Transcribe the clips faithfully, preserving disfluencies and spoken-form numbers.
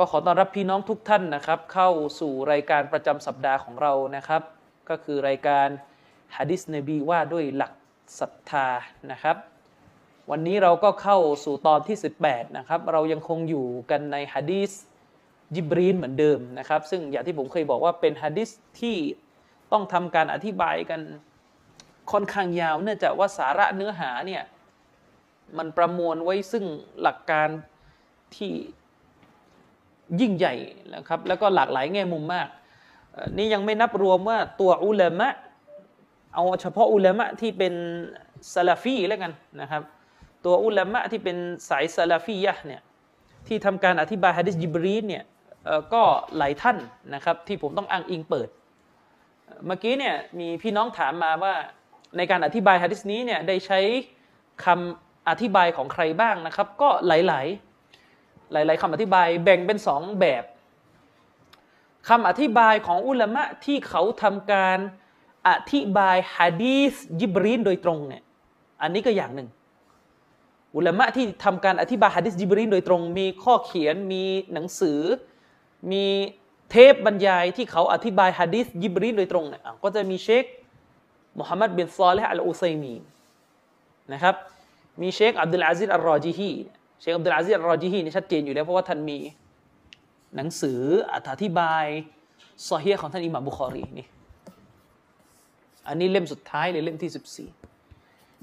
ก็ขอต้อนรับพี่น้องทุกท่านนะครับเข้าสู่รายการประจำสัปดาห์ของเรานะครับก็คือรายการหะดีษนบีว่าด้วยหลักศรัทธานะครับวันนี้เราก็เข้าสู่ตอนที่สิบแปดนะครับเรายังคงอยู่กันในหะดีษญิบรีลเหมือนเดิมนะครับซึ่งอย่างที่ผมเคยบอกว่าเป็นหะดีษที่ต้องทำการอธิบายกันค่อนข้างยาวเนื่องจากว่าสาระเนื้อหาเนี่ยมันประมวลไว้ซึ่งหลักการที่ยิ่งใหญ่นะครับแล้วก็หลากหลายแง่มุมมากนี่ยังไม่นับรวมว่าตัวอุลามะเอาเฉพาะอุลามะที่เป็นซะลาฟีแล้วกันนะครับตัวอุลามะที่เป็นสายซะลาฟียะห์เนี่ยที่ทำการอธิบายหะดีษญิบรีลเนี่ยก็หลายท่านนะครับที่ผมต้องอ้างอิงเปิดเมื่อกี้เนี่ยมีพี่น้องถามมาว่าในการอธิบายหะดีษนี้เนี่ยได้ใช้คำอธิบายของใครบ้างนะครับก็หลายๆหลายๆคำอธิบายแบ่งเป็นสองแบบคำอธิบายของอุลามะที่เขาทำการอธิบายหะดีษญิบรีลโดยตรงเนี่ยอันนี้ก็อย่างหนึ่งอุลามะที่ทำการอธิบายหะดีษญิบรีลโดยตรงมีข้อเขียนมีหนังสือมีเทปบรรยายที่เขาอธิบายหะดีษญิบรีลโดยตรงเนี่ยก็จะมีเชคมุฮัมมัดบินซอลิฮ์อัลอุซัยมีนะครับมีเชคอับดุลอาซิซอัลรอจิฮีเชคอับดุลอาซิซอัลรอจิฮีนี่ชัดเจนอยู่แล้วเพราะว่าท่านมีหนังสืออธิบายซอฮีหะของท่านอิหม่ามบุคอรีนี่อันนี้เล่มสุดท้ายเลยเล่มที่สิบสี่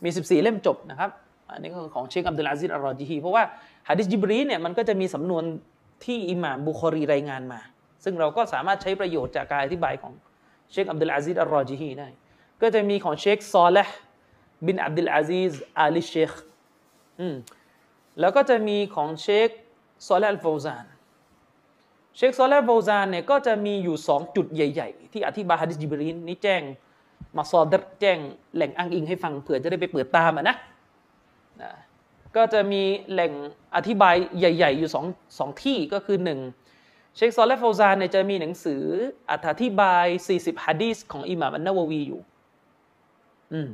มีสิบสี่เล่มจบนะครับอันนี้ก็ของเชคอับดุลอาซิซอัลรอจิฮีเพราะว่าหะดีษญิบรีลเนี่ยมันก็จะมีสำนวนที่อิหม่ามบุคอรีรายงานมาซึ่งเราก็สามารถใช้ประโยชน์จากการอธิบายของเชคอับดุลอาซิซอัลรอจิฮีได้ก็จะมีของเชคซอเลห์บินอับดุลอาซิซอาลีเชคอืมแล้วก็จะมีของเชคซอเลห์อัลฟาวซานเชคซอเลห์อัลฟาวซานเนี่ยก็จะมีอยู่สองจุดใหญ่ๆที่อธิบายหะดีษญิบรีลนี้แจ้งมาซอดแจ้งแหล่งอ้างอิงให้ฟังเผื่อจะได้ไปเปิดตามอ่ะนะนะก็จะมีแหล่งอธิบายใหญ่ๆอยู่สอง สองที่ก็คือหนึ่งเชคซอเลห์อัลฟาวซานเนี่ยจะมีหนังสืออธิบายสี่สิบหะดีษของอิหม่ามอันนะวะวีอยู่อืม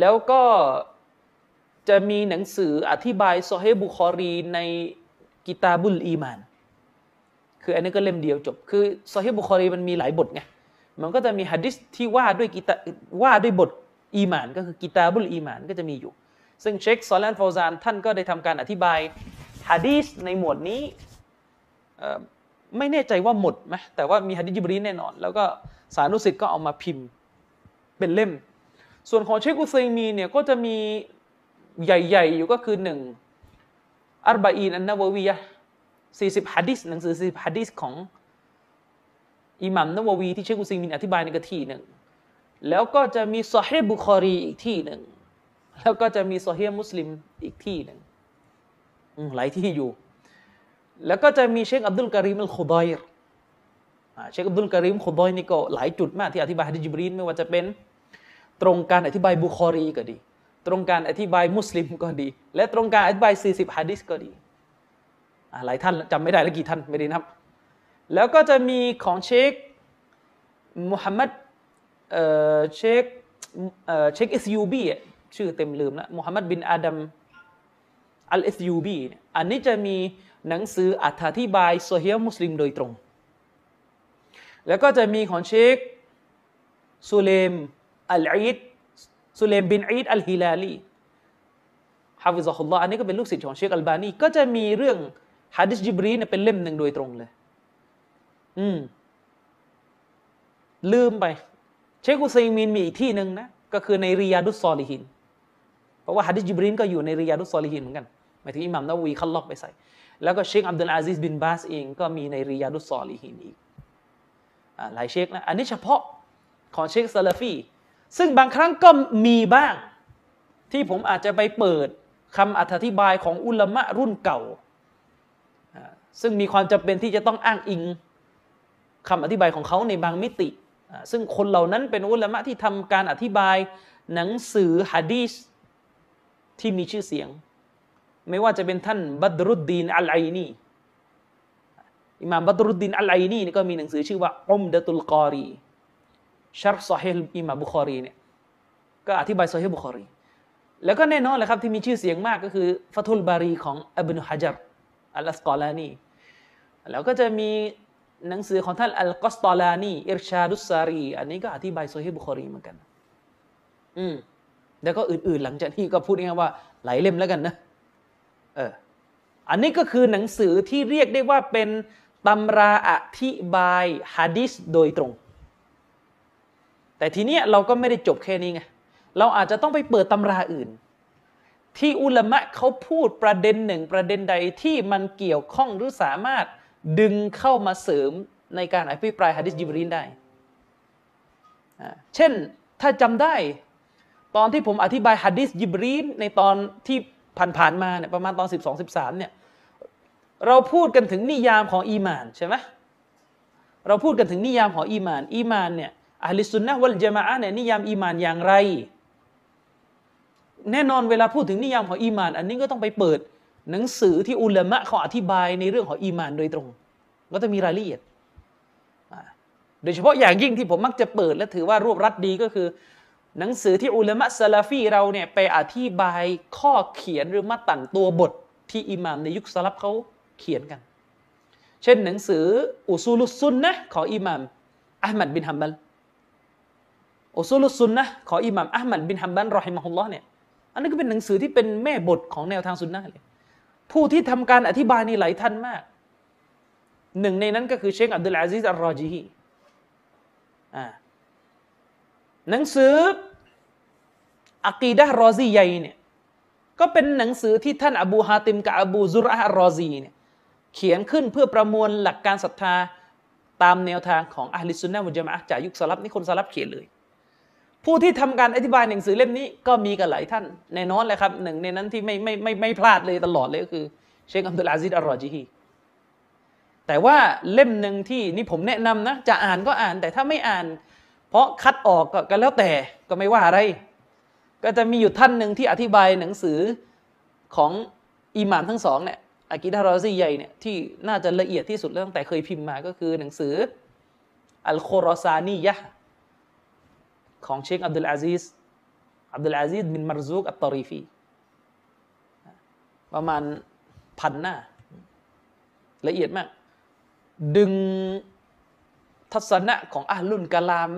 แล้วก็จะมีหนังสืออธิบายซอฮีฮ์บุคอรีในกิตาบุลอีมานคืออันนี้ก็เล่มเดียวจบคือซอฮีฮ์บุคอรีมันมีหลายบทไงมันก็จะมีหะดีษที่ว่าด้วยกิตาว่าด้วยบทอีมานก็คือกิตาบุลอีมานก็จะมีอยู่ซึ่งเชคซอเลห์ อัลฟาวซานท่านก็ได้ทำการอธิบายหะดีษในหมวดนี้ไม่แน่ใจว่าหมดไหมแต่ว่ามีหะดีษญิบรีลแน่นอนแล้วก็สานุสิทธิ์ก็เอามาพิมพ์เป็นเล่มส่วนของเชคอุซัยมีนเนี่ยก็จะมีใหญ่ๆอยู่ก็คือหนึ่งอัรบะอีนอันนะวะวียะห์สี่สิบหะดีษหนังสือสี่สิบหะดีษของอิหม่ามนะวะวีที่เชคอุซัยมีนอธิบายในกะที่หนึ่งแล้วก็จะมีซอฮีฮ์บุคอรีอีกที่หนึ่งแล้วก็จะมีซอฮีฮ์มุสลิมอีกที่หนึ่งหลายที่อยู่แล้วก็จะมีเชคอับดุลกะรีมอัลคุฎอยรเชคอับดุลกะรีมคุฎอยรนี่ก็หลายจุดมากที่อธิบายหะดีษญิบรีลไม่ว่าจะเป็นตรงการอธิบายบุคอรีก็ดีตรงการอธิบายมุสลิมก็ดีและตรงการอธิบายสี่สิบหะดีษก็ดีหลายท่านจำไม่ได้แล้วกี่ท่านไม่ได้นับแล้วก็จะมีของเชคมุฮัมมัดเอ่อเชคเอ่อเชคอิสยูบีชื่อเต็มลืมนะมุฮัมมัดบินอาดัมอัลอิสยูบีอันนี้จะมีหนังสืออธิบายซอฮีฮ์มุสลิมโดยตรงแล้วก็จะมีของเชคสุเลมอัลอีดสุเลมบินอีดอัลฮิลาลีฮะฟิซะฮุลลอฮ์อันนี้ก็เป็นลูกศิษย์ของเชคอัลบานีก็จะมีเรื่องหะดีษญิบรีลเป็นเล่มหนึ่งโดยตรงเลยอืมลืมไปเชคอุซัยมีนมีอีกที่หนึ่งนะก็คือในริยาดุสซอลิฮีนเพราะว่าหะดีษญิบรีลก็อยู่ในริยาดุสซอลิฮีนเหมือนกันหมายถึงอิหม่ามนะวะวีคัลลอกไปใส่แล้วก็เชคอับดุลอาซิซบินบาสเองก็มีในริยาดุสซอลิฮีนอีกอ่าหลายเชคนะอันนี้เฉพาะของเชคซะลาฟีซึ่งบางครั้งก็มีบ้างที่ผมอาจจะไปเปิดคำอธิบายของอุลามะรุ่นเก่าซึ่งมีความจำเป็นที่จะต้องอ้างอิง คำอธิบายของเขาในบางมิติซึ่งคนเหล่านั้นเป็นอุลามะที่ทำการอธิบายหนังสือหะดีษที่มีชื่อเสียงไม่ว่าจะเป็นท่านบัดรุดดีนอัลไอนีอิหม่ามบัดรุดดีนอัลไอนีนี่ก็มีหนังสือชื่อว่าอุมดะตุลกอรีชัรห์ซอฮีฮ์อิหม่ามบุคอรีเนี่ยก็อธิบายซอฮีฮ์บุคอรีแล้วก็แน่นอนแหละครับที่มีชื่อเสียงมากก็คือฟัตุลบารีของอับดุลฮะจัรอัลอัสกอลานีแล้วก็จะมีหนังสือของท่านอัลกัสตอลานีอิรชาดุสซารีอันนี้ก็อธิบายซอฮีฮ์บุคอรีเหมือนกันอืมแล้วก็อื่นๆหลังจากนี้ก็พูดง่ายๆว่าหลายเล่มแล้วกันนะเอออันนี้ก็คือหนังสือที่เรียกได้ว่าเป็นตำราอธิบายหะดีษโดยตรงแต่ทีเนี้ยเราก็ไม่ได้จบแค่นี้ไงเราอาจจะต้องไปเปิดตำราอื่นที่อุลามะเขาพูดประเด็นหนึ่งประเด็นใดที่มันเกี่ยวข้องหรือสามารถดึงเข้ามาเสริมในการอภิปรายหะดีษญิบรีลได้เช่นถ้าจำได้ตอนที่ผมอธิบายหะดีษญิบรีลในตอนที่ผ่านๆมาเนี่ยประมาณตอน สิบสอง สิบสาม เนี่ยเราพูดกันถึงนิยามของอีหม่านใช่ไหมเราพูดกันถึงนิยามของอีหม่านอีหม่านเนี่ยอะห์ลิสซุนนะฮ์วัลญะมาอะห์เนี่ยนิยามอีหม่านอย่างไรแน่นอนเวลาพูดถึงนิยามของอีหม่านอันนี้ก็ต้องไปเปิดหนังสือที่อุลามะเขาอธิบายในเรื่องของอีหม่านโดยตรงก็จะมีรายละเอียดโดยเฉพาะอย่างยิ่งที่ผมมักจะเปิดและถือว่ารวบรัดดีก็คือหนังสือที่อุลามะซะลาฟีเราเนี่ยไปอธิบายข้อเขียนหรือมัตตันตัวบทที่อิหม่ามในยุคซะลัฟเขาเขียนกันเช่นหนังสืออุซูลุสซุนนะห์ของอิหม่ามอะห์มัดบินฮัมบัลอุซูลุสซุนนะห์ของอิหม่ามอะห์มัดบินฮัมบัลรอฮิมะฮุลลอฮ์เนี่ยอันนี้ก็เป็นหนังสือที่เป็นแม่บทของแนวทางซุนนะห์เลยผู้ที่ทำการอธิบายนี่หลายท่านมากหนึ่งในนั้นก็คือเชคอับดุลอาซิซอัลรอญิฮีอ่าหนังสืออะกีดะฮ์รอซียัยเนี่ยก็เป็นหนังสือที่ท่านอบูฮาติมกับอบูซุรอะฮ์รอซีเนี่ยเขียนขึ้นเพื่อประมวลหลักการศรัทธาตามแนวทางของอะห์ลิสซุนนะฮ์วัลญะมาอะฮ์จากยุคซะลัฟนี่คนซะลัฟเขียนเลยผู้ที่ทำการอธิบายหนังสือเล่มนี้ก็มีกันหลายท่านแน่นอนเลยครับหนึ่งในนั้นที่ไม่ไม่ไม่ไม่พลาดเลยตลอดเลยก็คือเชคอับดุลอาซิซอัลรอญิฮีแต่ว่าเล่มหนึ่งที่นี่ผมแนะนำนะจะอ่านก็อ่านแต่ถ้าไม่อ่านเพราะคัดออกก็แล้วแต่ก็ไม่ว่าอะไรก็จะมีอยู่ท่านหนึ่งที่อธิบายหนังสือของอิหม่ามทั้งสองเนี่ยอะกีดะฮ์รอซียัยเนี่ยที่น่าจะละเอียดที่สุดตั้งแต่เคยพิมพ์มาก็คือหนังสืออัลโครอซานียะห์ของเชคอับดุลอาซิซอับดุลอาซิซบินมารซูกอัตตอรีฟีประมาณพันหน้าละเอียดมากดึงทัศนะของอะห์ลุลกะลาม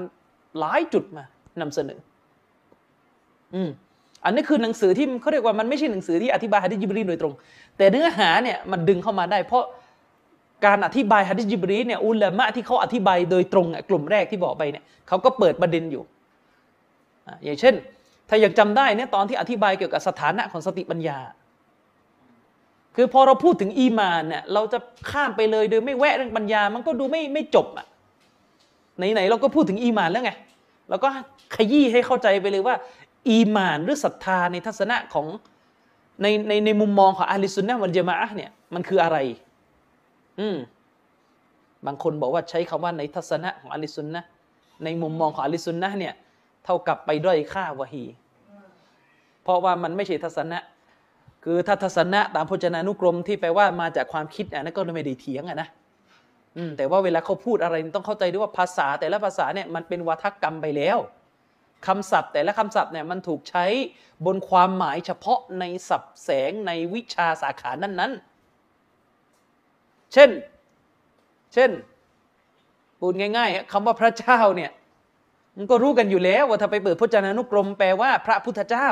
หลายจุดมานำเสนออืมอันนี้คือหนังสือที่เขาเรียกว่ามันไม่ใช่หนังสือที่อธิบายหะดีษญิบรีลโดยตรงแต่เนื้อหาเนี่ยมันดึงเข้ามาได้เพราะการอธิบายหะดีษญิบรีลเนี่ยอุลามะที่เขาอธิบายโดยตรงกลุ่มแรกที่บอกไปเนี่ยเขาก็เปิดประเด็นอยู่อย่างเช่นถ้าอยากจำได้เนี่ยตอนที่อธิบายเกี่ยวกับสถานะของสติปัญญาคือพอเราพูดถึงอีมานเนี่ยเราจะข้ามไปเลยโดยไม่แวะเรื่องปัญญามันก็ดูไม่ไม่จบอ่ะไหนๆเราก็พูดถึงอีมานแล้วไงเราก็ขยี้ให้เข้าใจไปเลยว่าอีมานหรือศรัทธาในทัศนะของในในในมุมมองของอะห์ลิสซุนนะฮ์วัลญะมาอะฮ์เนี่ยมันคืออะไรอืมบางคนบอกว่าใช้คำว่าในทัศนะของอะห์ลิสซุนนะฮ์ในมุมมองของอะห์ลิสซุนนะฮ์เนี่ยเท่ากับไปด้อยค่าวะฮีเพราะว่ามันไม่ใช่ทัศนะคือถ้าทัศนะตามพจนานุกรมที่แปลว่ามาจากความคิดอ่ะนั่นก็ไม่ได้เถียงอ่ะนะแต่ว่าเวลาเขาพูดอะไรต้องเข้าใจด้วยว่าภาษาแต่ละภาษาเนี่ยมันเป็นวาทกรรมไปแล้วคำศัพท์แต่ละคำศัพท์เนี่ยมันถูกใช้บนความหมายเฉพาะในสับแสงในวิชาสาขานั้นๆเช่นเช่นพูดง่ายๆคำว่าพระเจ้าเนี่ยมันก็รู้กันอยู่แล้วว่าถ้าไปเปิดพจนานุกรมแปลว่าพระพุทธเจ้า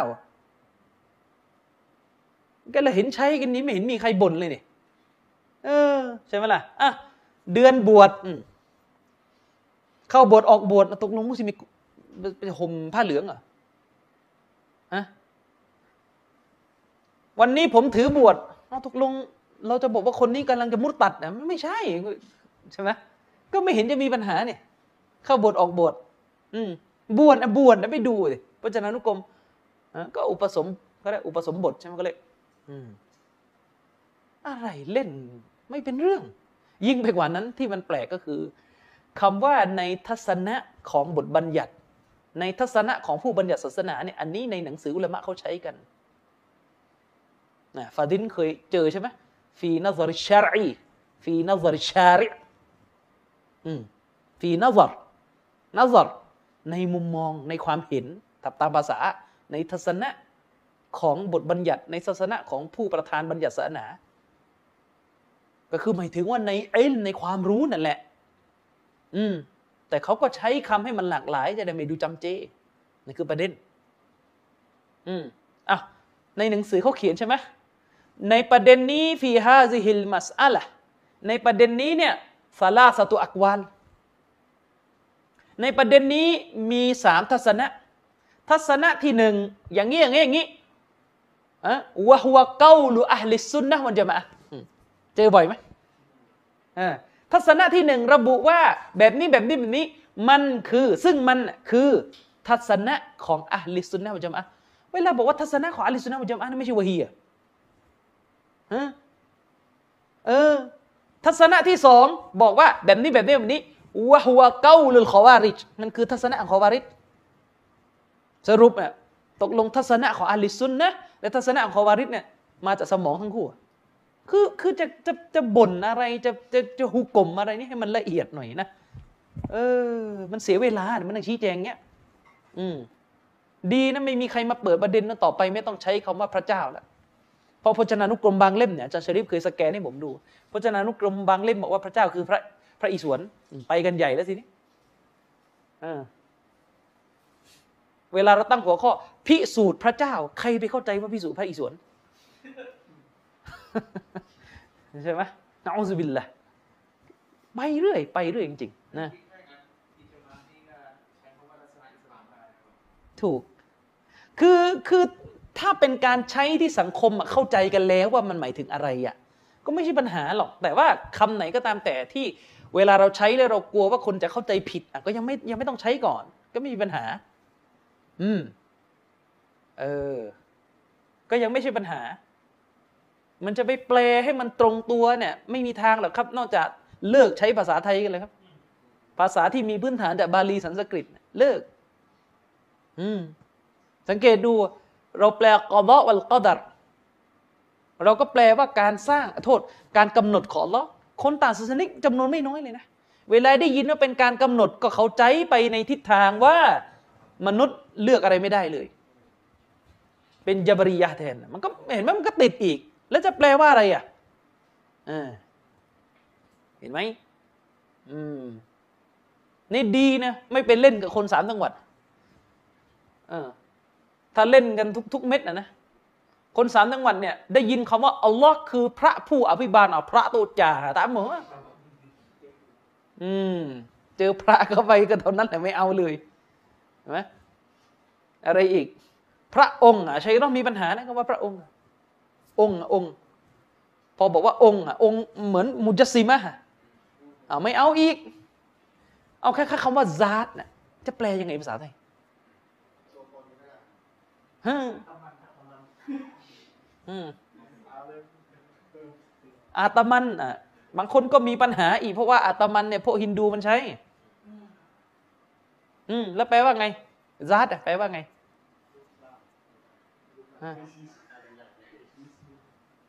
ก็เลยเห็นใช้กันนี้ไม่เห็นมีใครบ่นเลยเนี่ยเออใช่ไหมล่ะอ่ะเดือนบวชเข้าบวชออกบวชตกลงมุสลิมเป็นห่มผ้าเหลืองเหรอฮะวันนี้ผมถือบวชตกลงเราจะบอกว่าคนนี้กำลังจะมุตตัดนะไม่ใช่ใช่ไหมก็ไม่เห็นจะมีปัญหาเนี่ยเข้าบวชออกบวชบวชนะบวชนะไปดูสิพจนานุกรมก็อุปสมก็ได้อุปสมบทใช่ไหมก็เลยอะไรเล่นไม่เป็นเรื่องยิ่งไปกว่านั้นที่มันแปลกก็คือ คำว่าในทัศนะของบทบัญญัติในทัศนะของผู้บัญญัติศาสนาเนี่ยอันนี้ในหนังสืออุลามะเขาใช้กันนะฟาดินเคยเจอใช่ไหมฟีนัซริชารีฟีนัซริชารีอืมฟีนัซรนัซรในมุมมองในความเห็นตามภาษาในทัศนะของบทบัญญัติในทัศนะของผู้ประธานบัญญัติศาสนาก็คือหมายถึงว่าในไอ้ในความรู้นั่นแหละอืมแต่เขาก็ใช้คำให้มันหลากหลายจะได้ไม่ดูจำเจนั่นคือประเด็นอืมอ่ะในหนังสือเขาเขียนใช่ไหมในประเด็นนี้ฟีฮาซิฮิลมัสอะละในประเด็นนี้เนี่ยซาลาสะตุอักวัลในประเด็นนี้มีสามทัศนะทัศนะที่หนึ่งอย่างนี้อย่างนี้อย่างนี้อะวะฮุวะเกาลุอะห์ลิสซุนนะฮ์วัลญะมาอะฮ์เจอบ่อยไหมอ่าทัศนะที่หนึ่งระบุว่าแบบนี้แบบนี้แบบนี้มันคือซึ่งมันคือทัศนะของอะห์ลิสซุนนะฮ์วัลญะมาอะฮ์เวลาบอกว่าทัศนะของอะห์ลิสซุนนะฮ์วัลญะมาอะฮ์ไม่ใช่วะฮียะฮะเออทัศนะที่สองบอกว่าแบบนี้แบบนี้แบบนี้วะฮุวะเกาลุลคอวาริจมันคือทัศนะของคอวาริจสรุปเนี่ยตกลงทัศนะของอะห์ลิสซุนนะฮ์และทัศนะของคอวาริจเนี่ยมาจากสมองทั้งคู่คือคือจะจะจะบ่นอะไรจะจะจะหุกลมอะไรนี่ให้มันละเอียดหน่อยนะเออมันเสียเวลามันต้องชี้แจงเงี้ยอืมดีนะไม่มีใครมาเปิดประเด็นนั้นต่อไปไม่ต้องใช้คำว่าพระเจ้าแล้วเพราะพจนานุกรมบางเล่มเนี่ยอาจารย์ชริฟเคยสแกนให้ผมดูพจนานุกรมบางเล่มบอกว่าพระเจ้าคือพระพระอิศวรไปกันใหญ่แล้วสินี่อ่าเวลาเราตั้งหัวข้อพิสูจน์พระเจ้าใครไปเข้าใจว่าพิสูจน์พระอิศวรใช่ไหมนะอูซุบิลละไปเรื่อยไปเรื่อยจริงๆนะถูกคือคือถ้าเป็นการใช้ที่สังคมเข้าใจกันแล้วว่ามันหมายถึงอะไรอ่ะก็ไม่ใช่ปัญหาหรอกแต่ว่าคำไหนก็ตามแต่ที่เวลาเราใช้แล้วเรากลัวว่าคนจะเข้าใจผิดอ่ะก็ยังไม่ยังไม่ต้องใช้ก่อนก็ไม่มีปัญหาอืมเออก็ยังไม่ใช่ปัญหามันจะไปแปลให้มันตรงตัวเนี่ยไม่มีทางหรอกครับนอกจากเลิกใช้ภาษาไทยกันเลยครับภาษาที่มีพื้นฐานจากบาลีสันสกฤตเลิกอืมสังเกตดูเราแปลกอฎอวัลกอดัรเราก็แปลว่าการสร้างโทษการกำหนดของอัลเลาะห์คนต่างศาสนิกจำนวนไม่น้อยเลยนะเวลาได้ยินว่าเป็นการกำหนดก็เขาใจไปในทิศทางว่ามนุษย์เลือกอะไรไม่ได้เลยเป็นญับริยะห์แทนมันก็เห็นมั้ยมันก็ติดอีกแล้วจะแปลว่าอะไรอ่ะเห็นไหมอืมนี่ดีนะไม่เป็นเล่นกับคนสามจังหวัดถ้าเล่นกันทุกๆเม็ดนะนะคนสามจังหวัดเนี่ยได้ยินคำว่าอัลลอฮ์คือพระผู้อภิบาลเอาพระโตจ่าตามหมออืมเจอพระเข้าไปก็เท่านั้นแหละไม่เอาเลยเห็นไหมอะไรอีกพระองค์อ่ะใช่เรามีปัญหานะคำว่าพระองค์องค์องค์พอบอกว่าองค์องค์เหมือนมุจซิมะฮะเอาไม่เอาอีกเอาแค่คำว่าซาตน่ะจะแปลยังไงภาษาไทยฮะอืมอาตมันอ่ะบางคนก็มีปัญหาอีกเพราะว่าอาตมันเนี่ยพวกฮินดูมันใช้อืมแล้วแปลว่าไงซาตอ่ะแปลว่าไงฮะ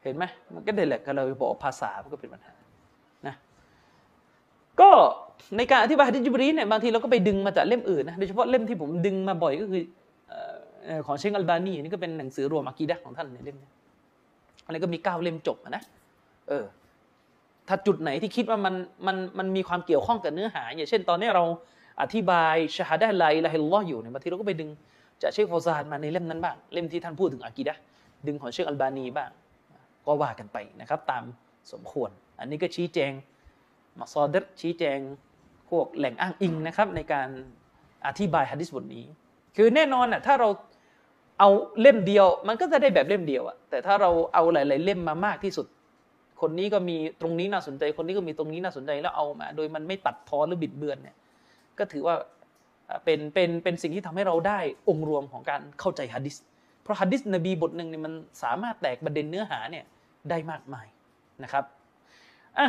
เห็นไหมมันก็เด่นแหละก็เราบอกภาษามันก็เป็นปัญหานะก็ในการอธิบายฮะดิษญิบรีลเนี่ยบางทีเราก็ไปดึงมาจากเล่มอื่นนะโดยเฉพาะเล่มที่ผมดึงมาบ่อยก็คือของเชคอัลบานีนี่ก็เป็นหนังสือรวมอะกีดะห์ของท่านในเล่มนี้อะไรก็มีเก้าเล่มจบนะเออถ้าจุดไหนที่คิดว่ามันมันมันมีความเกี่ยวข้องกับเนื้อหาอย่างเช่นตอนนี้เราอธิบายชะฮาดะฮ์ลาอิลาฮะอิลลัลลอฮ์อยู่เนี่ยบางทีเราก็ไปดึงจากเชคฟาวซานมาในเล่มนั้นบ้างเล่มที่ท่านพูดถึงอะกีดะห์ดึงของเชคอัลบานีบ้างก็ว่ากันไปนะครับตามสมควรอันนี้ก็ชี้แจงมัซอดิรชี้แจงพวกแหล่งอ้างอิงนะครับในการอธิบายหะดีษบทนี้คือแน่นอนน่ะถ้าเราเอาเล่มเดียวมันก็จะได้แบบเล่มเดียวอ่ะแต่ถ้าเราเอาหลายๆเล่มมามากที่สุดคนนี้ก็มีตรงนี้น่าสนใจคนนี้ก็มีตรงนี้น่าสนใจแล้วเอามาโดยมันไม่ตัดทอนหรือบิดเบือนเนี่ยก็ถือว่าเป็นเป็นเป็นสิ่งที่ทำให้เราได้องค์รวมของการเข้าใจหะดีษเพราะหะดีษนบีบทนึงเนี่ยมันสามารถแตกประเด็นเนื้อหาเนี่ยได้มากมายนะครับอ่ะ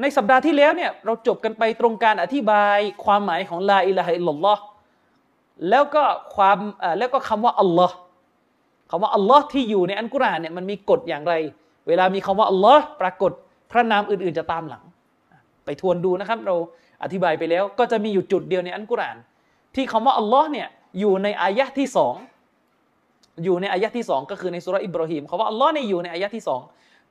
ในสัปดาห์ที่แล้วเนี่ยเราจบกันไปตรงการอธิบายความหมายของลาอิลาฮะอิลลัลลอฮ์แล้วก็ความแล้วก็คำว่าอัลลอฮ์คำว่าอัลลอฮ์ที่อยู่ในอัลกุรอานเนี่ยมันมีกฎอย่างไรเวลามีคำว่าอัลลอฮ์ปรากฏพระนามอื่นๆจะตามหลังไปทวนดูนะครับเราอธิบายไปแล้วก็จะมีอยู่จุดเดียวในอัลกุรอานที่คำว่าอัลลอฮ์เนี่ยอยู่ในอายะห์ที่สองอยู่ในอายะห์ที่สองก็คือในซูเราะห์อิบรอฮีมคำว่าอัลลอฮ์เนี่ยอยู่ในอายะห์ที่สอง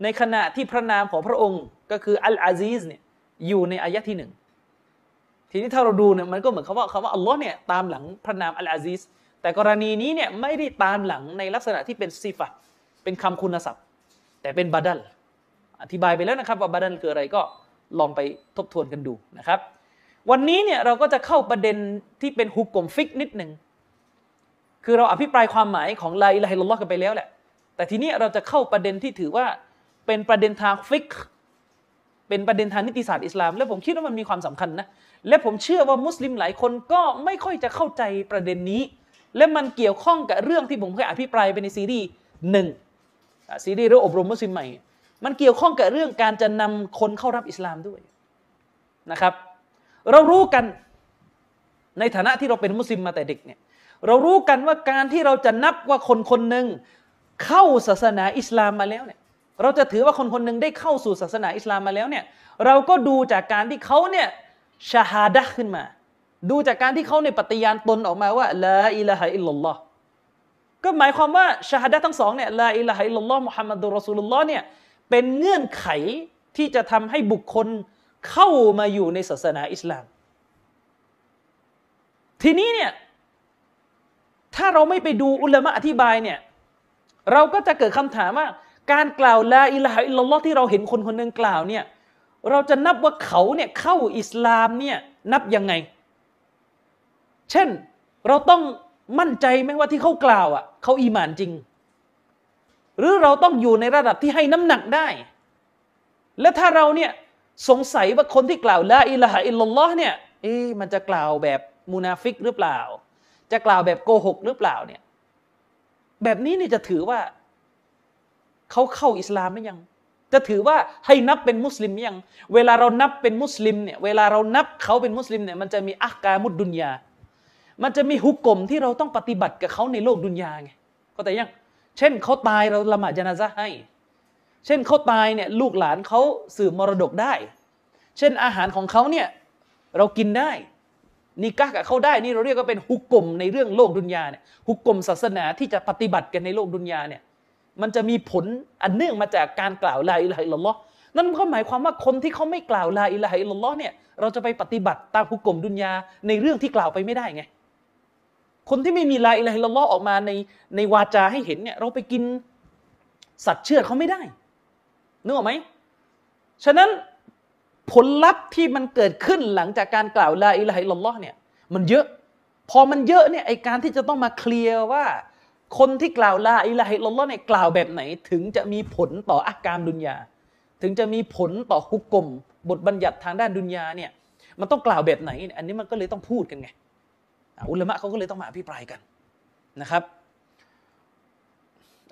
ในขณะที่พระนามของพระองค์ก็คืออัลอาซีซเนี่ยอยู่ในอายะห์ที่หนึ่งทีนี้ถ้าเราดูเนี่ยมันก็เหมือนคำว่าคำว่าอัลลอฮ์เนี่ยตามหลังพระนามอัลอาซีซแต่กรณีนี้เนี่ยไม่ได้ตามหลังในลักษณะที่เป็นซิฟะห์เป็นคำคุณศัพท์แต่เป็นบะดัลอธิบายไปแล้วนะครับว่าบะดัลคืออะไรก็ลองไปทบทวนกันดูนะครับวันนี้เนี่ยเราก็จะเข้าประเด็นที่เป็นฮุกกลมฟิกนิดหนึ่งคือเราอภิปรายความหมายของลาอิลาฮะอิลลัลลอฮ์กันไปแล้วแหละแต่ทีนี้เราจะเข้าประเด็นที่ถือว่าเป็นประเด็นทางฟิกเป็นประเด็นทางนิติศาสตร์อิสลามและผมคิดว่ามันมีความสำคัญนะและผมเชื่อว่ามุสลิมหลายคนก็ไม่ค่อยจะเข้าใจประเด็นนี้และมันเกี่ยวข้องกับเรื่องที่ผมเคยอภิปรายไปในซีรีส์หนึ่งซีรีส์เรื่องอบรมมุสลิมใหม่มันเกี่ยวข้องกับเรื่องการจะนำคนเข้ารับอิสลามด้วยนะครับเรารู้กันในฐานะที่เราเป็นมุสลิมมาแต่เด็กเนี่ยเรารู้กันว่าการที่เราจะนับว่าคนคนหนึ่งเข้าศาสนาอิสลามมาแล้วเนี่ยเราจะถือว่าคนคนหนึ่งได้เข้าสู่ศาสนาอิสลามมาแล้วเนี่ยเราก็ดูจากการที่เขาเนี่ยชะฮาดะห์ขึ้นมาดูจากการที่เขาในปฏิญาณตนออกมาว่าลาอิลาฮะอิลลัลลอฮ์ก็หมายความว่าชะฮาดะห์ทั้งสองเนี่ยลาอิลาฮะอิลลัลลอฮ์มุฮัมมัดุรรอซูลุลลอฮ์เนี่ยเป็นเงื่อนไขที่จะทำให้บุคคลเข้ามาอยู่ในศาสนาอิสลามทีนี้เนี่ยถ้าเราไม่ไปดูอุลามะอธิบายเนี่ยเราก็จะเกิดคำถามว่าการกล่าวลาอิลาฮะอิลลัลลอฮ์ที่เราเห็นคนคนหนึ่งกล่าวเนี่ยเราจะนับว่าเขาเนี่ยเข้าอิสลามเนี่ยนับยังไงเช่นเราต้องมั่นใจไหมว่าที่เขากล่าวอ่ะเขาอีหม่านจริงหรือเราต้องอยู่ในระดับที่ให้น้ำหนักได้และถ้าเราเนี่ยสงสัยว่าคนที่กล่าวลาอิลาฮะอิลลัลลอฮ์เนี่ยเอ๊ะมันจะกล่าวแบบมุนาฟิกหรือเปล่าจะกล่าวแบบโกหกหรือเปล่าเนี่ยแบบนี้เนี่ยจะถือว่าเขาเข้าอิสลามหรือยังจะถือว่าให้นับเป็นมุสลิมยังเวลาเรานับเป็นมุสลิมเนี่ยเวลาเรานับเขาเป็นมุสลิมเนี่ยมันจะมีอักกามุดดุนยามันจะมีฮุกกลมที่เราต้องปฏิบัติกับเขาในโลกดุนยาไงก็แต่ยังเช่นเขาตายเราละหมาดญะนาซะห์ให้เช่นเขาตายเนี่ยลูกหลานเขาสืบมรดกได้เช่นอาหารของเขาเนี่ยเรากินได้นิกะห์กับเขาได้นี่เราเรียกว่าเป็นฮุกกลมในเรื่องโลกดุนยาเนี่ยฮุกกลมศาสนาที่จะปฏิบัติกันในโลกดุนยาเนี่ยมันจะมีผลอันเนื่องมาจากการกล่าวลาอิลาฮะอิลลัลลอฮ์นั่นก็หมายความว่าคนที่เขาไม่กล่าวลาอิลาฮะอิลลัลลอฮ์เนี่ยเราจะไปปฏิบัติตามฮุกกลมดุนยาในเรื่องที่กล่าวไปไม่ได้ไงคนที่ไม่มีลาอิลาฮะอิลลัลลอฮ์ออกมาในในวาจาให้เห็นเนี่ยเราไปกินสัตว์เชือดเขาไม่ได้นึกออกไหมฉะนั้นผลลัพธ์ที่มันเกิดขึ้นหลังจากการกล่าวลาอิลาฮะอิลลัลลอฮ์เนี่ยมันเยอะพอมันเยอะเนี่ยไอการที่จะต้องมาเคลียร์ว่าคนที่กล่าวลาอิลาฮะอิลลัลลอฮ์เนี่ยกล่าวแบบไหนถึงจะมีผลต่ออักกามดุนยาถึงจะมีผลต่อฮุกกลบทบัญญัติทางด้านดุนยาเนี่ยมันต้องกล่าวแบบไหนอันนี้มันก็เลยต้องพูดกันไงอุลามะเขาก็เลยต้องมาอภิปรายกันนะครับ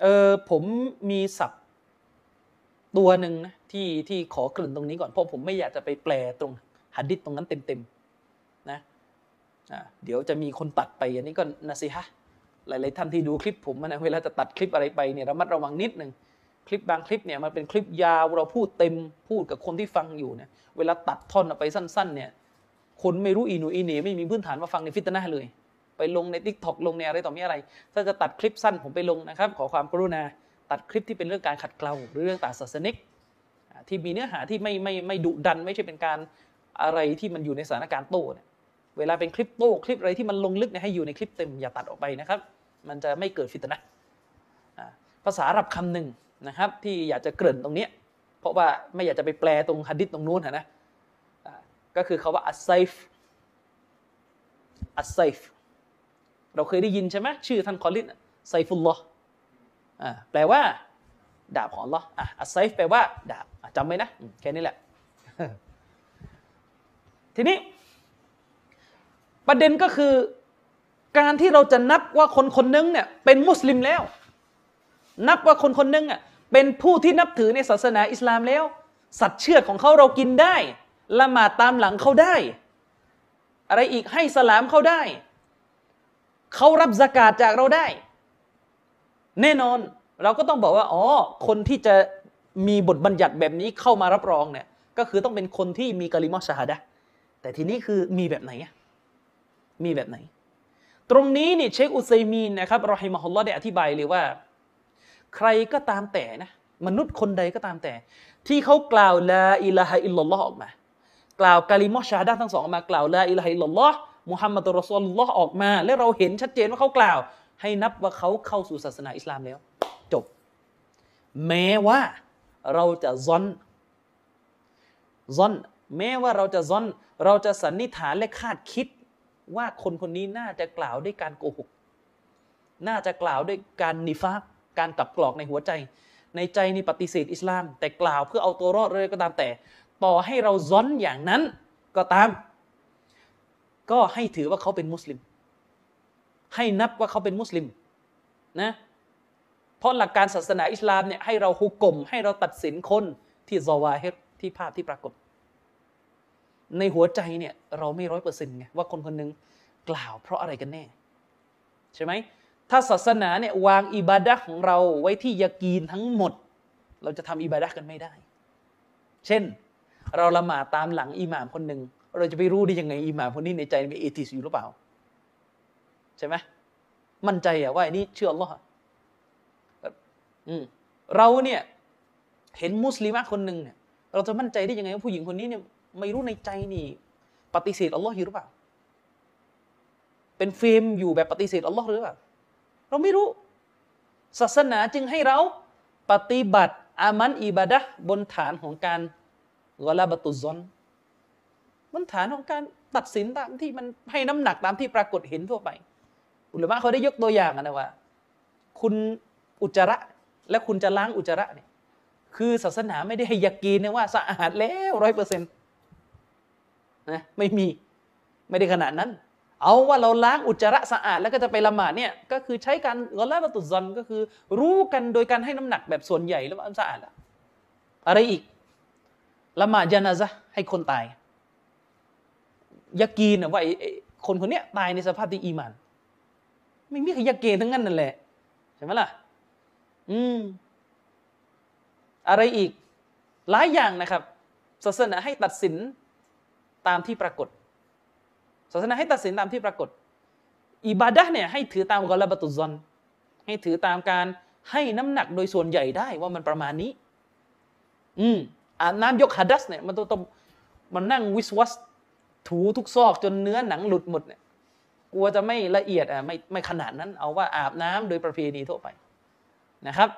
เออผมมีศัพท์ตัวหนึ่งนะที่ที่ขอเกริ่นตรงนี้ก่อนเพราะผมไม่อยากจะไปแปลตรงหะดีษตรงนั้นเต็มๆนะอ่าเดี๋ยวจะมีคนตัดไปอันนี้ก็นะสิฮะหลายๆท่านที่ดูคลิปผมนะเวลาจะตัดคลิปอะไรไปเนี่ยระมัดระวังนิดหนึ่งคลิปบางคลิปเนี่ยมันเป็นคลิปยาวเราพูดเต็มพูดกับคนที่ฟังอยู่เนี่ยเวลาตัดท่อนออกไปสั้นๆเนี่ยคนไม่รู้อีหนูอีเหน่ไม่มีพื้นฐานมาฟังในฟิตนะห์เลยไปลงใน TikTok ลงในอะไรต่อมีอะไรถ้าจะตัดคลิปสั้นผมไปลงนะครับขอความกรุณาตัดคลิปที่เป็นเรื่องการขัดเกลาหรือเรื่องต่างศาสนิกที่มีเนื้อหาที่ไม่ไม่ไม่ดุดันไม่ใช่เป็นการอะไรที่มันอยู่ในสถานการณ์โต้เนี่ยเวลาเป็นคลิปโต้คลิปอะไรที่มันลงลึกเนี่ยให้อยู่ในคลิปเต็มอย่าตัดออกไปนะครับมันจะไม่เกิดฟิตนะห์ภาษาอาหรับคำหนึ่งนะครับที่อยากจะเกริ่นตรงนี้เพราะว่าไม่อยากจะไปแปลตรงหะดีษตรงนู้นนะนะก็คือคำว่าอัสไซฟอัสไซฟเราเคยได้ยินใช่ไหมชื่อท่านคอลิดไซฟุลลอฮ์แปลว่าดาบของอัลลอฮ์อัสไซฟแปลว่าดาบจำไว้นะแค่นี้แหละทีนี้ประเด็นก็คือการที่เราจะนับว่าคนคนนึงเนี่ยเป็นมุสลิมแล้วนับว่าคนคนนึงอ่ะเป็นผู้ที่นับถือในศาสนาอิสลามแล้ว สัตว์เชือดของเขาเรากินได้ละหมาดตามหลังเขาได้อะไรอีกให้สลามเขาได้เขารับซะกาตจากเราได้แน่นอนเราก็ต้องบอกว่าอ๋อคนที่จะมีบทบัญญัติแบบนี้เข้ามารับรองเนี่ยก็คือต้องเป็นคนที่มีกะลิมะฮ์ชะฮาดะห์แต่ทีนี้คือมีแบบไหนมีแบบไหนตรงนี้เนี่ยเชคอุซัยมีนนะครับเราให้มะฮุลลอฮ์ได้อธิบายเลยว่าใครก็ตามแต่นะมนุษย์คนใดก็ตามแต่ที่เขากล่าวลาอิลาฮะอิลลัลลอฮ์ออกมากล่าวกะลิมะฮ์ชะฮาดะห์ทั้งสองออกมากล่าวลาอิลาฮะอิลลัลลอฮ์มุฮัมมัดุรรอซูลุลลอฮ์ออกมาและเราเห็นชัดเจนว่าเขากล่าวให้นับว่าเขาเข้าสู่ศาสนาอิสลามแล้วจบแม้ว่าเราจะซอนซอนแม้ว่าเราจะซอนเราจะสันนิษฐานและคาดคิดว่าคนคนนี้น่าจะกล่าวด้วยการโกหกน่าจะกล่าวด้วยการนิฟากการกลับกรอกในหัวใจในใจนี่ปฏิเสธอิสลามแต่กล่าวเพื่อเอาตัวรอดเลยก็ตามแต่ต่อให้เราซอนอย่างนั้นก็ตามก็ให้ถือว่าเขาเป็นมุสลิมให้นับว่าเขาเป็นมุสลิมนะเพราะหลักการศาสนาอิสลามเนี่ยให้เราหุกมให้เราตัดสินคนที่ซอวาฮิรที่ภาพที่ปรากฏในหัวใจเนี่ยเราไม่ร้อยเปอร์เซ็นต์ไงว่าคนคนนึงกล่าวเพราะอะไรกันแน่ใช่ไหมถ้าศาสนาเนี่ยวางอิบาดะห์ของเราไว้ที่ยากีนทั้งหมดเราจะทำอิบาดะห์กันไม่ได้เช่นเราละหมาดตามหลังอิหม่ามคนหนึ่งเราจะไปรู้ได้ยังไงอิหม่ามคนนี้ในใจมีเอทิสอยู่หรือเปล่าใช่ไหมมั่นใจอะว่าอันนี้เชื่ออัลเลาะห์เราเนี่ยเห็นมุสลิมะคนหนึ่งเนี่ยเราจะมั่นใจได้ยังไงว่าผู้หญิงคนนี้เนี่ยไม่รู้ในใจนี่ปฏิเสธอัลเลาะห์อยู่หรือเปล่าเป็นเฟรมอยู่แบบปฏิเสธอัลเลาะห์หรือเปล่าเราไม่รู้ศาสนาจึงให้เราปฏิบัติอามันอิบาดะห์บนฐานของการกอลาบะตุซอนบนฐานของการตัดสินตามที่มันให้น้ำหนักตามที่ปรากฏเห็นทั่วไปอุลามะเขาได้ยกตัวอย่างนะว่าคุณอุจจาระและคุณจะล้างอุจจาระเนี่ยคือศาสนาไม่ได้ให้ยากีนว่าสะอาดแล้วร้อยเปอร์เซ็นต์นะไม่มีไม่ได้ขนาดนั้นเอาว่าเราล้างอุจจาระสะอาดแล้วก็จะไปละหมาดเนี่ยก็คือใช้การกอลาบะตุซอนก็คือรู้กันโดยการให้น้ำหนักแบบส่วนใหญ่แล้วว่าสะอาดละอะไรอีกละหมาดญะนาซะห์ให้คนตายยากีนว่าคนคนนี้ตายในสภาพที่อีหม่านไม่มีใครยากีนทั้งนั้นนั่นแหละใช่ไหมล่ะอืมอะไรอีกหลายอย่างนะครับศาสนาให้ตัดสินตามที่ปรากฏศาสนาให้ตัดสินตามที่ปรากฏอิบาดะห์เนี่ยให้ถือตามกอลาบะตุซอนให้ถือตามการให้น้ำหนักโดยส่วนใหญ่ได้ว่ามันประมาณนี้อืมอาบน้ำยกหะดัษเนี่ยมันต้องมันนั่งวิสวัสถูทุกซอกจนเนื้อหนังหลุดหมดเนี่ยกลัวจะไม่ละเอียดอ่ะไม่ไม่ขนาดนั้นเอาว่าอาบน้ำโดยประเพณีทั่วไปนะครับ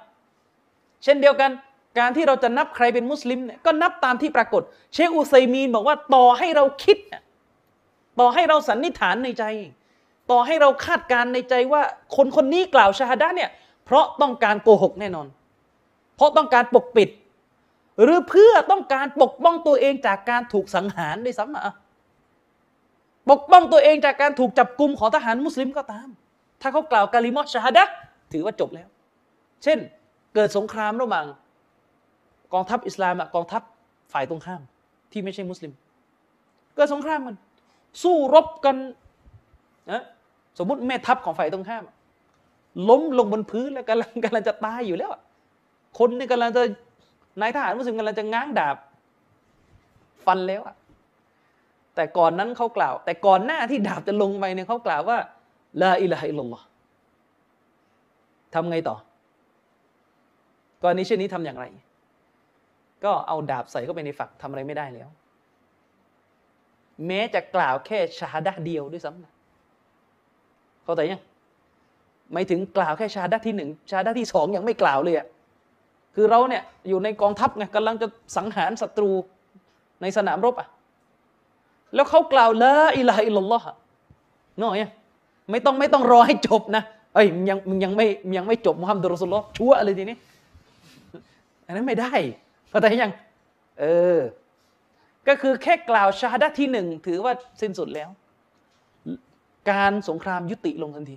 เช่นเดียวกันการที่เราจะนับใครเป็นมุสลิมเนี่ยก็นับตามที่ปรากฏเชคอุซัยมีนบอกว่าต่อให้เราคิดต่อให้เราสันนิษฐานในใจต่อให้เราคาดการในใจว่าคนคนนี้กล่าวชะฮาดะห์เนี่ยเพราะต้องการโกหกแน่นอนเพราะต้องการปกปิดหรือเพื่อต้องการปกป้องตัวเองจากการถูกสังหารด้วยซ้ำอ่ะปกป้องตัวเองจากการถูกจับกุมของทหารมุสลิมก็ตามถ้าเขากล่าวกะลิมะฮ์ชะฮาดะห์ถือว่าจบแล้วเช่นเกิดสงครามระหว่างกองทัพอิสลามกับกองทัพฝ่ายตรงข้ามที่ไม่ใช่มุสลิมเกิดสงครามมันสู้รบกันนะสมมุติแม่ทัพของฝ่ายตรงข้ามล้มลงบนพื้นแล้วกำลังกำลังจะตายอยู่แล้วคนนี่กำลังจะนายทหารมุสลิมกำลังจะง้างดาบฟันแล้วแต่ก่อนนั้นเขากล่าวแต่ก่อนหน้าที่ดาบจะลงไปเนี่ยเขากล่าวว่าลาอิลาฮะอิลลัลลอฮ์ทำไงต่อก่อนนี้เช่นนี้ทำอย่างไรก็เอาดาบใส่เข้าไปในฝักทำอะไรไม่ได้แล้วแม้จะกล่าวแค่ชะฮาดะห์เดียวด้วยซ้ำนะเข้าใจยังไม่ถึงกล่าวแค่ชะฮาดะห์ที่หนึ่งชะฮาดะห์ที่สองยังไม่กล่าวเลยอ่ะคือเราเนี่ยอยู่ในกองทัพไงกำลังจะสังหารศัตรูในสนามรบอ่ะแล้วเขากล่าวลาอิลาฮะอิลลัลลอฮ์เนาะยังไม่ต้องไม่ต้องรอให้จบนะเอ้ยยังยังไม่ยังไม่จบมุฮัมมัดุรรอซูลุลลอฮ์ชั่วอะไรทีนี้อันนั้นไม่ได้เข้าใจยังเออก็คือแค่กล่าวชะฮาดะห์ที่หนึ่งถือว่าสิ้นสุดแล้วการสงครามยุติลงทันที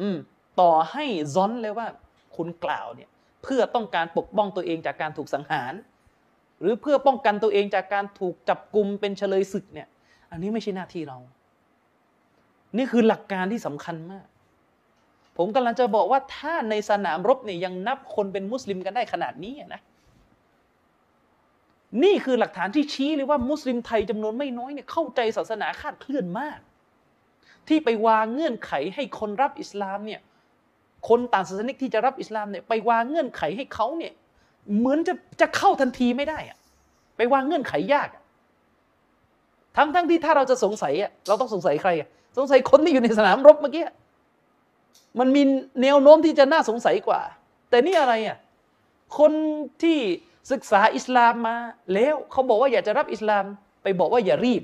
อืมต่อให้ซอนเลยว่าคุณกล่าวเนี่ยเพื่อต้องการปกป้องตัวเองจากการถูกสังหาร หรือเพื่อป้องกันตัวเองจากการถูกจับกุมเป็นเฉลยศึกเนี่ยอันนี้ไม่ใช่หน้าที่เรานี่คือหลักการที่สำคัญมากผมกำลังจะบอกว่าถ้าในสนามรบเนี่ยยังนับคนเป็นมุสลิมกันได้ขนาดนี้นะนี่คือหลักฐานที่ชี้เลยว่ามุสลิมไทยจำนวนไม่น้อยเนี่ยเข้าใจศาสนาคลาดเคลื่อนมากที่ไปวางเงื่อนไขให้คนรับอิสลามเนี่ยคนต่างศาสนิกที่จะรับอิสลามเนี่ยไปวางเงื่อนไขให้เขาเนี่ยเหมือนจะจะเข้าทันทีไม่ได้อะไปวางเงื่อนไขยากทั้งทั้งที่ถ้าเราจะสงสัยอะเราต้องสงสัยใครอะสงสัยคนที่อยู่ในสนามรบเมื่อกี้มันมีแนวโน้มที่จะน่าสงสัยกว่าแต่นี่อะไรอะคนที่ศึกษาอิสลามมาแล้วเขาบอกว่าอยากจะรับอิสลามไปบอกว่าอย่ารีบ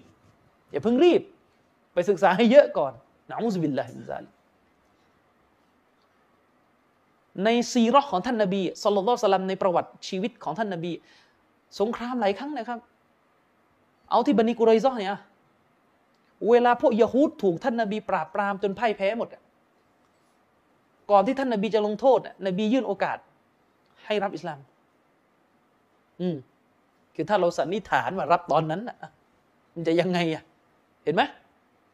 อย่าเพิ่งรีบไปศึกษาให้เยอะก่อนนะอูซุบิลลาฮิมินซาลิกในซีเราะห์ของท่านนบีศ็อลลัลลอฮุอะลัยฮิวะซัลลัมในประวัติชีวิตของท่านนบีสงครามหลายครั้งนะครับเอาที่บะนีกุรอยซอฮ์เนี่ยเวลาพวกยะฮูดถูกท่านนบีปราบปรามจนพ่ายแพ้หมดก่อนที่ท่านนบีจะลงโทษนบียื่นโอกาสให้รับอิสลามอืมคือถ้าเราสันนิษฐานว่ารับตอนนั้นนะมันจะยังไงอ่ะเห็นไหม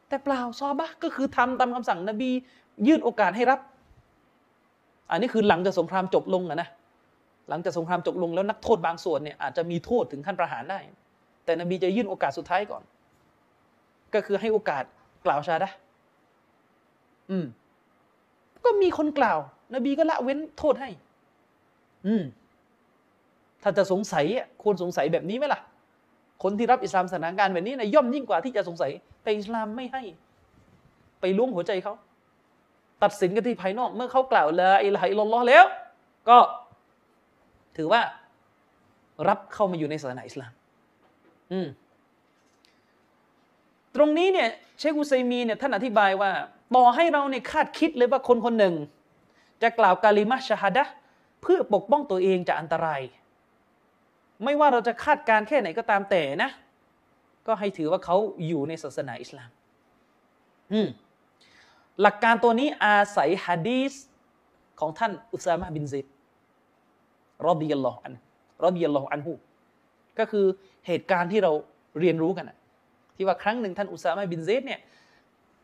แต่เปล่าซอบะก็คือทำตามคำสั่งนบียื่นโอกาสให้รับอันนี้คือหลังจากสงครามจบลงอะนะหลังจากสงครามจบลงแล้วนักโทษบางส่วนเนี่ยอาจจะมีโทษถึงขั้นประหารได้แต่นบีจะยื่นโอกาสสุดท้ายก่อนก็คือให้โอกาสกล่าวชาดะอืมก็มีคนกล่าวนบีก็ละเว้นโทษให้อืมถ้าจะสงสัยอ่ะควรสงสัยแบบนี้ไหมล่ะคนที่รับอิสลามสถานการณ์แบบนี้นะย่อมยิ่งกว่าที่จะสงสัยแต่อิสลามไม่ให้ไปล้วงหัวใจเขาตัดสินกันที่ภายนอกเมื่อเขากล่าวลาอิลาฮะอิลลัลลอฮ์แล้วก็ถือว่ารับเข้ามาอยู่ในศาสนาอิสลามอืมตรงนี้เนี่ยเชคอุซัยมีเนี่ยท่านอธิบายว่าต่อให้เราเนี่ยคาดคิดเลยว่าคนคนหนึ่งจะกล่าวกาลิมะฮ์ชะฮาดะฮ์เพื่อปกป้องตัวเองจากอันตรายไม่ว่าเราจะคาดการแค่ไหนก็ตามแต่นะก็ให้ถือว่าเขาอยู่ในศาสนาอิสลามอืมหลักการตัวนี้อาศัยหะดีษของท่านอุซามะห์บินซัยด์รอฎิยัลลอฮุอันรอฎิยัลลอฮุอันฮุก็คือเหตุการณ์ที่เราเรียนรู้กันนะที่ว่าครั้งหนึ่งท่านอุซามะห์บินซัยด์เนี่ย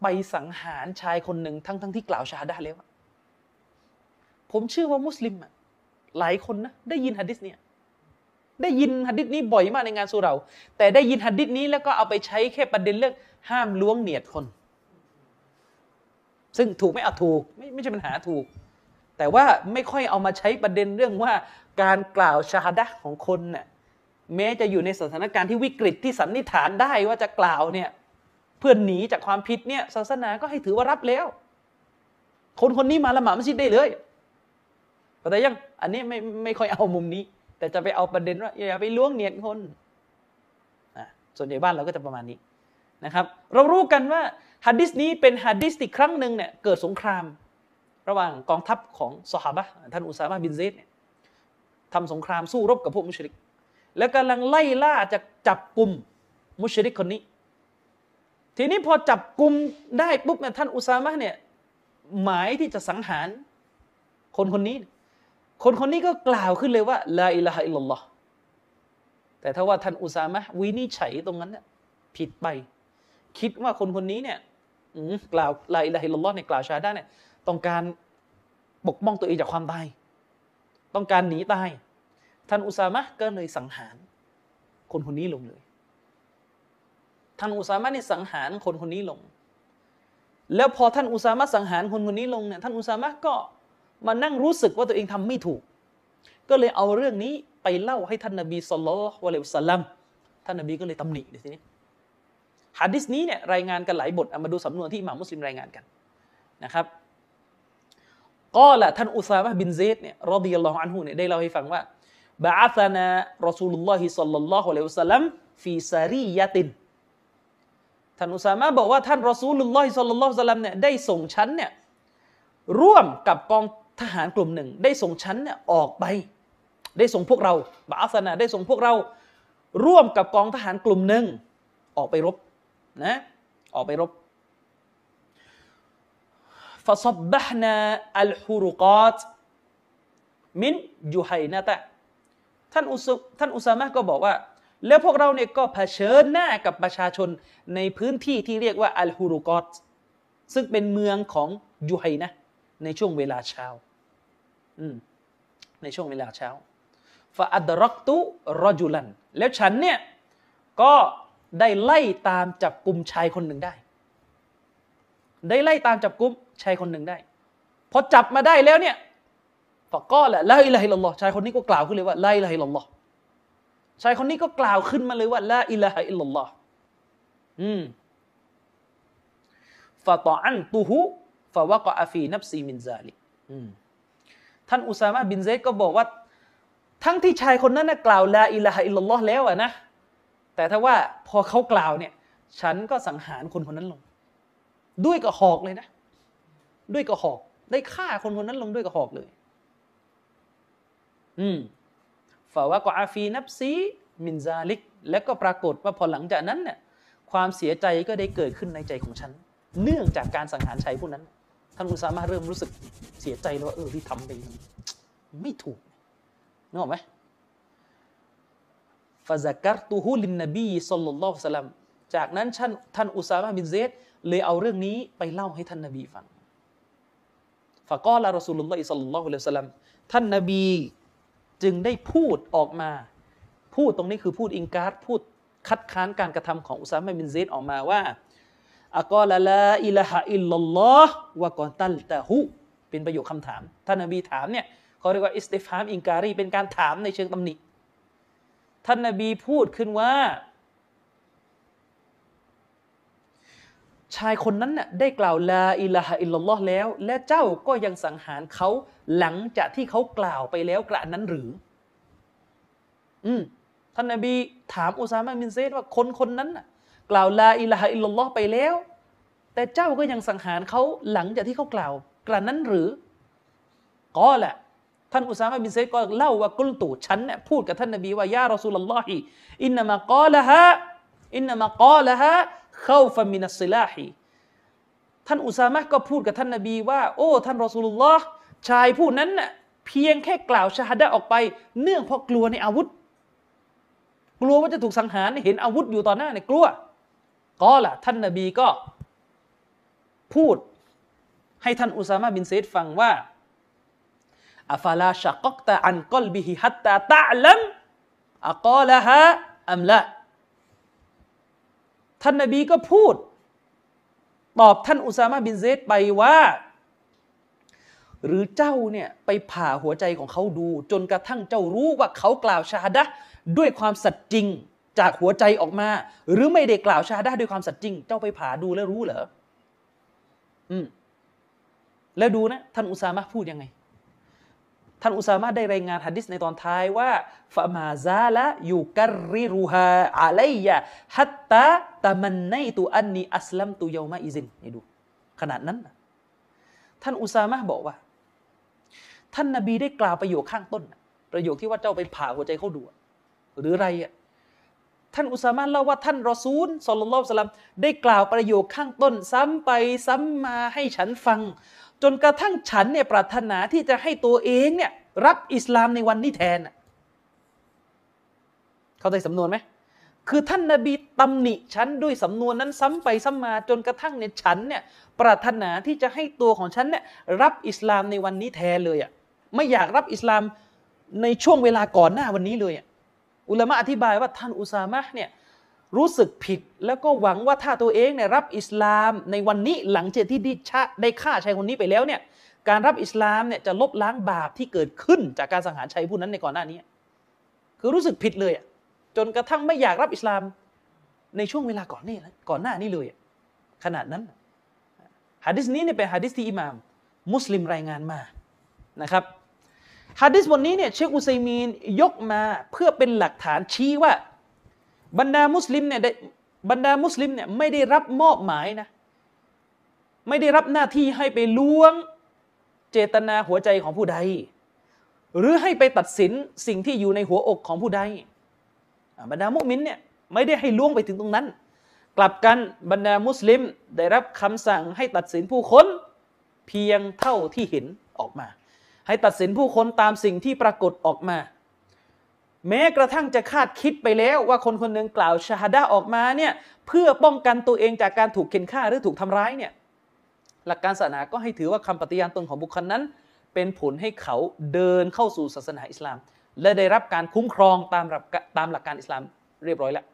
ไปสังหารชายคนหนึ่งทั้งทั้งที่กล่าวชาดะแล้วผมเชื่อว่ามุสลิมหลายคนนะได้ยินหะดีษเนี่ยได้ยินหะดีษนี้บ่อยมากในงานสุเราแต่ได้ยินหะดีษนี้แล้วก็เอาไปใช้แค่ประเด็นเรื่องห้ามล้วงเนียดคนซึ่งถูกไม่เอาถูกไม่ไม่ใช่ปัญหาถูกแต่ว่าไม่ค่อยเอามาใช้ประเด็นเรื่องว่าการกล่าวชาฮาดะห์ของคนน่ะแม้จะอยู่ในสถานการณ์ที่วิกฤตที่สันนิษฐานได้ว่าจะกล่าวเนี่ยเพื่อหนีจากความผิดเนี่ยศาสนาก็ให้ถือว่ารับแล้วคนคนนี้มาละหมาดมัสยิดได้เลยแต่ยังอันนี้ไม่ไม่ค่อยเอามุมนี้แต่จะไปเอาประเด็นว่าอย่าไปล้วงเนียดคนอ่ะส่วนใหญ่บ้านเราก็จะประมาณนี้นะครับเรารู้กันว่าหะดีษนี้เป็นหะดีษที่ครั้งหนึ่งเนี่ยเกิดสงครามระหว่างกองทัพของซอฮาบะห์ท่านอุซามะห์บินซัยด์เนี่ยทำสงครามสู้รบกับพวกมุชริกแล้วกำลังไล่ล่าจะจับกุมมุชริกคนนี้ทีนี้พอจับกุมได้ปุ๊บเนี่ยท่านอุซามะห์เนี่ยหมายที่จะสังหารคนคนนี้คนคนนี้ก็กล่าวขึ้นเลยว่าลาอิลาฮะอิลลัลลอฮ์แต่ถ้าว่าท่านอุซามะห์วินิจฉัยตรงนั้นเนี่ยผิดไปคิดว่าคนคนนี้เนี่ยกล่าวลาอิลาฮะอิลลัลลอฮ์เนี่ยกล่าวชาดะเนี่ยต้องการปกป้องตัวเองจากความตายต้องการหนีตายท่านอุซามะห์ก็เลยสังหารคนคนนี้ลงเลยท่านอุซามะห์เนี่ยสังหารคนคนนี้ลงแล้วพอท่านอุซามะห์สังหารคนคนนี้ลงเนี่ยท่านอุซามะห์ก็มานั่งรู้สึกว่าตัวเองทำไม่ถูกก็เลยเอาเรื่องนี้ไปเล่าให้ท่านนบีศ็อลลัลลอฮุอะลัยฮิวะซัลลัมท่านนบีก็เลยตำหนิเลยทีนี้หะดีษนี้เนี่ยรายงานกันหลายบทเอามาดูสำนวนที่อิหม่ามมุสลิมรายงานกันนะครับกอละท่านอุซามะห์บินซัยด์เนี่ยรอฎิยัลลอฮุอันฮุเนี่ยได้เล่าให้ฟังว่าบะอะซะนารอซูลุลลอฮิศ็อลลัลลอฮุอะลัยฮิวะซัลลัมฟีซารียะตินท่านอุซามะห์บอกว่าท่านรอซูลุลลอฮิศ็อลลัลลอฮุอะลัยฮิวะซัลลัมเนี่ยได้ส่งฉันเนี่ยร่วมกับกองทหารกลุ่มหนึ่งได้ส่งฉันเนี่ยออกไปได้ส่งพวกเราบะอะซะนะได้ส่งพวกเราร่วมกับกองทหารกลุ่มหนึ่งออกไปรบนะออกไปรบฟะซับบะฮ์นาอัลฮุรุกาตมินจุฮัยนะตะ ท่านอุสุท่านอุซามะก็บอกว่าแล้วพวกเราเนี่ยก็เผชิญหน้ากับประชาชนในพื้นที่ที่เรียกว่าอัลฮุรุกอตซึ่งเป็นเมืองของยูไฮนะในช่วงเวลาเช้าในช่วงเวลาเช้าฟาอัดรักตุรอจุลันแล้วฉันเนี่ยก็ได้ไล่ตามจับกุมชายคนหนึ่งได้ได้ไล่ตามจับกุมชายคนหนึ่งได้พอจับมาได้แล้วเนี่ยฟะกอละลาอิลาฮะอิลลัลลอฮ์ชายคนนี้ก็กล่าวขึ้นเลยว่าลาอิลาฮะอิลลัลลอฮ์ชายคนนี้ก็กล่าวขึ้นมาเลยว่าลาอิลาฮะอิลลัลลอฮ์อืมฟะตออันตุฮุฟะวะกออะฟีนัฟซีมินซาลิกอืมท่านอุซามะห์บินซัยด์ก็บอกว่าทั้งที่ชายคนนั้นน่ะกล่าวลาอิลาฮะอิลลัลลอฮ์แล้วอะนะแต่ถ้าว่าพอเขากล่าวเนี่ยฉันก็สังหารคนคนนั้นลงด้วยกระหอกเลยนะด้วยกระหอกได้ฆ่าคนคนนั้นลงด้วยกระหอกเลยอืมฟาวะกออาฟีนับซีมินซาลิกและก็ปรากฏว่าพอหลังจากนั้นเนี่ยความเสียใจก็ได้เกิดขึ้นในใจของฉันเนื่องจากการสังหารชายผู้นั้นท่านอุซามะห์เริ่มรู้สึกเสียใจแล้วว่าเออที่ทำไปไม่ถูกนึกออกไหมฟะซักรตุฮุลินนบีศ็อลลัลลอฮุอะลัยฮิวะซัลลัมจากนั้นท่านอุซามะห์บินซัยด์เลยเอาเรื่องนี้ไปเล่าให้ท่านนบีฟังฟะกอละรอซูลุลลอฮิศ็อลลัลลอฮุอะลัยฮิวะซัลลัมท่านนบีจึงได้พูดออกมาพูดตรงนี้คือพูดอิงการ์ดพูดคัดค้านการกระทำของอุซามะห์บินซัยด์ออกมาว่าอะกอละลาอิลาฮะอิลลัลลอฮวะกอตัลตะฮุเป็นประโยคคำถามท่านนบีถามเนี่ยเขาเรียกว่าอิสติฟฮามอิงการีเป็นการถามในเชิงตำหนิท่านนบีพูดขึ้นว่าชายคนนั้นน่ะได้กล่าวลาอิลาฮะอิลลัลลอฮ์แล้วและเจ้าก็ยังสังหารเขาหลังจากที่เขากล่าวไปแล้วกระนั้นหรืออืมท่านนบีถามอุซามะห์บินซัยด์ว่าคนคนนั้นน่ะกล่าวลาอิลาฮะอิลลัลลอฮ์ไปแล้วแต่เจ้าก็ยังสังหารเขาหลังจากที่เขากล่าวกระนั้นหรือก็แหละท่านอุซามะห์บินซัยด์ก็เล่าว่ากุลตูฉันเนี่ยพูดกับท่านนบีว่ายารอซูลุลลอฮิอินนามะกอละฮะอินนามะกอละฮะเข้าฟะมินัสซิลาฮิท่านอุซามะห์ก็พูดกับท่านนบีว่าโอ้ท่านรอซูลุลลอฮ์ชายผู้นั้นน่ะเพียงแค่กล่าวชะฮาดะห์ออกไปเนื่องเพราะกลัวในอาวุธกลัวว่าจะถูกสังหารเห็นอาวุธอยู่ต่อหน้าเนี่ยกลัวก็ล่ะท่านนบีก็พูดให้ท่านอุซามะห์บินซัยด์ฟังว่าอัฟลาชักกตะอันกลบิฮิฮัตตาตะลัมอักอลฮะอัมละท่านนบีก็พูดตอบท่านอุซามะห์บินซัยด์ไปว่าหรือเจ้าเนี่ยไปผ่าหัวใจของเขาดูจนกระทั่งเจ้ารู้ว่าเขากล่าวชาฮาดะห์ด้วยความสัตย์จริงจากหัวใจออกมาหรือไม่ได้กล่าวชาฮาดะห์ด้วยความสัตย์จริงเจ้าไปผ่าดูแล้วรู้เหรออืมแล้วดูนะท่านอุซามะห์พูดยังไงท่านอุซามะห์ได้รายงานหะดีษในตอนท้ายว่าฟะมาซาละยูกัรริรุฮาอะลัยยะฮัตตาตะมันนัยตุอันนีอัสลัมตุยอมะอิซินนี่ดูขนาดนั้นท่านอุซามะห์บอกว่าท่านนบีได้กล่าวประโยคข้างต้นประโยคที่ว่าเจ้าไปผ่าหัวใจเขาดูหรือไรอ่ะท่านอุซามะห์เล่าว่าท่านรอซูลศ็อลลัลลอฮุอะลัยฮิวะซัลลัมได้กล่าวประโยคข้างต้นซ้ำไปซ้ำมาให้ฉันฟังจนกระทั่งฉันเนี่ยปรารถนาที่จะให้ตัวเองเนี่ยรับอิสลามในวันนี้แทนเข้าใจสำนวนไหมคือท่านนบีตำหนิฉันด้วยสำนวนนั้นซ้ำไปซ้ำมาจนกระทั่งเนี่ยฉันเนี่ยปรารถนาที่จะให้ตัวของฉันเนี่ยรับอิสลามในวันนี้แทนเลยอ่ะไม่อยากรับอิสลามในช่วงเวลาก่อนหน้าวันนี้เลยอ่ะอุลามะอธิบายว่าท่านอุซามะห์เนี่ยรู้สึกผิดแล้วก็หวังว่าถ้าตัวเองเนี่ยรับอิสลามในวันนี้หลังจากที่ได้ฆ่าชายคนนี้ไปแล้วเนี่ยการรับอิสลามเนี่ยจะลบล้างบาปที่เกิดขึ้นจากการสังหารชายผู้นั้นในก่อนหน้านี้คือรู้สึกผิดเลยอ่ะจนกระทั่งไม่อยากรับอิสลามในช่วงเวลาก่อนนี้ก่อนหน้านี้เลยขนาดนั้นหะดีษนี้เนี่ยเป็นหะดีษที่อิหม่ามมุสลิมรายงานมานะครับหะดีษบทนี้เนี่ยเชคอุซัยมีนยกมาเพื่อเป็นหลักฐานชี้ว่าบรรดามุสลิมเนี่ยบรรดามุสลิมเนี่ยไม่ได้รับมอบหมายนะไม่ได้รับหน้าที่ให้ไปล้วงเจตนาหัวใจของผู้ใดหรือให้ไปตัดสินสิ่งที่อยู่ในหัวอกของผู้ใดบรรดามุมินเนี่ยไม่ได้ให้ล้วงไปถึงตรงนั้นกลับกันบรรดามุสลิมได้รับคำสั่งให้ตัดสินผู้คนเพียงเท่าที่เห็นออกมาให้ตัดสินผู้คนตามสิ่งที่ปรากฏออกมา แม้กระทั่งจะคาดคิดไปแล้วว่าคนคนหนึ่งกล่าวชะฮาดะห์ออกมาเนี่ยเพื่อป้องกันตัวเองจากการถูกเข็นฆ่าหรือถูกทำร้ายเนี่ยหลักการศาสนาก็ให้ถือว่าคำปฏิญาณตนของบุคคลนั้นเป็นผลให้เขาเดินเข้าสู่ศาสนาอิสลามและได้รับการคุ้มครองตามตามหลักการอิสลามเรียบร้อยแล้ว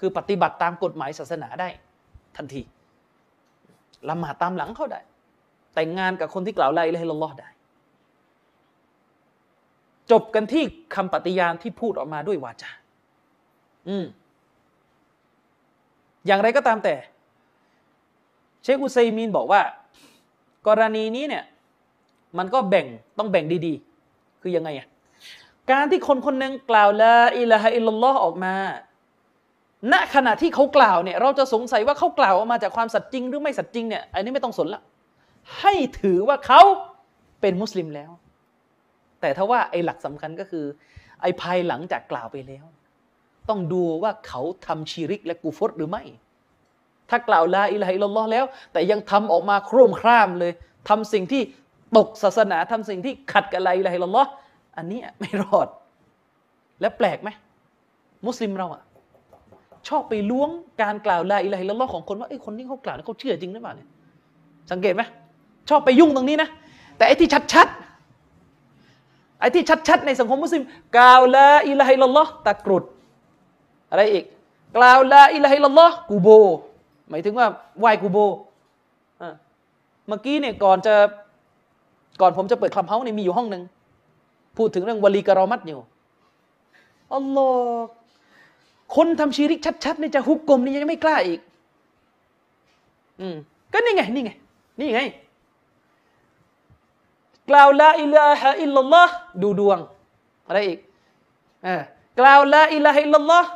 คือปฏิบัติตามกฎหมายศาสนาได้ทันทีละหมาดตามหลังเขาได้แต่งงานกับคนที่กล่าวลาอิลาฮะอิลลัลลอฮ์ได้จบกันที่คำปฏิญาณที่พูดออกมาด้วยวาจาอืมอย่างไรก็ตามแต่เชคอุซัยมีนบอกว่ากรณีนี้เนี่ยมันก็แบ่งต้องแบ่งดีๆคือยังไงอ่ะการที่คนคนหนึ่งกล่าวลาอิลาฮะอิลลัลลอฮ์ออกมาณขณะที่เขากล่าวเนี่ยเราจะสงสัยว่าเขากล่าวออกมาจากความสัตย์จริงหรือไม่สัตย์จริงเนี่ยอันนี้ไม่ต้องสนละให้ถือว่าเขาเป็นมุสลิมแล้วแต่ถ้าว่าไอ้หลักสำคัญก็คือไอ้ภายหลังจากกล่าวไปแล้วต้องดูว่าเขาทำชิริกและกูฟรหรือไม่ถ้ากล่าวลาอิลาฮะอิลลัลลอฮ์แล้วแต่ยังทำออกมาโครมคร่ามเลยทำสิ่งที่ตกศาสนาทำสิ่งที่ขัดกับลาอิลาฮะอิลลัลลอฮ์อันนี้ไม่รอดและแปลกไหมมุสลิมเราอะชอบไปล้วงการกล่าวลาอิลาฮะอิลลัลลอฮ์ของคนว่าไอ้คนนี้เขากล่าวเขาเชื่อจริงหรือเปล่าเนี่ยสังเกตไหมชอบไปยุ่งตรงนี้นะแต่ไอ้ที่ชัดๆไอ้ที่ชัดๆในสังคมมุสลิมกล่าวลาอิลาฮะอิลลัลลอฮ์ตะกรุดอะไรอีกกล่าวลาอิลาฮะอิลลัลลอฮ์กูโบหมายถึงว่าไหว้กูโบอ่ะเมื่อกี้เนี่ยก่อนจะก่อนผมจะเปิดคลับเฮ้าส์เนี่ยมีอยู่ห้องหนึ่งพูดถึงเรื่องวลีกะรอมัตอยู่อัลลอฮ์คนทำชีริกชัดๆเนี่ยจะฮุกกลมนี่ยังไม่กล้าอีกอืมก็นี่ไงนี่ไงนี่ไงกล่าวลาอิลาฮะอิลลัลลอฮ์ดูดวงอะไรอีกอ่ากล่าวลาอิลาฮะอิลลัลลอฮ์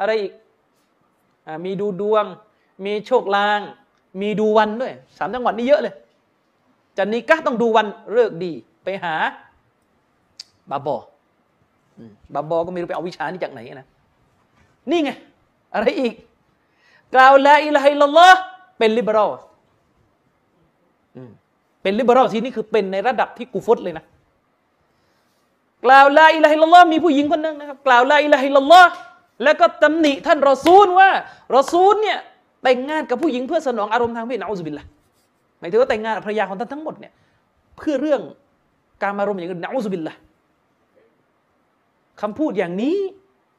อะไรอีกอ่ามีดูดวงมีโชคลางมีดูวันด้วยสามจังหวัดนี่เยอะเลยจันนิกะต้องดูวันเลิกดีไปหาบาบอบาบอก็ไม่รู้ไปเอาวิชานี้จากไหนนะนี่ไงอะไรอีกกล่าวลาอิลาฮะอิลลัลลอฮ์เป็นลิเบอรัลเป็นลิเบอรัลทีนี่คือเป็นในระดับที่กูฟรเลยนะกล่าวลาอิลาฮะอิลลัลลอฮ์มีผู้หญิงคนนึงนะครับกล่าวลาอิลาฮะอิลลัลลอฮ์แล้วก็ตำหนิท่านรอซูลว่ารอซูลเนี่ยแต่งงานกับผู้หญิงเพื่อสนองอารมณ์ทางเพศนะอูซุบิลละห์หมายถึงว่าแต่งงานกับภรรยาของท่านทั้งหมดเนี่ยเพื่อเรื่องการอารมณ์อย่างอื่นนะอูซุบิลละห์คำพูดอย่างนี้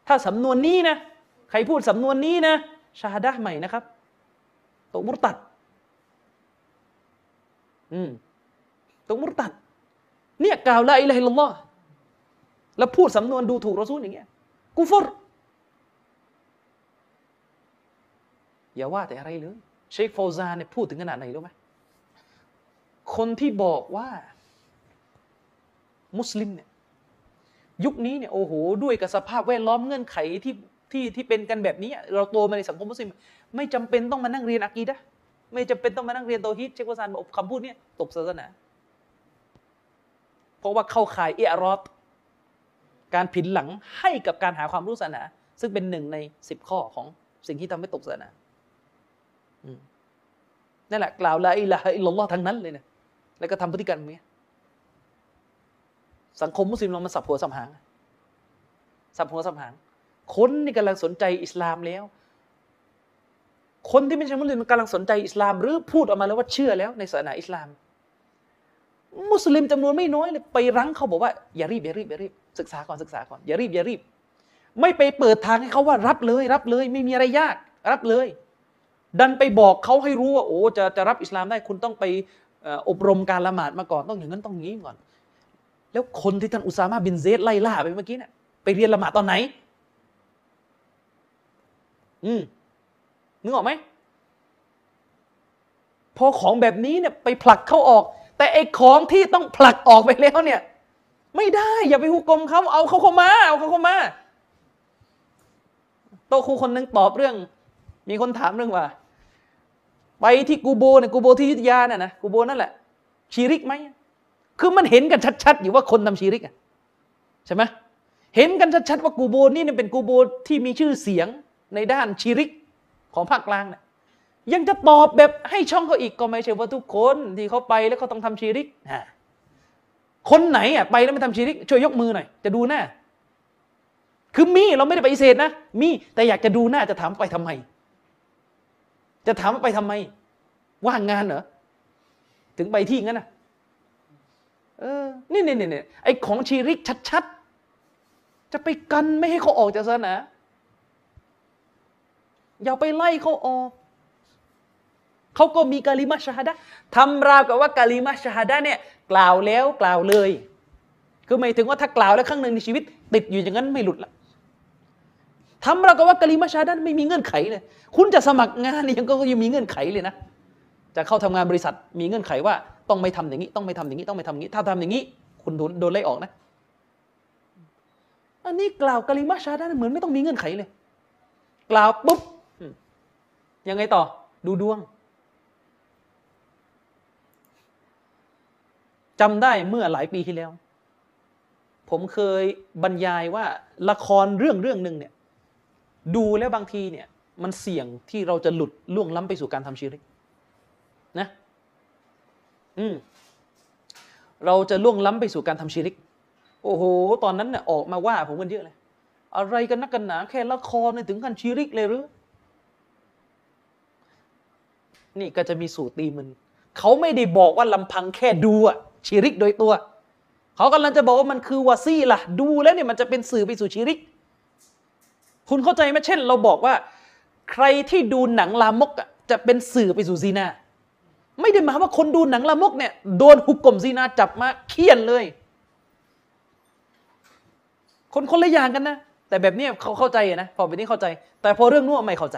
ถ้าสำนวนนี้นะใครพูดสำนวนนี้นะชะฮาดะห์ใหม่นะครับตกมุรตัดอืมตกมุรตัดเนี่ยกล่าวลาอิลาฮะอิลลัลลอฮ์แล้วพูดสำนวนดูถูกรอซูลอย่างเงี้ยกูฟรอย่าว่าแต่อะไรเลยเชคฟาวซานเนี่ยพูดถึงขนาดไหนรู้ไหมคนที่บอกว่ามุสลิมเนี่ยยุคนี้เนี่ยโอ้โหด้วยกับสภาพแวดล้อมเงื่อนไขที่ที่ที่เป็นกันแบบนี้เราโตมาในสังคมมุสลิมไม่จำเป็นต้องมานั่งเรียนอะกีดะห์ไม่จำเป็นต้องมานั่งเรียนเตาฮีดเชคฟาวซานบอกคำพูดเนี่ยตกศาสนาเพราะว่าเข้าข่ายเอรอดการผินหลังให้กับการหาความรู้ศาสนาซึ่งเป็นหนึ่งในสิบข้อของสิ่งที่ทำให้ตกศาสนานั่นแหละกล่าวลาอิลาฮะอิลลัลลอฮ์ทั้งนั้นเลยนะแล้วก็ทำพฤติกรรมนี้สังคมมุสลิมเรามันสับหัวสับหางสับหัวสับหางคนนี่กำลังสนใจอิสลามแล้วคนที่ไม่ใช่มุสลิมกำลังสนใจอิสลามหรือพูดออกมาแล้วว่าเชื่อแล้วในศาสนาอิสลามมุสลิมจำนวนไม่น้อยเลยไปรั้งเขาบอกว่าอย่ารีบอย่ารีบอย่ารีบศึกษาก่อนศึกษาก่อนอย่ารีบอย่ารีบไม่ไปเปิดทางให้เขาว่ารับเลยรับเลยไม่มีอะไรยากรับเลยดันไปบอกเขาให้รู้ว่าโอ้จะจะรับอิสลามได้คุณต้องไปอบรมการละหมาดมาก่อนต้องอย่างนั้นต้องอย่างนี้ก่อนแล้วคนที่ท่านอุซามะห์บินเซดไล่ล่าไปเมื่อกี้เนี่ยไปเรียนละหมาดตอนไหนอืมนึกออกไหมพอของแบบนี้เนี่ยไปผลักเขาออกแต่ไอ้ของที่ต้องผลักออกไปแล้วเนี่ยไม่ได้อย่าไปหุกกลมเขาเอาเขาเข้ามาเอาเขาเข้ามาโต๊ะครูคนหนึ่งตอบเรื่องมีคนถามเรื่องว่าไปที่กูโบเนี่ยกูโบที่อยุธยาน่ะนะกูโบนั่นแหละชีริกไหมคือมันเห็นกันชัดๆอยู่ว่าคนทำชีริกอ่ะใช่ไหมเห็นกันชัดๆว่ากูโบนี่เนี่ยเป็นกูโบที่มีชื่อเสียงในด้านชีริกของภาคกลางเนี่ยยังจะตอบแบบให้ช่องเขาอีกก็ไม่ใช่ว่าทุกคนที่เขาไปแล้วเขาต้องทำชีริกคนไหนอ่ะไปแล้วไม่ทำชีริกช่วยยกมือหน่อยจะดูหน้า คือมีเราไม่ได้ปฏิเสธนะมีแต่อยากจะดูหน้าจะถามไปทำไมจะถามไปทำไมว่างงานเหรอถึงไปที่งั้นนะเออนี่นี่นี่ไอของชีริกชัดๆจะไปกันไม่ให้เขาออกจากศาสนาอย่าไปไล่เขาออกเขาก็มีกาลิมะชะฮาดะห์ทำราวกับว่ากาลิมะชะฮาดะห์เนี่ยกล่าวแล้วกล่าวเลยคือหมายถึงว่าถ้ากล่าวแล้วครั้งหนึ่งในชีวิตติดอยู่อย่างนั้นไม่หลุดละทำราวกับว่ากาลิมะชะฮาดะห์ไม่มีเงื่อนไขเลยคุณจะสมัครงานยังก็ยังมีเงื่อนไขเลยนะจะเข้าทำงานบริษัทมีเงื่อนไขว่าต้องไม่ทำอย่างนี้ต้องไม่ทำอย่างนี้ต้องไม่ทำอย่างนี้ถ้าทำอย่างนี้คุณโดนไล่ออกนะอันนี้กล่าวกาลิมะชะฮาดะห์เหมือนไม่ต้องมีเงื่อนไขเลยกล่าวปุ๊บยังไงต่อดูดวงจำได้เมื่อหลายปีที่แล้วผมเคยบรรยายว่าละครเรื่องเรื่องนึงเนี่ยดูแล้วบางทีเนี่ยมันเสี่ยงที่เราจะหลุดล่วงล้ำไปสู่การทำชิริกนะอืมเราจะล่วงล้ำไปสู่การทำชิริกโอ้โหตอนนั้นเนี่ยออกมาว่าผมกันเยอะเลยอะไรกันนักกันหนาแค่ละครเนี่ยถึงขั้นชิริกเลยหรือนี่ก็จะมีสูตีมันเขาไม่ได้บอกว่าลำพังแค่ดูอะชิริกโดยตัวเขากำลังจะบอกว่ามันคือวาซี่ล่ะดูแล้วเนี่ยมันจะเป็นสื่อไปสู่ชิริกคุณเข้าใจไหมเช่นเราบอกว่าใครที่ดูหนังลามกอะจะเป็นสื่อไปสู่ซีนาไม่ได้หมายว่าคนดูหนังลามกเนี่ยโดนหุกกลมซีนาจับมาเคี่ยนเลยคนคนละอย่างกันนะแต่แบบนี้เขาเข้าใจนะพอแบบนี้เข้าใจแต่พอเรื่องนู้นไม่เข้าใจ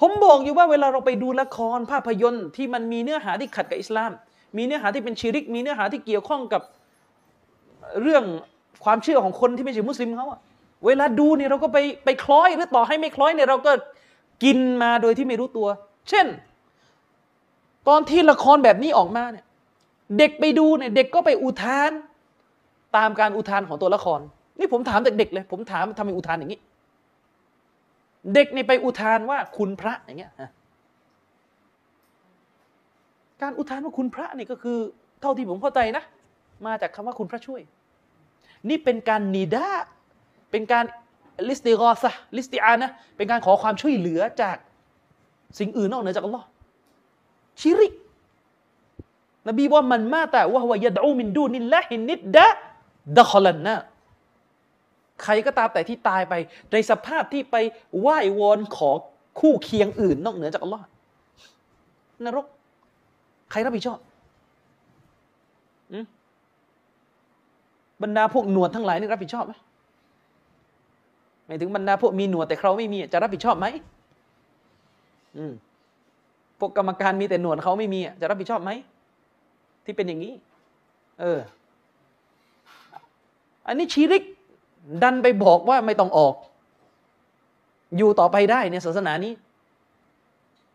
ผมบอกอยู่ว่าเวลาเราไปดูละครภาพยนตร์ที่มันมีเนื้อหาที่ขัดกับอิสลามมีเนื้อหาที่เป็นชิริกมีเนื้อหาที่เกี่ยวข้องกับเรื่องความเชื่อของคนที่ไม่ใช่มุสลิมเขาอะเวลาดูเนี่ยเราก็ไปไปคล้อยหรือต่อให้ไม่คล้อยเนี่ยเราก็กินมาโดยที่ไม่รู้ตัวเช่นตอนที่ละครแบบนี้ออกมาเนี่ยเด็กไปดูเนี่ยเด็กก็ไปอุทานตามการอุทานของตัวละครนี่ผมถามเด็กๆเลยผมถามทำไมอุทานอย่างนี้เด็กนี่ไปอุทานว่าคุณพระอย่างเงี้ยการอุทานว่าคุณพระนี่ก็คือเท่าที่ผมเข้าใจนะมาจากคำว่าคุณพระช่วยนี่เป็นการนีดะเป็นการลิสติกอซะลิสติอานะเป็นการขอความช่วยเหลือจากสิ่งอื่นนอกเหนือจากอัลลอฮ์ชิริกนบีว่ามันมาแต่ว่าฮุวะยะดอูมินดูนิลลาฮินิดดะดะคอลันนะใครก็ตามแต่ที่ตายไปในสภาพที่ไปไหว้วอนขอคู่เคียงอื่นนอกเหนือจากอัลลอฮ์นรกใครรับผิดชอบบรรดาพวกหนวดทั้งหลายนี่รับผิดชอบไหมหมายถึงบรรดาพวกมีหนวดแต่เขาไม่มีจะรับผิดชอบไหมพวกกรรมการมีแต่หนวดเขาไม่มีจะรับผิดชอบไหมที่เป็นอย่างนี้เอออันนี้ชิริกดันไปบอกว่าไม่ต้องออกอยู่ต่อไปได้เนี่ยศาสนานี้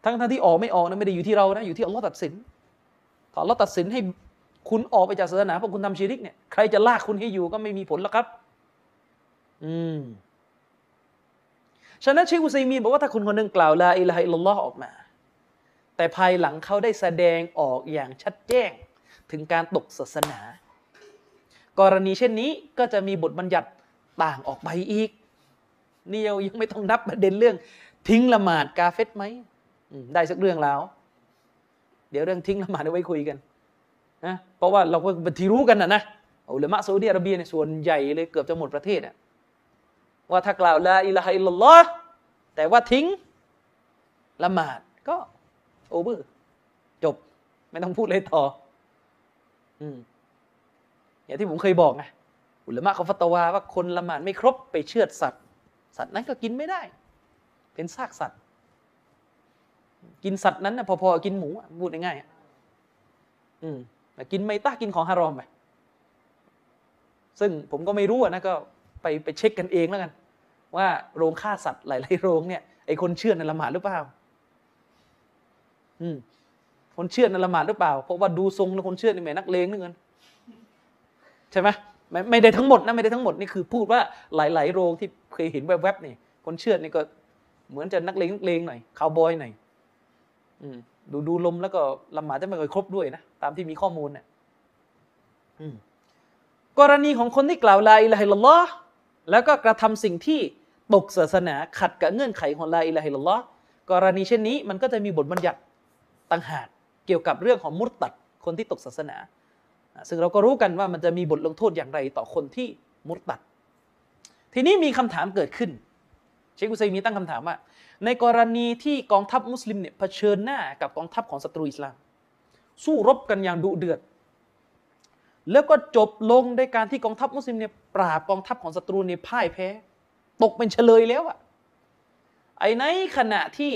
ทั้งท่านที่ออกไม่ออกนะไม่ได้อยู่ที่เรานะอยู่ที่อัลลอฮ์ตัดสินถ้าอัลลอฮ์ตัดสินให้คุณออกไปจากศาสนาเพราะคุณทำชิริกเนี่ยใครจะลากคุณให้อยู่ก็ไม่มีผลแล้วครับอืมฉะนั้นเชคอุซัยมีนบอกว่าถ้าคนคนหนึ่งกล่าวลาอิลาฮะอิลลัลลอฮ์ออกมาแต่ภายหลังเขาได้แสดงออกอย่างชัดแจ้งถึงการตกศาสนากรณีเช่นนี้ก็จะมีบทบัญญัติต่างออกไปอีกนี่เรายังไม่ต้องนับประเด็นเรื่องทิ้งละหมาดกาเฟตไหมได้สักเรื่องแล้วเดี๋ยวเรื่องทิ้งละหมาดเอาไว้คุยกันนะเพราะว่าเราก็เป็นที่รู้กันนะนะอุลามะซาอุดิอาระเบียในส่วนใหญ่เลยเกือบจะหมดประเทศอะว่าถ้ากล่าวลาอิลาฮะอิลลัลลอฮ์แต่ว่าทิ้งละหมาดก็โอเวอร์จบไม่ต้องพูดอะไรต่ออืมอย่างที่ผมเคยบอกไงอุลามะเขาฟัตวาว่าคนละหมาดไม่ครบไปเชือดสัตว์สัตว์นั้นก็กินไม่ได้เป็นซากสัตว์กินสัตว์นั้นนะพอๆกินหมูพูดง่ายๆอืมแต่กินไม่ต้ากินของฮารอมไปซึ่งผมก็ไม่รู้นะก็ไปไปเช็คกันเองแล้วกันว่าโรงฆ่าสัตว์หลายๆโรงเนี่ยไอคนเชือดในละหมาดหรือเปล่าอืมคนเชือดในละหมาดหรือเปล่าเพราะว่าดูทรงแล้วคนเชือดนี่แหมนักเลงนึกเงินใช่ไหมไม่ได้ทั้งหมดนะไม่ได้ทั้งหมดนี่คือพูดว่าหลายๆโรงที่เคยเห็นแวบๆนี่คนเชือดนี่ก็เหมือนจะนักเลงนักเลงหน่อยคาวบอยหน่อยดูดูลมแล้วก็ละหมาดจะไม่ค่อยครบด้วยนะตามที่มีข้อมูลเนี่ยกรณีของคนที่กล่าวลาอิลาฮะอิลลัลลอฮ์ แล้วก็กระทำสิ่งที่ตกศาสนาขัดกับเงื่อนไขของลาอิลาฮะอิลลัลลอฮ์กรณีเช่นนี้มันก็จะมีบทบัญญัติต่างหากเกี่ยวกับเรื่องของมุรตัดคนที่ตกศาสนาซึ่งเราก็รู้กันว่ามันจะมีบทลงโทษอย่างไรต่อคนที่มุรตัดทีนี้มีคำถามเกิดขึ้นเชคอุซัยมีตั้งคำถามว่าในกรณีที่กองทัพมุสลิมเนี่ยเผชิญหน้ากับกองทัพของศัตรูอิสลามสู้รบกันอย่างดุเดือดแล้วก็จบลงด้วยการที่กองทัพมุสลิมเนี่ยปราบกองทัพของศัตรูเนี่ยพ่ายแพ้ตกเป็นเฉลยแล้วอะไอ้ในขณะที่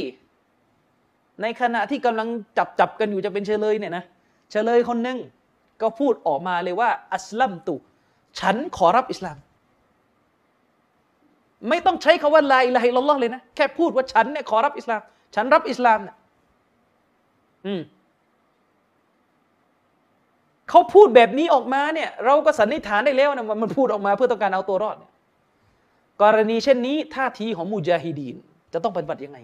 ในขณะที่กำลังจับจับกันอยู่จะเป็นเฉลยเนี่ยนะเฉลยคนหนึ่งก็พูดออกมาเลยว่าอัสลัมตุฉันขอรับอิสลามไม่ต้องใช้คำว่าลาอิลาฮะอิลลัลลอฮ์เลยนะแค่พูดว่าฉันเนี่ยขอรับอิสลามฉันรับอิสลามเนี่ยอืมเขาพูดแบบนี้ออกมาเนี่ยเราก็สันนิษฐานได้แล้วนะว่ามันพูดออกมาเพื่อต้องการเอาตัวรอดกรณีเช่นนี้ท่าทีของมุญาฮิดีนจะต้องปฏิบัติยังไง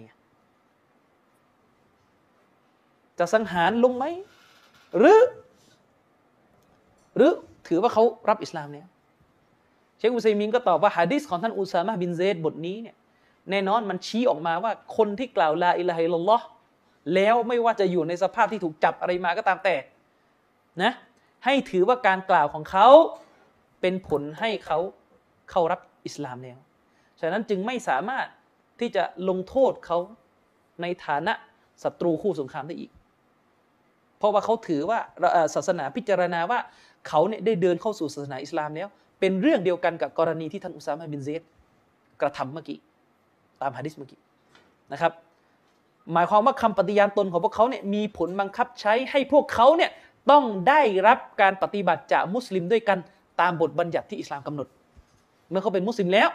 จะสังหารลงไหมหรือหรือถือว่าเขารับอิสลามเนี่ยเชคอุซัยมินก็ตอบว่าหะดีษของท่านอุซามะห์บินเซดบทนี้เนี่ยแน่นอนมันชี้ออกมาว่าคนที่กล่าวลาอิลาฮะอิลลัลลอฮ์แล้วไม่ว่าจะอยู่ในสภาพที่ถูกจับอะไรมาก็ตามแต่นะให้ถือว่าการกล่าวของเขาเป็นผลให้เขาเข้ารับอิสลามแล้วฉะนั้นจึงไม่สามารถที่จะลงโทษเขาในฐานะศัตรูคู่สงครามได้อีกเพราะว่าเขาถือว่าศาสนาพิจารณาว่าเขาเนี่ยได้เดินเข้าสู่ศาสนาอิสลามแล้วเป็นเรื่องเดียวกันกับกรณีที่ท่านอุซามะห์บินเซดกระทำเมื่อกี้ตามหะดีษเมื่อกี้นะครับหมายความว่าคำปฏิญาณตนของพวกเขาเนี่ยมีผลบังคับใช้ให้พวกเขาเนี่ยต้องได้รับการปฏิบัติจากมุสลิมด้วยกันตามบทบัญญัติที่อิสลามกำหนดเมื่อเขาเป็นมุสลิมแล้ว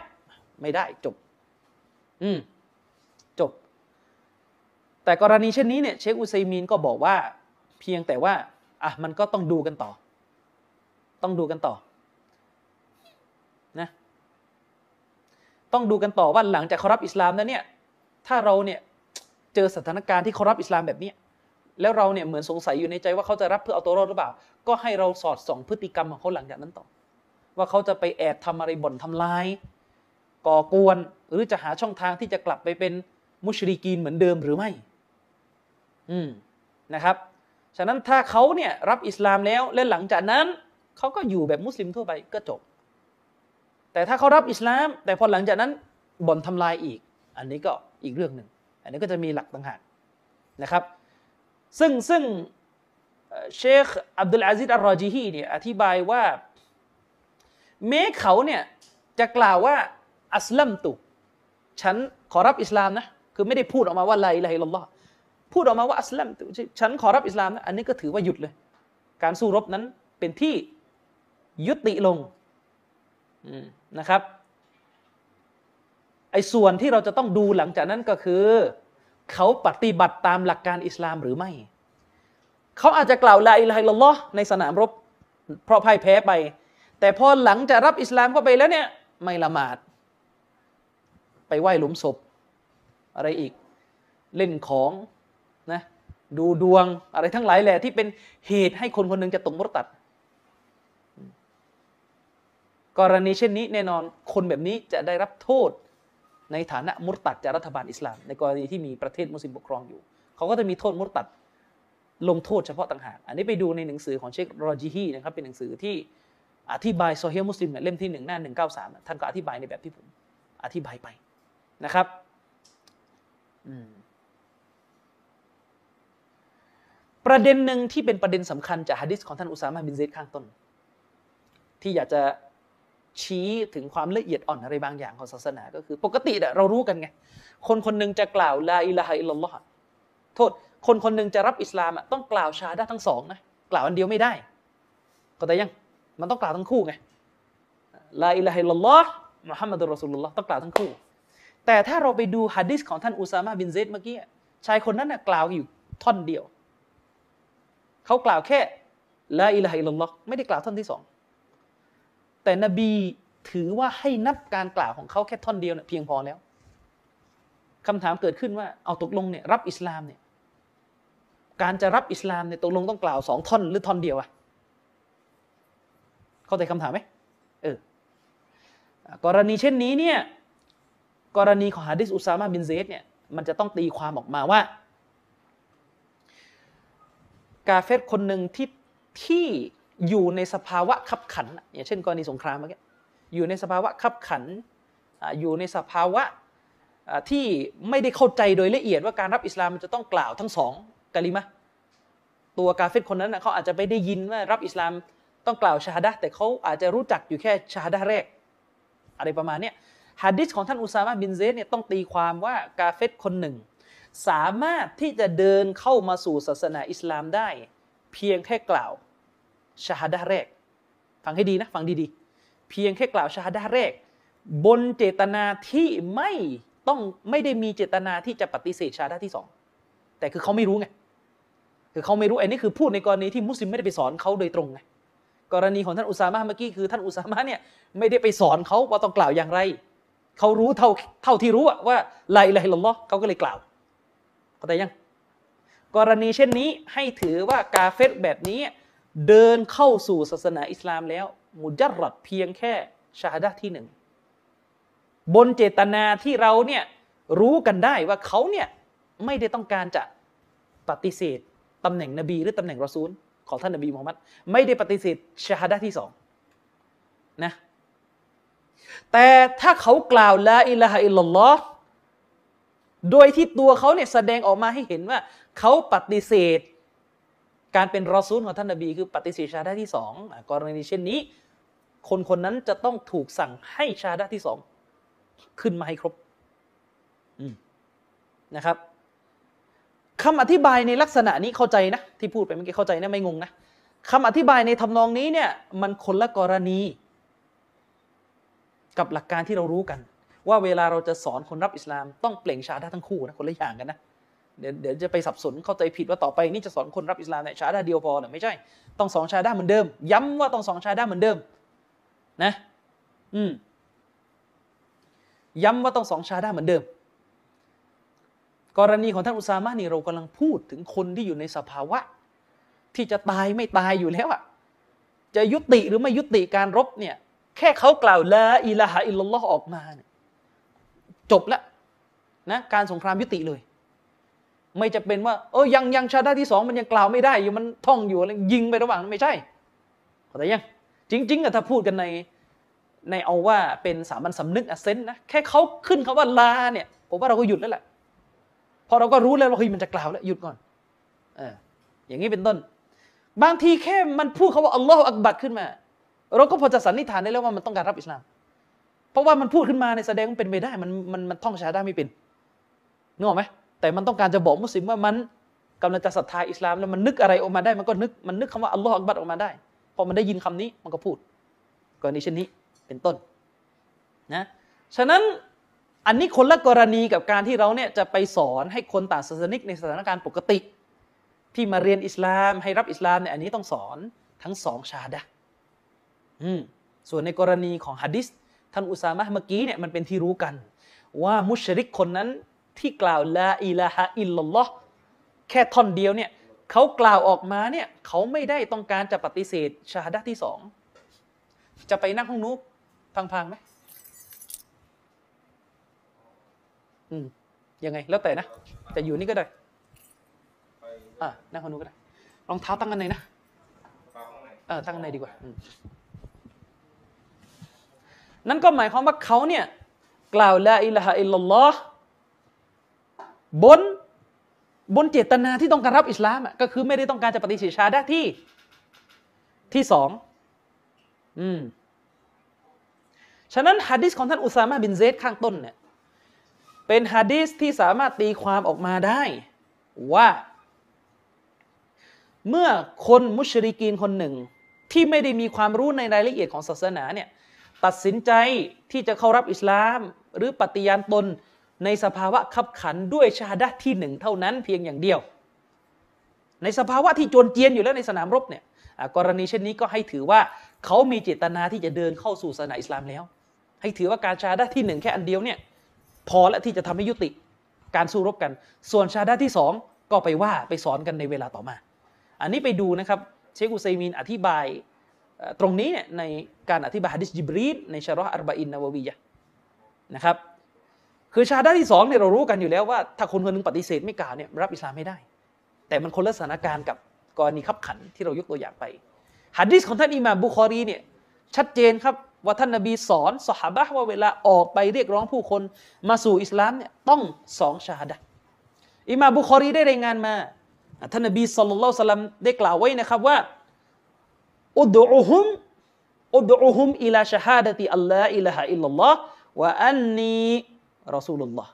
ไม่ได้จบอืมจบแต่กรณีเช่นนี้เนี่ยเชคอุซัยมีนก็บอกว่าเพียงแต่ว่าอ่ะมันก็ต้องดูกันต่อต้องดูกันต่อนะต้องดูกันต่อว่าหลังจากเขารับอิสลามแล้วเนี่ยถ้าเราเนี่ยเจอสถานการณ์ที่เขารับอิสลามแบบนี้แล้วเราเนี่ยเหมือนสงสัยอยู่ในใจว่าเขาจะรับเพื่อเอาตัวรอดหรือเปล่าก็ให้เราสอดส่องพฤติกรรมของเขาหลังจากนั้นต่อว่าเขาจะไปแอบทำอะไรบ่นทำลายก่อกวนหรือจะหาช่องทางที่จะกลับไปเป็นมุชริกีนเหมือนเดิมหรือไม่อืมนะครับฉะนั้นถ้าเขาเนี่ยรับอิสลามแล้วและหลังจากนั้นเขาก็อยู่แบบมุสลิมทั่วไปก็จบแต่ถ้าเขารับอิสลามแต่พอหลังจากนั้นบ่นทำลายอีกอันนี้ก็อีกเรื่องหนึ่งอันนี้ก็จะมีหลักต่างหากนะครับซึ่งซึ่งเชคอับดุลอาซิซอัลรอจิฮีเนี่ยอธิบายว่าแม้เขาเนี่ยจะกล่าวว่าอัสลัมตุฉันขอรับอิสลามนะคือไม่ได้พูดออกมาว่าลาอิลาฮะอิลลัลลอฮ์พูดออกมาว่าอัสลัมตุฉันขอรับอิสลามนะอันนี้ก็ถือว่าหยุดเลยการสู้รบนั้นเป็นที่ยุติลงนะครับไอ้ส่วนที่เราจะต้องดูหลังจากนั้นก็คือเขาปฏิบัติตามหลักการอิสลามหรือไม่เขาอาจจะกล่าวลาอิลาฮะอิลลัลลอฮ์ในสนามรบเพราะพ่ายแพ้ไปแต่พอหลังจากรับอิสลามเข้าไปแล้วเนี่ยไม่ละหมาดไปไหว้หลุมศพอะไรอีกเล่นของนะดูดวงอะไรทั้งหลายแหละที่เป็นเหตุให้คนคนหนึ่งจะตกมุรตัดกรณีเช่นนี้แน่นอนคนแบบนี้จะได้รับโทษในฐานะมุรตัดจากรัฐบาลอิสลามในกรณีที่มีประเทศมุสลิมปกครองอยู่เขาก็จะมีโทษมุรตัดลงโทษเฉพาะต่างหากอันนี้ไปดูในหนังสือของเชครอจิฮีนะครับเป็นหนังสือที่อธิบายซอฮีฮ์มุสลิมเล่มที่หนึ่งหน้าหนึ่งเก้าสามท่านก็อธิบายในแบบที่ผมอธิบายไปนะครับประเด็นหนึ่งที่เป็นประเด็นสำคัญจากหะดีษของท่านอุซามะห์บินเซดข้างต้นที่อยากจะชี้ถึงความละเอียดอ่อนอะไรบางอย่างของศาสนาก็คือปกติเรารู้กันไงคนคนหนึ่งจะกล่าวลาอิลาฮะอิลลัลลอฮ์โทษคนคนหนึ่งจะรับอิสลามต้องกล่าวชาดะทั้งสองนะกล่าวอันเดียวไม่ได้ก็แต่ยังมันต้องกล่าวทั้งคู่ไงลาอิลาฮะอิลลัลลอฮ์มุฮัมมัดุรรอซูลุลลอฮ์ต้องกล่าวทั้งคู่แต่ถ้าเราไปดูหะดีษของท่านอุซามะห์บินเซดเมื่อกี้ชายคนนั้นน่ะกล่าวอยู่ท่อนเดียวเขากล่าวแค่ลาอิลาฮะอิลลัลลอฮ์ไม่ได้กล่าวท่อนที่สองแต่นบีถือว่าให้นับการกล่าวของเขาแค่ท่อนเดียวเนี่ยเพียงพอแล้วคำถามเกิดขึ้นว่าเอาตกลงเนี่ยรับอิสลามเนี่ยการจะรับอิสลามเนี่ยตกลงต้องกล่าวสองท่อนหรือท่อนเดียวอะเข้าใจคำถามไหมเออ กรณีเช่นนี้เนี่ยกรณีของหะดีษอุซามะห์บินซัยด์เนี่ยมันจะต้องตีความออกมาว่ากาเฟรคนหนึ่งที่ที่อยู่ในสภาวะคับขันอย่างเช่นกรณีสงครามเมื่อกี้อยู่ในสภาวะคับขันอยู่ในสภาวะที่ไม่ได้เข้าใจโดยละเอียดว่าการรับอิสลามมันจะต้องกล่าวทั้งสองกะลิมะห์ตัวกาเฟรคนนั้นเขาอาจจะไม่ได้ยินว่ารับอิสลามต้องกล่าวชะฮาดะห์แต่เขาอาจจะรู้จักอยู่แค่ชะฮาดะห์แรกอะไรประมาณนี้หะดีษของท่านอุซามะห์บินซัยด์เนี่ยต้องตีความว่ากาเฟรคนหนึ่งสามารถที่จะเดินเข้ามาสู่ศาสนาอิสลามได้เพียงแค่กล่าวชะฮาดะห์แรกฟังให้ดีนะฟังดีๆเพียงแค่กล่าวชะฮาดะห์แรกบนเจตนาที่ไม่ต้องไม่ได้มีเจตนาที่จะปฏิเสธชะฮาดะห์ที่สองแต่คือเขาไม่รู้ไงคือเขาไม่รู้ไอ้นี่คือพูดในกรณีที่มุสลิมไม่ได้ไปสอนเขาโดยตรงไงกรณีของท่านอุซามะห์เมื่อกี้คือท่านอุซามะห์เนี่ยไม่ได้ไปสอนเขาว่าต้องกล่าวอย่างไรเขารู้เท่าเท่าที่รู้ว่าลาอิลาฮะอิลลัลลอฮ์เขาก็เลยกล่าวเข้าใจยังกรณีเช่นนี้ให้ถือว่ากาเฟรแบบนี้เดินเข้าสู่ศาสนาอิสลามแล้วมุจัรรัดเพียงแค่ชะฮาดะห์ที่หนึ่งบนเจตนาที่เราเนี่ยรู้กันได้ว่าเขาเนี่ยไม่ได้ต้องการจะปฏิเสธตำแหน่งนบีหรือตำแหน่งรอซูลของท่านนบีมุฮัมมัดไม่ได้ปฏิเสธชะฮาดะห์ที่สองนะแต่ถ้าเขากล่าวลาอิลาฮะอิลลัลลอฮ์โดยที่ตัวเขาเนี่ยแสดงออกมาให้เห็นว่าเขาปฏิเสธการเป็นรอซูลของท่านนบีคือปฏิเสธชะฮาดะห์ที่สองกรณีเช่นนี้คนคนนั้นจะต้องถูกสั่งให้ชะฮาดะห์ที่สองขึ้นมาให้ครบนะครับคำอธิบายในลักษณะนี้เข้าใจนะที่พูดไปเมื่อกี้เข้าใจนะไม่งงนะคำอธิบายในทำนองนี้เนี่ยมันคนละกรณีกับหลักการที่เรารู้กันว่าเวลาเราจะสอนคนรับอิสลามต้องเปล่งชาดะทั้งคู่นะคนละอย่างกันนะเดี๋ยวเดี๋ยวจะไปสับสนเข้าใจผิดว่าต่อไปนี่จะสอนคนรับอิสลามเนี่ยชาดะเดียวพอเนี่ยไม่ใช่ต้องสองชาดะเหมือนเดิมย้ำว่าต้องสองชาดะเหมือนเดิมนะอืมย้ำว่าต้องสองชาดะเหมือนเดิมกรณีของท่านอุซามะห์นี่เรากำลังพูดถึงคนที่อยู่ในสภาวะที่จะตายไม่ตายอยู่แล้วอ่ะจะยุติหรือไม่ยุติการรบเนี่ยแค่เขากล่าวลาอิลาฮะอิลลัลลอฮ์ออกมาจบแล้วนะการสงครามยุติเลยไม่จะเป็นว่าเออยังยังชาดะที่สองมันยังกล่าวไม่ได้อยู่มันท่องอยู่อะไรยิงไประหว่างไม่ใช่เข้าใจยังจริงๆอะถ้าพูดกันในในเอาว่าเป็นสามัญสำนึกอะเซนนะแค่เขาขึ้นคำว่าลาเนี่ยผมว่าเราก็หยุดแล้วแหละพอเราก็รู้แล้วว่าเฮ้ยมันจะกล่าวแล้วหยุดก่อนเอออย่างนี้เป็นต้นบางทีแค่มันพูดคำว่าอัลลอฮฺอักบัรขึ้นมาเราก็พอจะสันนิษฐานได้แล้วว่ามันต้องการรับอิสลามเพราะว่ามันพูดขึ้นมาในแสดงมันเป็นไปได้มันมันมันท่องชาดะไม่เป็นนึกออกไหมแต่มันต้องการจะบอกมุสลิมว่ามันกำลังจะศรัทธาอิสลามแล้วมันนึกอะไรออกมาได้มันก็นึกมันนึกคำว่าอัลลอฮฺอักบัรออกมาได้พอมันได้ยินคำนี้มันก็พูดกรณีเช่นนี้เป็นต้นนะฉะนั้นอันนี้คนละกรณีกับการที่เราเนี่ยจะไปสอนให้คนต่างศาสนิกในสถานการณ์ปกติที่มาเรียนอิสลามให้รับอิสลามเนี่ยอันนี้ต้องสอนทั้งสองชาดะอืมส่วนในกรณีของหะดีษท่านอุซามะห์เมื่อกี้เนี่ยมันเป็นที่รู้กันว่ามุชริกคนนั้นที่กล่าวลาอิลาฮะอิลลัลลอฮ์แค่ท่อนเดียวเนี่ยเขากล่าวออกมาเนี่ยเขาไม่ได้ต้องการจะปฏิเสธชาดะที่สองจะไปนั่งห้องนูบพังๆไหมอืมยังไงแล้วแต่นะจะอยู่นี่ก็ได้อ่ะนั่งคนนู้นก็ได้รองเท้าตั้งกันไหนนะเออตั้งกันไหนดีกว่านั่นก็หมายความว่าเขาเนี่ยกล่าวลาอิลาฮะอิลลัลลอฮ์บนบนเจตนาที่ต้องการรับอิสลามอ่ะก็คือไม่ได้ต้องการจะปฏิเสธชาดะที่ที่สองอืมฉะนั้นหะดีษของท่านอุซามะห์บินซัยด์ข้างต้นเนี่ยเป็นหะดีษที่สามารถตีความออกมาได้ว่าเมื่อคนมุชริกีนคนหนึ่งที่ไม่ได้มีความรู้ในรายละเอียดของศาสนาเนี่ยตัดสินใจที่จะเข้ารับอิสลามหรือปฏิญาณตนในสภาวะคับขันด้วยชะฮาดะห์ที่หนึ่งเท่านั้นเพียงอย่างเดียวในสภาวะที่โจรเจียนอยู่แล้วในสนามรบเนี่ยกรณีเช่นนี้ก็ให้ถือว่าเขามีเจตนาที่จะเดินเข้าสู่ศาสนาอิสลามแล้วให้ถือว่าการชะฮาดะห์ที่หนึ่งแค่อันเดียวเนี่ยพอและที่จะทำให้ยุติการสู้รบกันส่วนชาดะที่สองก็ไปว่าไปสอนกันในเวลาต่อมาอันนี้ไปดูนะครับเชคอุซัยมีนอธิบาย ตรงนี้เนี่ยในการอธิบายหะดิษญิบรีลในชะรอห์อัรบะอีนนะวะวียะห์นะครับคือชาฮาดะห์ที่สองเนี่ยเรารู้กันอยู่แล้วว่าถ้าคนคนนึงปฏิเสธไม่กล่าวเนี่ยรับอิสลามไม่ได้แต่มันคนละสถานการณ์กับกรณีคับขันที่เรายกตัวอย่างไปหะดีษของท่านอิหม่ามบุคอรีเนี่ยชัดเจนครับว่าท่านนบีสอนซอฮาบะห์ว่าเวลาออกไปเรียกร้องผู้คนมาสู่อิสลามเนี่ยต้องสองชาฮาดะห์อิหม่ามบุคอรีได้รายงานมาท่านนบีศ็อลลัลลอฮุอะลัยฮิวะซัลลัมได้กล่าวไว้นะครับว่าอุดอูฮุมอุดอูฮุมอิลาชะฮาดะติอัลลาอิลาฮะอิลลัลลอฮวะอันนีรอซูลุลลอฮ์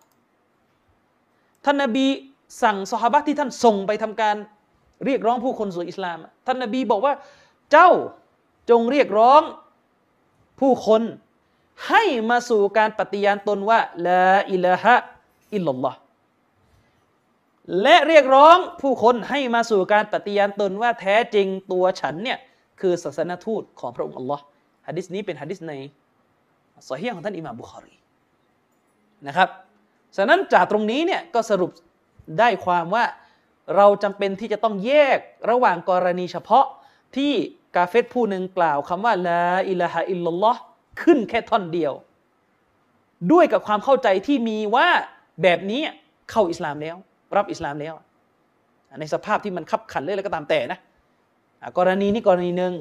ท่านนบีสั่งซอฮาบะห์ที่ท่านส่งไปทำการเรียกร้องผู้คนสู่อิสลามท่านนบีบอกว่าเจ้าจงเรียกร้องผู้คนให้มาสู่การปฏิญาณตนว่าลาอิลาฮะอิลลัลลอฮ์และเรียกร้องผู้คนให้มาสู่การปฏิญาณตนว่าแท้จริงตัวฉันเนี่ยคือศาสนทูตของพระองค์อัลลอฮ์หะดีษนี้เป็นหะดีษในซอฮีหะของท่านอิหม่ามบุคอรีนะครับฉะนั้นจากตรงนี้เนี่ยก็สรุปได้ความว่าเราจำเป็นที่จะต้องแยกระหว่างกรณีเฉพาะที่กาเฟรผู้หนึ่งกล่าวคำว่าลาอิลาฮะอิลลัลลอฮ์ขึ้นแค่ท่อนเดียวด้วยกับความเข้าใจที่มีว่าแบบนี้เข้าอิสลามแล้วรับอิสลามแล้วในสภาพที่มันคับขันเรื่องอะไรก็ตามแต่นะกรณีนี้กรณีหนึ่ง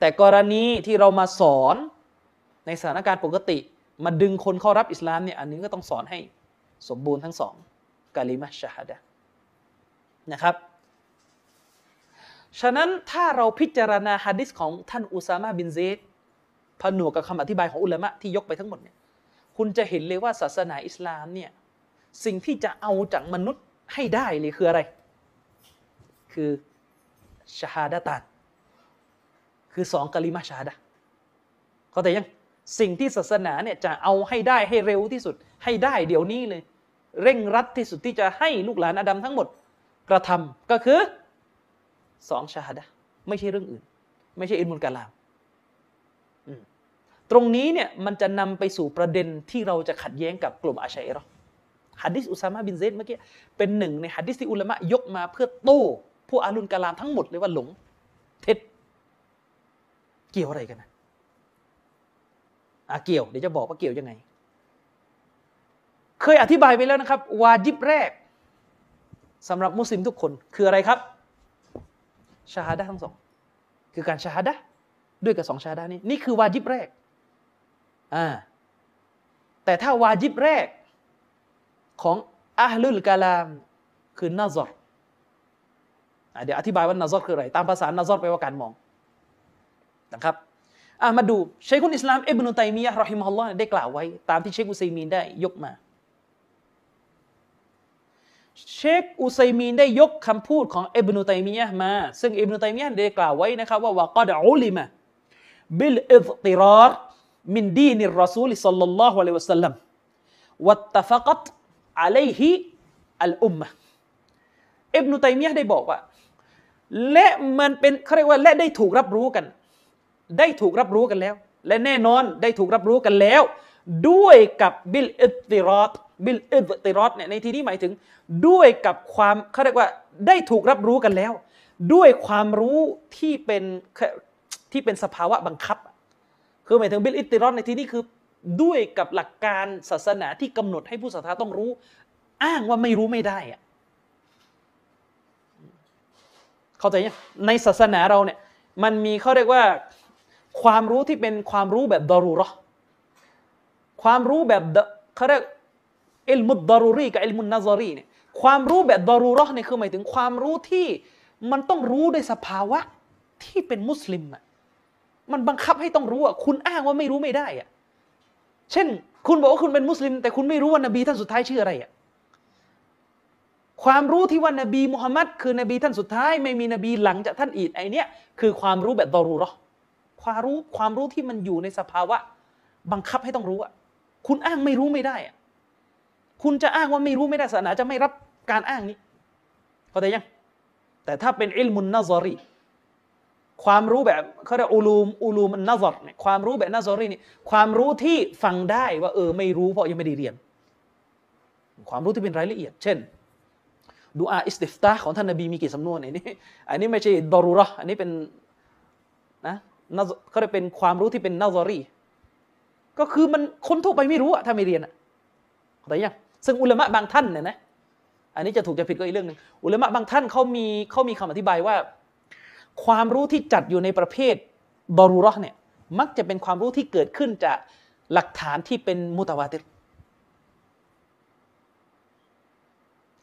แต่กรณีที่เรามาสอนในสถานการณ์ปกติมาดึงคนเข้ารับอิสลามเนี่ยอันนี้ก็ต้องสอนให้สมบูรณ์ทั้งสองกะลิมะฮ์ชะฮาดะห์นะครับฉะนั้นถ้าเราพิจารณาหะดีษของท่านอุซามะห์บินเซดผนวกกับคำอธิบายของอุลามะที่ยกไปทั้งหมดเนี่ยคุณจะเห็นเลยว่าศาสนาอิสลามเนี่ยสิ่งที่จะเอาจากมนุษย์ให้ได้เลยคืออะไรคือชะฮาดะตานคือสองกะลิมะฮ์ชะฮาดะห์เข้าใจยังสิ่งที่ศาสนาเนี่ยจะเอาให้ได้ให้เร็วที่สุดให้ได้เดี๋ยวนี้เลยเร่งรัดที่สุดที่จะให้ลูกหลานอาดัมทั้งหมดกระทำก็คือสองชาฮาดะห์ไม่ใช่เรื่องอื่นไม่ใช่อิลมุลกะลามตรงนี้เนี่ยมันจะนำไปสู่ประเด็นที่เราจะขัดแย้งกับกลุ่มอัชอะอิเราะห์หะดีษอุซามะห์บินเซดเมื่อกี้เป็นหนึ่งในหะดีษที่อุลามะยกมาเพื่อโต้ผู้อาลุลกะลามทั้งหมดเลยว่าหลงเท็จเกี่ยวอะไรกันนะเกี่ยวเดี๋ยวจะบอกว่าเกี่ยวยังไงเคยอธิบายไปแล้วนะครับวาญิบแรกสำหรับมุสลิมทุกคนคืออะไรครับชาฮาดะห์ทั้งสองคือการชาฮาดะห์ด้วยกับสองชาฮาดะห์นี้นี่คือวาญิบแรกอ่าแต่ถ้าวาญิบแรกของอะห์ลุลกะลามคือนะซอรเดี๋ยวอธิบายว่านะซอรคืออะไรตามภาษานะซอรแปลว่าการมองนะครับอ่ะมาดูเชคุลอิสลามอิบนุตัยมียะห์รอฮิมะฮุลลอฮ์ได้กล่าวไว้ตามที่เชคอุซัยมีนได้ยกมาเชคอุซัยมีนได้ยกคำพูดของอิบนุตัยมียะห์มาซึ่งอิบนุตัยมียะห์ได้กล่าวไว้นะครับว่าวะกอดอุลิมะบิลอิฎติรารมินดีนิรรอซูลศ็อลลัลลอฮุอะลัยฮิวะซัลลัมวัตตะฟักัตอะลัยฮิอัลอุมมะห์อิบนุตัยมียะห์ได้บอกว่าและมันเป็นเค้าเรียกว่าและได้ถูกรับรู้กันได้ถูกรับรู้กันแล้วและแน่นอนได้ถูกรับรู้กันแล้วด้วยกับบิลอิฎติรารบิลอิฎติรารเนี่ยในที่นี้หมายถึงด้วยกับความเขาเรียกว่าได้ถูกรับรู้กันแล้วด้วยความรู้ที่เป็นที่เป็นสภาวะบังคับคือหมายถึงบิลอิฎติรารในที่นี้คือด้วยกับหลักการศาสนาที่กำหนดให้ผู้ศรัทธาต้องรู้อ้างว่าไม่รู้ไม่ได้อะเข้าใจยังในศาสนาเราเนี่ยมันมีเขาเรียกว่าความรู้ที่เป็นความรู้แบบดารูเราะห์ความรู้แบบเขาเรียกอิลมุดดารูรีกับอิลมุนนะซอรีเนี่ยความรู้แบบดารูเราะห์เนี่ยคือหมายถึงความรู้ที่มันต้องรู้ด้วยสภาวะที่เป็นมุสลิมอ่ะมันบังคับให้ต้องรู้อ่ะคุณอ้างว่าไม่รู้ไม่ได้อ่ะเช่นคุณบอกว่าคุณเป็นมุสลิมแต่คุณไม่รู้ว่านบีท่านสุดท้ายชื่ออะไรอ่ะความรู้ที่ว่านบีมุฮัมมัดคือนบีท่านสุดท้ายไม่มีนบีหลังจากท่านอีกไอเนี้ยคือความรู้แบบดารูเราะห์ความรู้ความรู้ที่มันอยู่ในสภาวะบังคับให้ต้องรู้อ่ะคุณอ้างไม่รู้ไม่ได้อ่ะคุณจะอ้างว่าไม่รู้ไม่ได้ศาสนาจะไม่รับการอ้างนี้เข้าใจยังแต่ถ้าเป็นอิลมุนนะซอรีความรู้แบบเขาเรียกอูลูมอูลูมนะซอรเนี่ยความรู้แบบนะซอรีนี่ความรู้ที่ฟังได้ว่าเออไม่รู้เพราะยังไม่ได้เรียนความรู้ที่เป็นรายละเอียดเช่นดุอาอิสติฟตาห์ของท่านนบีมีกี่สำนวนเนี่ยอันนี้ไม่ใช่ดารูเราะห์อันนี้เป็นนะ เขาเรียกเป็นความรู้ที่เป็นนาซอรีก็คือมันคนทั่วไปไม่รู้อะถ้าไม่เรียนอะแต่ยังซึ่งอุลามะบางท่านเนี่ยนะอันนี้จะถูกจะผิดก็อีกเรื่องนึงอุลามะบางท่านเขามีเขามีคำอธิบายว่าความรู้ที่จัดอยู่ในประเภทดอรูเราะห์เนี่ยมักจะเป็นความรู้ที่เกิดขึ้นจากหลักฐานที่เป็นมุตะวาติร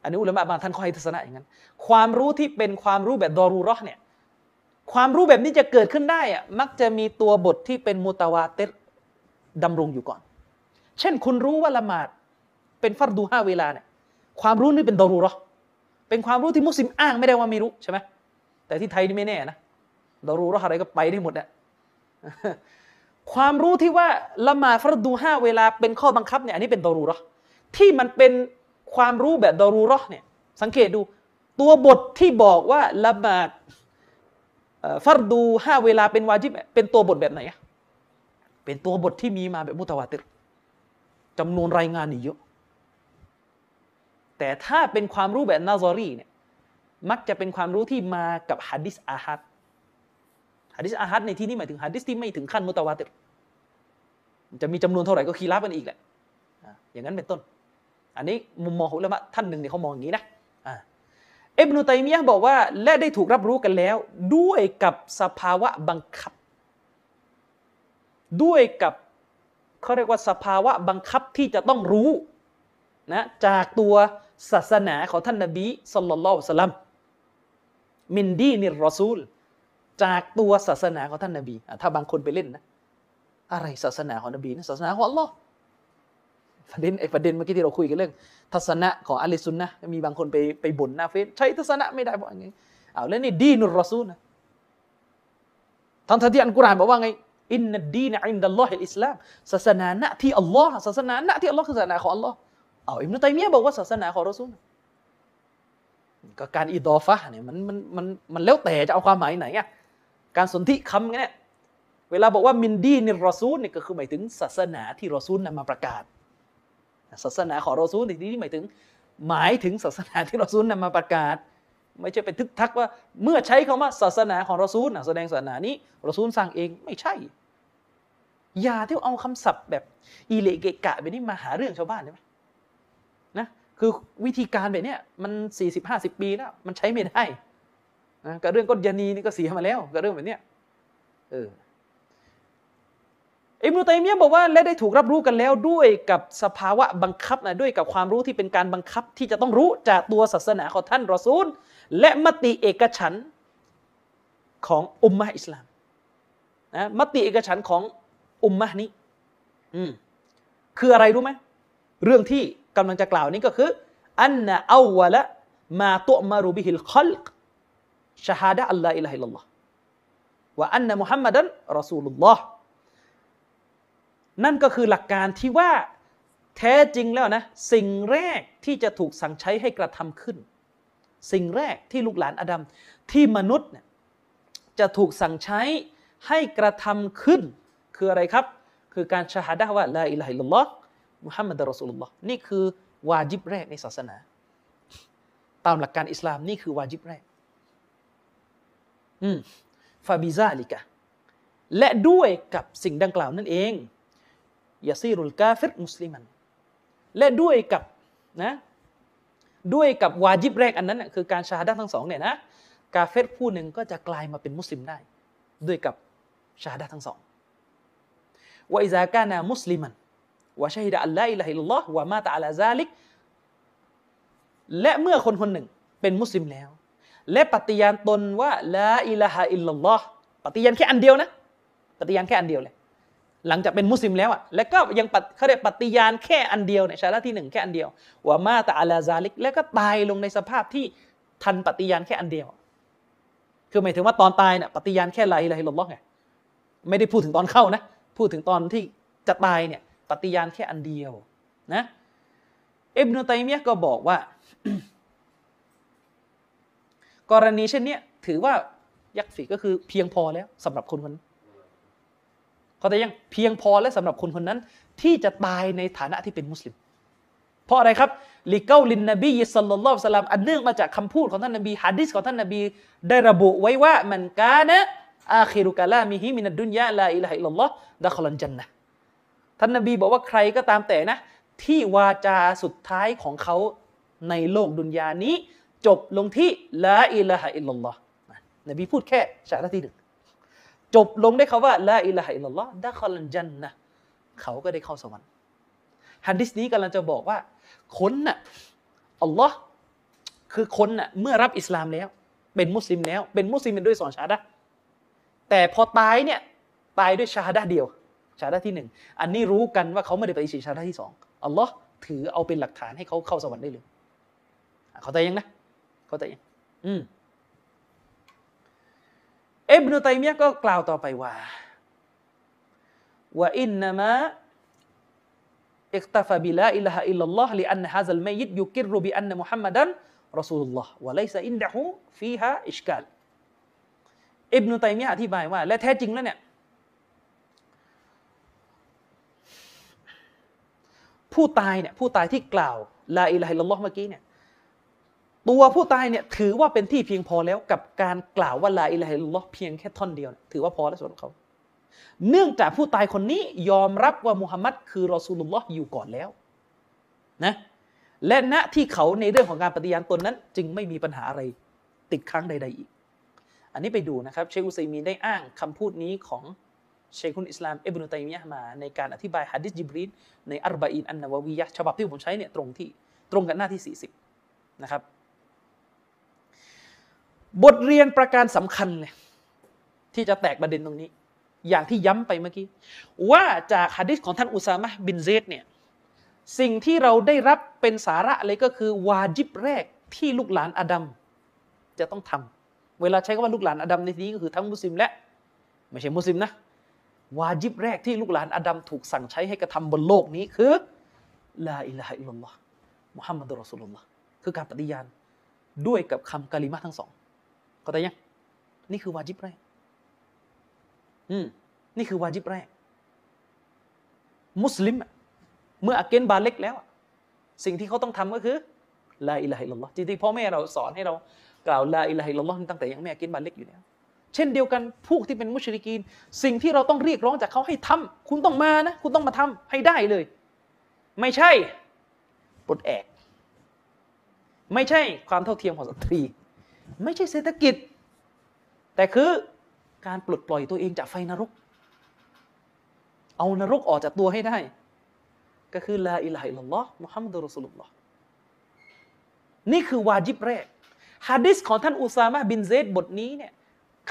อันนี้อุลามะบางท่านเขาให้ทัศนะอย่างนั้นความรู้ที่เป็นความรู้แบบดอรูเราะห์เนี่ยความรู้แบบนี้จะเกิดขึ้นได้อะมักจะมีตัวบทที่เป็นมุตะวาติรดำรงอยู่ก่อนเช่นคุณรู้ว่าละหมาดเป็นฟัรดูห้าเวลาเนี่ยความรู้นี่เป็นดอรูเราะห์เป็นความรู้ที่มุสลิมอ้างไม่ได้ว่าไม่รู้ใช่ไหมแต่ที่ไทยนี่ไม่แน่นะดอรูเราะห์อะไรก็ไปได้หมดอ่ะความรู้ที่ว่าละหมาดฟัรดูห้าเวลาเป็นข้อบังคับเนี่ยอันนี้เป็นดอรูเราะห์ที่มันเป็นความรู้แบบดอรูเราะห์เนี่ยสังเกตดูตัวบทที่บอกว่าละหมาดฟัรดูห้าเวลาเป็นวาญิบเป็นตัวบทแบบไหนอ่ะเป็นตัวบทที่มีมาแบบมุตะวาติรจำนวนรายงานนี่เยอะแต่ถ้าเป็นความรู้แบบนาซอรีเนี่ยมักจะเป็นความรู้ที่มากับหะดีษอาฮัดหะดีษอาฮัดในที่นี้หมายถึงหะดีษที่ไม่ถึงขั้นมุตะวาติรจะมีจำนวนเท่าไหร่ก็คีราฟกันอีกแหละอย่างนั้นเป็นต้นอันนี้มุมมองของอุละมะท่านหนึ่งเนี่ยเขามองอย่างนี้นะอิบนุตัยมียะห์บอกว่าและได้ถูกรับรู้กันแล้วด้วยกับสภาวะบังคับด้วยกับเขาเรียกว่าสภาวะบังคับที่จะต้องรู้นะจากตัวศาสนาของท่านนบีศ็อลลัลลอฮุอะลัยฮิวะซัลลัมมินดีนิรรอซูลจากตัวศาสนาของท่านนบีถ้าบางคนไปเล่นนะอะไรศาสนาของนบีนะศาสนาของอัลลอฮ์ประเด็นไอ้ประเด็นเมื่อกี้ที่เราคุยกันเรื่องทัศนะของอะห์ลุสซุนนะห์มีบางคนไปไปบ่นหน้าเฟซใช้ทัศนะไม่ได้เพราะอย่างงี้อ้าวแล้วนี่ดีนุรรอซูลนะทั้งที่อัลกุรอานบอกว่าไงอินนัดดีนอินดัลลอฮิลอิสลามศาสนาณที่อัลลอฮ์ศาสนาณที่อัลลอฮ์คือศาสนาของอัลลอฮ์อ้าวอิบนุตัยมียะห์บอกว่าศาสนาของรอซูลก็การอิดอฟะห์เนี่ยมันมันมันมันแล้วแต่จะเอาความหมายไหนอ่ะการสนธิคำเนี่ยเวลาบอกว่ามินดีนิรรอซูลเนี่ยก็คือหมายถึงศาสนาที่รอซูลนำมาประกาศศาสนาของรอซูลในที่นี้หมายถึงหมายถึงศาสนาที่รอซูลนำมาประกาศไม่ใช่ไปทึกทักว่าเมื่อใช้คำว่าศาสนาของรอซูลแสดงศาสนานี้รอซูลสร้างเองไม่ใช่อย่าที่เอาคำศัพท์แบบอิเลเกกะแบบนี้มาหาเรื่องชาวบ้านใช่ไหมนะคือวิธีการแบบนี้มันสี่สิบห้าสิบปีแล้วมันใช้ไม่ได้นะกับเรื่องกฎยานีนี่ก็เสียมาแล้วกับเรื่องแบบนี้เอออิบนุตัยมียะห์บอกว่าและได้ถูกรับรู้กันแล้วด้วยกับสภาวะบังคับนะด้วยกับความรู้ที่เป็นการบังคับที่จะต้องรู้จากตัวศาสนาของท่านรอซูลและมติเอกฉันท์ของอุมมะฮ์อิสลามนะมติเอกฉันท์ของอุมมะฮ์นี้อืมคืออะไรรู้ไหมเรื่องที่กำลังจะกล่าวนี้ก็คืออันนะอัววะละมาตุอ์มะรุบิฮิลคอลกชะฮาดะอัลลาอิลาฮะอิลลัลลอฮ์วะอันนะมุฮัมมัดันรอซูลุลลอฮ์นั่นก็คือหลักการที่ว่าแท้จริงแล้วนะสิ่งแรกที่จะถูกสั่งใช้ให้กระทำขึ้นสิ่งแรกที่ลูกหลานอาดัมที่มนุษย์เนี่ยจะถูกสั่งใช้ให้กระทำขึ้นคืออะไรครับคือการชะฮาดะฮ์ว่าลาอิลาฮะอิลลัลลอฮ์มุฮัมมัดุรรอซูลุลลอฮ์นี่คือวาญิบแรกในศาสนาตามหลักการอิสลามนี่คือวาญิบแรกอืมฟาบิซาลิกะและด้วยกับสิ่งดังกล่าวนั่นเองยาซีรุลกาฟิรมุสลิมันและด้วยกับนะด้วยกับวาญิบแรกอันนั้นคือการชะฮาดะฮ์ทั้งสองเนี่ยนะกาเฟรผู้หนึ่งก็จะกลายมาเป็นมุสลิมได้ด้วยกับชะฮาดะฮ์ทั้งสองวะอิซากานะมุสลิมันวะชะฮิดะอัลลาอิลาฮะอิลลัลลอฮ์วะมาตะอะลาซาลิกและเมื่อคนคนหนึ่งเป็นมุสลิมแล้วและปฏิญาณตนว่าลาอิลาฮะอิลลัลลอฮ์ปฏิญาณแค่อันเดียวนะปฏิญาณแค่อันเดียวเลยหลังจากเป็นมุสลิมแล้วอ่ะแล้วก็ยังเขาเรียกปฏิญาณแค่อันเดียวเนี่ยชาดะที่หนึ่งแค่อันเดียววะมาตะอะลาซาลิกแล้วก็ตายลงในสภาพที่ทันปฏิญาณแค่อันเดียวคือหมายถึงว่าตอนตายเนี่ยปฏิญาณแค่ลาอิลาฮะอิลลัลลอฮ์ไงไม่ได้พูดถึงตอนเข้านะพูดถึงตอนที่จะตายเนี่ยปฏิญาณแค่อันเดียวนะอิบนุตัยมียะห์ก็บอกว่ากรณีเช่นนี้ถือว่ายักฟีก็คือเพียงพอแล้วสำหรับคนคนเขาแต่ยังเพียงพอและสำหรับคนคนนั้นที่จะตายในฐานะที่เป็นมุสลิมเพราะอะไรครับลิเกาลินนบีศ็อลลัลลอฮุอะลัยฮิวะซัลลัมอันเนื่องมาจากคำพูดของท่านนบีหะดีษของท่านนบีได้ระบุไว้ว่ามันกานะ อาคิรุกะลามิฮิมินัดดุนยาลาอิลาฮะอิลลัลลอฮดะคอลัลญันนะห์ท่านนบีบอกว่าใครก็ตามแต่นะที่วาจาสุดท้ายของเขาในโลกดุนยานี้จบลงที่ลาอิลาฮะอิลลัลลอฮนบีพูดแค่ชะฮาดะฮ์ที่หนึ่งจบลงได้คำว่าลาอิลาฮะอิลลัลลอฮดะคอลัลญันนะห์เขาก็ได้เข้าสวรรค์หะดีษนี้กำลังจะบอกว่าคนน่ะอัลลอฮ์คือคนน่ะเมื่อรับอิสลามแล้วเป็นมุสลิมแล้วเป็นมุสลิมด้วยสองชาดะแต่พอตายเนี่ยตายด้วยชาดะเดียวชาดะที่หนึ่งอันนี้รู้กันว่าเขาไม่ได้ไปอิสลามชาดะที่สองอัลลอฮ์ถือเอาเป็นหลักฐานให้เขาเข้าสวรรค์ได้เลยเขาแต่ยังนะเขาแต่ยังอืมอิบนุตัยมียะห์ก็กล่าวต่อไปว่าว่าอินนามะอิกตะฟะบิลาอิลาฮะอิลลัลลอฮลิอันฮะซัลมัยยิตยุกิรุบิอันนะมุฮัมมัดันรอซูลุลลอฮ์วะลัยซะอินดะฮูฟีฮาอิชกาลอิบนุตัยมียะห์อธิบายว่าและแท้จริงแล้วเนี่ยผู้ตายเนี่ยผู้ตายที่กล่าวลาอิลาฮะอิลลัลลอฮ์เมื่อกี้เนี่ยตัวผู้ตายเนี่ยถือว่าเป็นที่เพียงพอแล้วกับการกล่าวว่าลาอิลาฮะอิลลัลลอฮ์เพียงแค่ท่อนเดียวถือว่าพอแล้วส่วนของเขาเนื่องจากผู้ตายคนนี้ยอมรับว่ามุฮัมมัดคือรอซูลุลลอฮ์อยู่ก่อนแล้วนะและณที่เขาในเรื่องของการปฏิญาณตนนั้นจึงไม่มีปัญหาอะไรติดค้างใดๆอีกอันนี้ไปดูนะครับเชคอุซัยมีนได้อ้างคำพูดนี้ของเชคุลอิสลามอิบนุตัยมียะห์มาในการอธิบายหะดีษญิบรีลในอัรบะอีนอันนะวะวียะห์ฉบับที่ผมใช้เนี่ยตรงที่ตรงกับหน้าที่สี่สิบนะครับบทเรียนประการสำคัญเลยที่จะแตกประเด็นตรงนี้อย่างที่ย้ำไปเมื่อกี้ว่าจากหะดีษของท่านอุซามะห์บินเซดเนี่ยสิ่งที่เราได้รับเป็นสาระเลยก็คือวาญิบแรกที่ลูกหลานอาดัมจะต้องทำเวลาใช้คำว่าลูกหลานอาดัมในที่นี้ก็คือทั้งมุสลิมและไม่ใช่มุสลิมนะวาญิบแรกที่ลูกหลานอาดัมถูกสั่งใช้ให้กระทำบนโลกนี้คือลาอิลาฮะอิลลัลลอฮ์มุฮัมมัดุรรอซูลุลลอฮ์คือการปฏิญาณด้วยกับคำกะลิมะห์ทั้งสองเข้าใจยังนี่คือวาญิบแรกอืมนี่คือวาญิบแรกมุสลิมเมื่ออักเกนบาเล็กแล้วสิ่งที่เขาต้องทำก็คือลาอิลาฮะอิลลัลลอฮ์จริงๆพ่อแม่เราสอนให้เรากล่าวลาอิลาฮะอิลลัลลอฮ์ตั้งแต่ยังไม่อักเกนบาเล็กอยู่แล้วเช่นเดียวกันพวกที่เป็นมุชริกีนสิ่งที่เราต้องเรียกร้องจากเขาให้ทำคุณต้องมานะคุณต้องมาทำให้ได้เลยไม่ใช่ปลดแอกไม่ใช่ความเท่าเทียมของสตรีไม่ใช่เศรษฐกิจแต่คือการปลดปล่อยตัวเองจากไฟนรกเอานรกออกจากตัวให้ได้ก็คือลาอิลาฮะอิลลัลลอฮ์มุฮัมมัดุรรอซูลุลลอฮ์นี่คือวาญิบแรกหะดีษของท่านอุซามะห์บินเซดบทนี้เนี่ย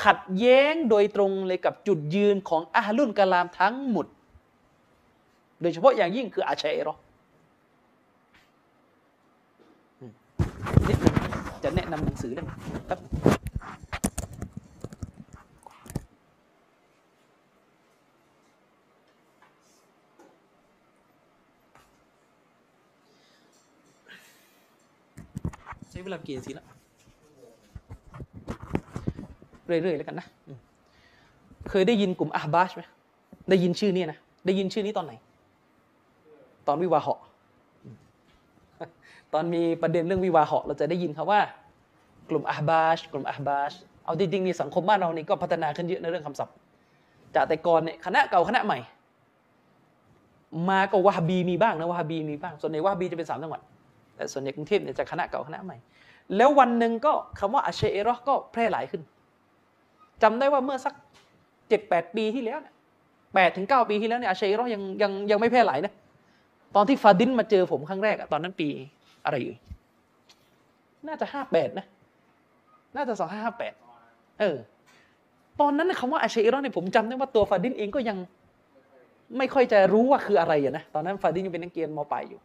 ขัดแย้งโดยตรงเลยกับจุดยืนของอะห์ลุลกะลามทั้งหมดโดยเฉพาะอย่างยิ่งคืออาชัยเราะห์นิดนึงจะแนะนำหนังสือได้ไหมครับใช้เวลากี่นาทีละเรื่อยๆแล้วกันนะเคยได้ยินกลุ่มอะห์บาชไหมได้ยินชื่อนี้นะได้ยินชื่อนี้ตอนไหนตอนวิวาหะตอนมีประเด็นเรื่องวิวาหะเราจะได้ยินครับว่ากลุ่มอะห์บาชกลุ่มอะห์บาชเอาจริงๆนี่สังคมบ้านเรานี่ก็พัฒนาขึ้นเยอะในเรื่องคำศัพท์จากแต่ก่อนเนี่ยคณะเก่าคณะใหม่มาก็วะฮบีมีบ้างนะวะฮบีมีบ้างส่วนในวะฮบีจะเป็นสามจังหวัดแต่ส่วนในกรุงเทพเนี่ยจะคณะเก่าคณะใหม่แล้ววันหนึ่งก็คำว่าอาเชเอรอก็แพร่หลายขึ้นจำได้ว่าเมื่อสัก เจ็ดแปด ปีที่แล้วเนี่ย แปดถึงเก้า ปีที่แล้วเนี่ยอาเชเอรอยังยังยังไม่แพร่หลายนะตอนที่ฟาดินมาเจอผมครั้งแรกอะตอนนั้นปีอะไรอยู่น่าจะห้าแปดนะน่าจะสองห้าห้าแปดเออตอนนั้นคำว่าอาเชเอรอเนี่ยผมจำได้ว่าตัวฟาดินเองก็ยังไม่ค่อยจะรู้ว่าคืออะไรอะนะตอนนั้นฟาดินยังเป็นนักเรียนม.ปลายอยู่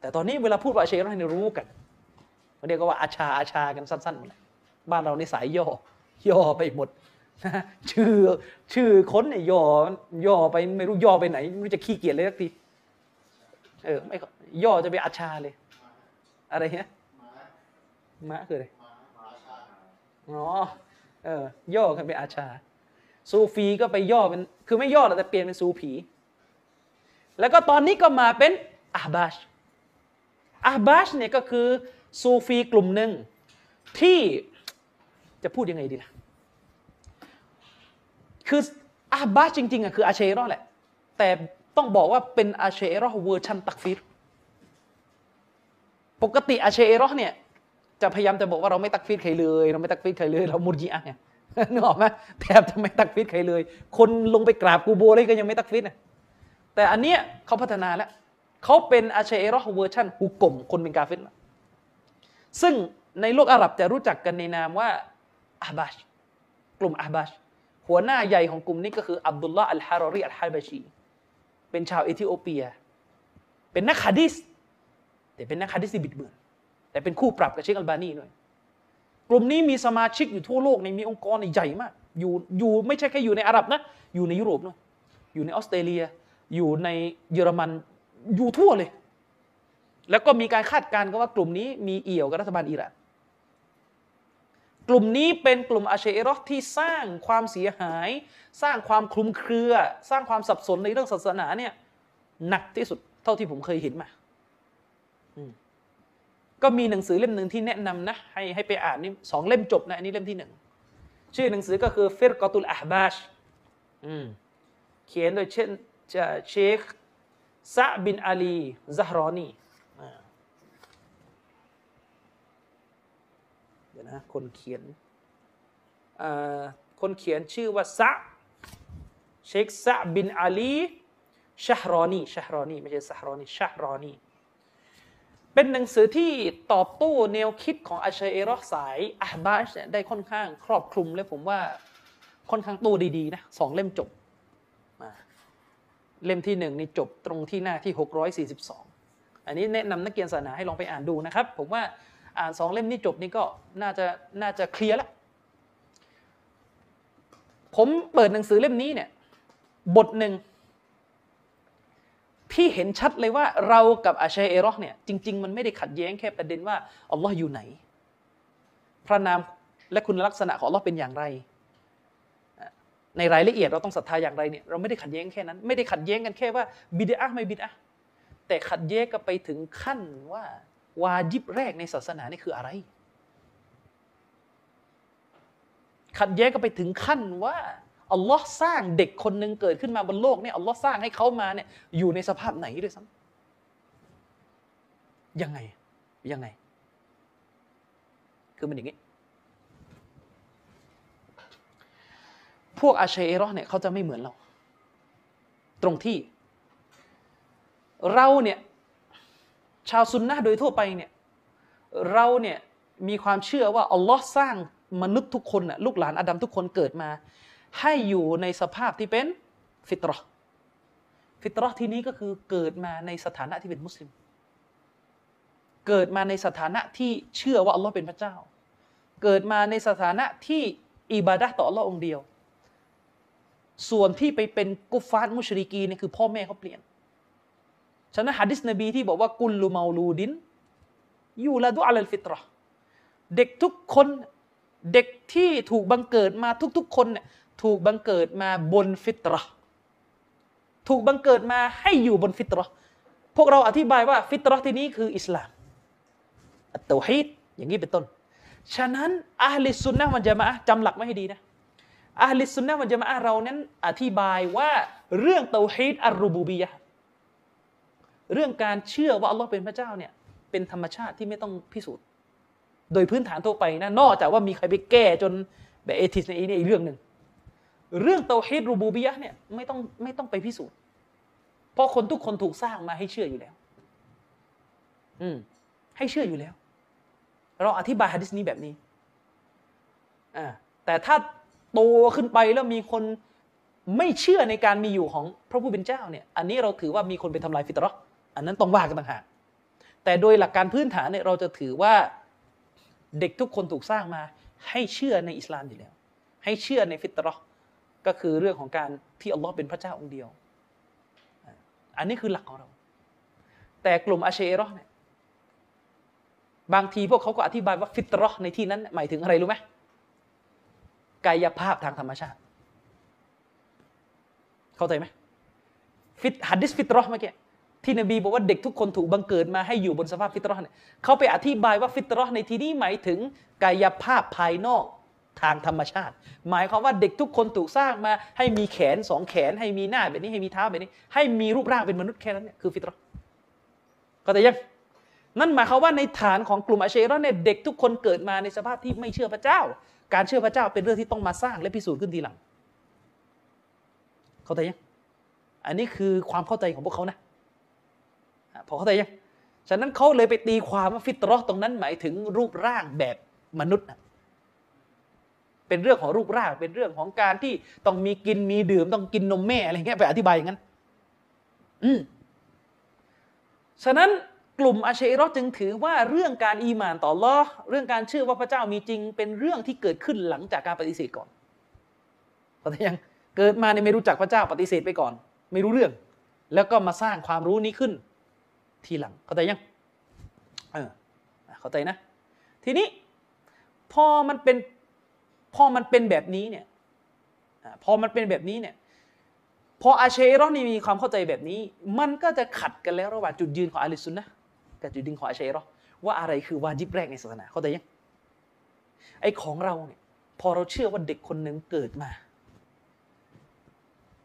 แต่ตอนนี้เวลาพูดว่าอาชัยเราให้รู้กันเรียกว่าอาชาอาชากันสั้นๆหมดเลยบ้านเราในสายย่อย่อไปหมดนะชื่อชื่อค้นเนี่ยย่อย่อไปไม่รู้ย่อไปไหนไม่รู้จะขี้เกียจเลยสักทีเออไม่ย่อจะไปอาชาเลยอะไรเงี้ยมะคืออะไรอ๋อย่อกันเป็นอาชาซูฟีก็ไปย่อเป็นคือไม่ย่อหรอกแต่เปลี่ยนเป็นซูผีแล้วก็ตอนนี้ก็มาเป็นอะห์บาชอะห์บาชเนี่ยก็คือซูฟีกลุ่มหนึ่งที่จะพูดยังไงดีนะ คืออาบาสจริงๆอ่ะคืออาเชรอแหละแต่ต้องบอกว่าเป็นอาเชรอเวอร์ชันตักฟิรปกติอาเชรอเนี่ยจะพยายามจะบอกว่าเราไม่ตักฟิรใครเลยเราไม่ตักฟิรใครเลยเรามุรญิอะห์เนี่ยนึกออกไหมแทบจะไม่ตักฟิรใครเลยคนลงไปกราบกูโบเลยก็ยังไม่ตักฟิรนะแต่อันเนี้ยเขาพัฒนาแล้วเขาเป็นอาเชรอเวอร์ชันฮุกกมคนเป็นกาฟิรแล้วซึ่งในโลกอาหรับจะรู้จักกันในนามว่าอาบาชกลุ่มอาบาชหัวหน้าใหญ่ของกลุ่มนี้ก็คืออับดุลลาห์อัลฮารอรีอัลฮาบาชีเป็นชาวเอธิโอเปียเป็นนักหะดีษแต่เป็นนักหะดีษที่บิดเบือนแต่เป็นคู่ปรับกับเชคอัลบานีด้วยกลุ่มนี้มีสมาชิกอยู่ทั่วโลกในมีองค์กรใหญ่มากอยู่อยู่ไม่ใช่แค่อยู่ในอาหรับนะอยู่ในยุโรปด้วยอยู่ในออสเตรเลียอยู่ในเยอรมันอยู่ทั่วเลยแล้วก็มีการคาดการณ์กันว่ากลุ่มนี้มีเอี่ยวกับรัฐบาลอิหร่านกลุ่มนี้เป็นกลุ่มอาเชรอที่สร้างความเสียหายสร้างความคลุมเครือสร้างความสับสนในเรื่องศาสนาเนี่ยหนักที่สุดเท่าที่ผมเคยเห็นมาก็มีหนังสือเล่มหนึ่งที่แนะนำนะให้ให้ไปอ่านนี่สองเล่มจบนะอันนี้เล่มที่หนึ่งชื่อหนังสือก็คือฟิรกอตุลอะห์บาชเขียนโดยเช่นเชคซะบินอาลีซะฮรอนีเดี๋ยวนะคนเขียนคนเขียนชื่อว่าซะเชคซะบินอาลีชะฮรอนีชะฮรอนีไม่ใช่ซะฮรอนีชะฮรอนีเป็นหนังสือที่ตอบโต้แนวคิดของอาชัยรอสายอะห์บาชเนี่ยได้ค่อนข้างครอบคลุมและผมว่าค่อนข้างโต้ดีๆนะสองเล่มจบเล่มที่หนึ่งนี่จบตรงที่หน้าที่หกร้อยสี่สิบสองอันนี้แนะนำนักเรียนศาสนาให้ลองไปอ่านดูนะครับผมว่าอ่านสองเล่มนี้จบนี่ก็น่าจะน่าจะเคลียร์แล้วผมเปิดหนังสือเล่มนี้เนี่ยบทหนึ่งพี่เห็นชัดเลยว่าเรากับอาชัยเอรอเนี่ยจริงๆมันไม่ได้ขัดแย้งแค่ประเด็นว่าอัลลอฮ์อยู่ไหนพระนามและคุณลักษณะของอัลลอฮ์เป็นอย่างไรในรายละเอียดเราต้องศรัทธาอย่างไรเนี่ยเราไม่ได้ขัดแย้งแค่นั้นไม่ได้ขัดแย้งกันแค่ว่าบิดอะห์ไม่บิดอะห์แต่ขัดแย้งกันไปถึงขั้นว่าวาญิบแรกในศาสนานี่คืออะไรขัดแย้งกันไปถึงขั้นว่าอัลลอฮ์สร้างเด็กคนหนึ่งเกิดขึ้นมาบนโลกเนี่ยอัลลอฮ์สร้างให้เขามาเนี่ยอยู่ในสภาพไหนด้วยซ้ำยังไงยังไงคือมันอย่างนี้พวกอาชัยเอรอเนี่ยเขาจะไม่เหมือนเราตรงที่เราเนี่ยชาวซุนนะห์โดยทั่วไปเนี่ยเราเนี่ยมีความเชื่อว่าอัลลอฮ์สร้างมนุษย์ทุกคนน่ะลูกหลานอาดัมทุกคนเกิดมาให้อยู่ในสภาพที่เป็นฟิตเราะห์ฟิตเราะห์ที่นี้ก็คือเกิดมาในสถานะที่เป็นมุสลิมเกิดมาในสถานะที่เชื่อว่าอัลลอฮ์เป็นพระเจ้าเกิดมาในสถานะที่อิบาดะห์ต่ออัลลอฮ์องค์เดียวส่วนที่ไปเป็นกุฟฟาร์มุชริกีเนี่ยคือพ่อแม่เขาเปลี่ยนฉะนั้นหะดีษนบีที่บอกว่ากุลลูเมาลูดินยูลาดุอะลัลฟิตเราะห์เด็กทุกคนเด็กที่ถูกบังเกิดมาทุกๆคนเนี่ยถูกบังเกิดมาบนฟิตเราะห์ถูกบังเกิดมาให้อยู่บนฟิตเราะห์พวกเราอธิบายว่าฟิตเราะห์ที่นี้คืออิสลามอัตเตาฮีดอย่างนี้เป็นต้นฉะนั้นอะห์ลิสซุนนะฮ์วัลญะมาอะฮ์จำหลักไว้ให้ดีนะอะห์ลิสซุนนะฮ์วัลญะมาอะฮ์เรานั้นอธิบายว่าเรื่องเตาฮีดอัรรุบูบิยะฮ์เรื่องการเชื่อว่าอัลลอฮ์เป็นพระเจ้าเนี่ยเป็นธรรมชาติที่ไม่ต้องพิสูจน์โดยพื้นฐานทั่วไปนะนอกจากว่ามีใครไปแก้จนแบบเอทิสในอีนี่อีกเรื่องหนึ่งเรื่องเตาฮีดรูบูบิยะห์เนี่ยไม่ต้องไม่ต้องไปพิสูจน์เพราะคนทุกคนถูกสร้างมาให้เชื่ออยู่แล้วอืมให้เชื่ออยู่แล้วเราอธิบายหะดีษนี้แบบนี้อ่าแต่ถ้าโตขึ้นไปแล้วมีคนไม่เชื่อในการมีอยู่ของพระผู้เป็นเจ้าเนี่ยอันนี้เราถือว่ามีคนไปทำลายฟิตเราะห์อันนั้นต้องว่ากันต่างหากแต่โดยหลักการพื้นฐานเนี่ยเราจะถือว่าเด็กทุกคนถูกสร้างมาให้เชื่อในอิสลามอยู่แล้วให้เชื่อในฟิตเราะห์ก็คือเรื่องของการที่อัลลอฮ์เป็นพระเจ้าองค์เดียวอันนี้คือหลักของเราแต่กลุ่มอาเชรอเนี่ยบางทีพวกเขาก็อธิบายว่าฟิตเราะห์ในที่นั้นหมายถึงอะไรรู้ไหมกายภาพทางธรรมชาติเข้าใจไหมฟิตหะดีษฟิตเราะห์เมื่อกี้ที่นบีบอกว่าเด็กทุกคนถูกบังเกิดมาให้อยู่บนสภาพฟิตเราะห์เนี่ยเขาไปอธิบายว่าฟิตเราะห์ในที่นี้หมายถึงกายภาพภายนอก ทางธรรมชาติหมายความว่าเด็กทุกคนถูกสร้างมาให้มีแขนสองแขนให้มีหน้าแบบนี้ให้มีเท้าแบบนี้ให้มีรูปร่างเป็นมนุษย์แค่นั้นเนี่ยคือฟิตเราก็แต่ยังนั่นหมายความว่าในฐานของกลุ่มอาเชรอเนี่ยเด็กทุกคนเกิดมาในสภาพที่ไม่เชื่อพระเจ้าการเชื่อพระเจ้าเป็นเรื่องที่ต้องมาสร้างและพิสูจน์ขึ้นทีหลังเข้าใจยังอันนี้คือความเข้าใจของพวกเขานะพอเข้าใจยังฉะนั้นเขาเลยไปตีความว่าฟิตเราะห์ตรงนั้นหมายถึงรูปร่างแบบมนุษย์เป็นเรื่องของรูปร่างเป็นเรื่องของการที่ต้องมีกินมีดื่มต้องกินนมแม่อะไรเงี้ยไปอธิบายอย่างนั้นอืมฉะนั้นกลุ่มอาชัยรอจึงถือว่าเรื่องการอีหม่านต่ออัลเลาะห์เรื่องการเชื่อว่าพระเจ้ามีจริงเป็นเรื่องที่เกิดขึ้นหลังจากการปฏิเสธก่อนเข้าใจยังเกิดมาเนี่ยไม่รู้จักพระเจ้าปฏิเสธไปก่อนไม่รู้เรื่องแล้วก็มาสร้างความรู้นี้ขึ้นทีหลังเข้าใจยังเออเข้าใจนะทีนี้พอมันเป็นพอมันเป็นแบบนี้เนี่ยพอมันเป็นแบบนี้เนี่ยพออาชัยรอนี่มีความเข้าใจแบบนี้มันก็จะขัดกันแล้วระหว่างจุดยืนของอะห์ลุสซุนนะห์กับจุดยืนของอาชัยรอว่าอะไรคือวาญิบแรกในศาสนาเข้าใจยังไอ้ของเราเนี่ยพอเราเชื่อว่าเด็กคนหนึ่งเกิดมา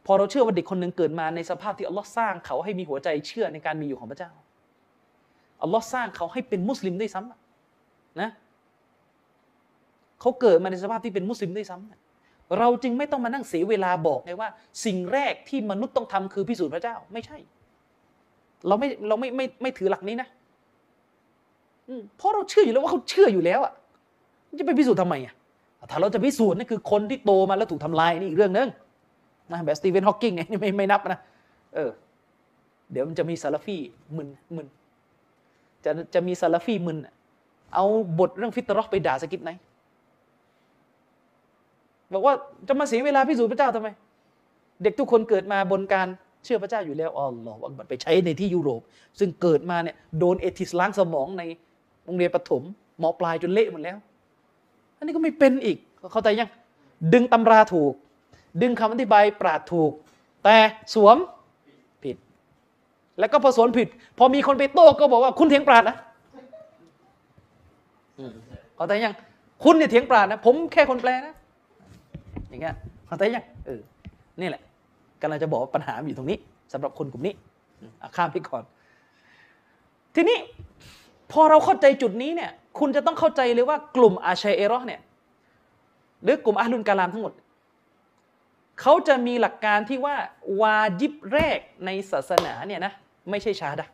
พอเราเชื่อว่าเด็กคนหนึ่งเกิดมาในสภาพที่อัลลอฮ์สร้างเขาให้มีหัวใจเชื่อในการมีอยู่ของพระเจ้าอัลลอฮ์สร้างเขาให้เป็นมุสลิมได้ซ้ำนะเขาเกิดมาในสภาพที่เป็นมุสลิมได้ซ้ำเราจึงไม่ต้องมานั่งเสียเวลาบอกไงว่าสิ่งแรกที่มนุษย์ต้องทำคือพิสูจน์พระเจ้าไม่ใช่เราไม่เราไม่ไม่ไม่ถือหลักนี้นะเพราะเราเชื่ออยู่แล้วว่าเขาเชื่ออยู่แล้วอ่ะจะไปพิสูจน์ทำไมอ่ะถ้าเราจะพิสูจน์นี่คือคนที่โตมาแล้วถูกทำลายนี่อีกเรื่องนึงนะแบบสตีเฟนฮอว์กิงเนี่ยไม่ไม่นับนะเออเดี๋ยวมันจะมีซาลาฟีมึนมึนจะจะมีซาลาฟีมึนเอาบทเรื่องฟิตเราะห์ไปด่าสกิปไหนบอกว่าจะมาเสียเวลาพิสูจน์พระเจ้าทำไมเด็กทุกคนเกิดมาบนการเชื่อพระเจ้าอยู่แล้วอ๋ออัลเลาะห์อักบัรไปใช้ในที่ยุโรปซึ่งเกิดมาเนี่ยโดนเอทิสล้างสมองในโรงเรียนประถมม.ปลายจนเละหมดแล้วอันนี้ก็ไม่เป็นอีกเข้าใจยังดึงตำราถูกดึงคำอธิบายปราดถูกแต่สวมผิดแล้วก็พอสวมผิดพอมีคนไปโต้ก็บอกว่าคุณเถียงปราดนะเข้าใจยังคุณเนี่ยเถียงปราดนะผมแค่คนแปลนะอย่างเงี้ยเข้าใจยังเออนี่แหละกำลังจะบอกว่าปัญหาอยู่ตรงนี้สำหรับคนกลุ่มนี้ข้ามไปก่อนทีนี้พอเราเข้าใจจุดนี้เนี่ยคุณจะต้องเข้าใจเลยว่ากลุ่มอาชัยเอรอเนี่ยหรือกลุ่มอะห์ลุลกะลามทั้งหมดเขาจะมีหลักการที่ว่าวาญิบแรกในศาสนาเนี่ยนะไม่ใช่ชาดะ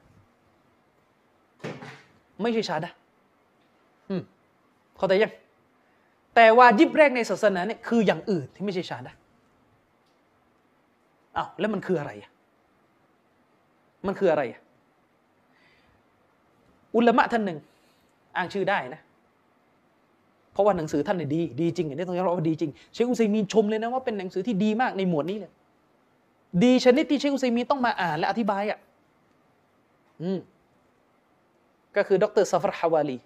ไม่ใช่ชาดะอืมเข้าใจยังแต่วาญิบแรกในศาสนาเนี่ยคืออย่างอื่นที่ไม่ใช่ชาดะอ้าวแล้วมันคืออะไรอ่ะมันคืออะไรอ่ะอุลามะท่านหนึ่งอ้างชื่อได้นะเพราะว่าหนังสือท่านเนี่ยดีดีจริงอย่างนี้ต้องยอมรับว่าดีจริงเชคอุซัยมีนชมเลยนะว่าเป็นหนังสือที่ดีมากในหมวดนี้เลยดีชนิดที่เชคอุซัยมีนต้องมาอ่านและอธิบายอ่ะอืมก็คือดรซัฟรฮาวาลี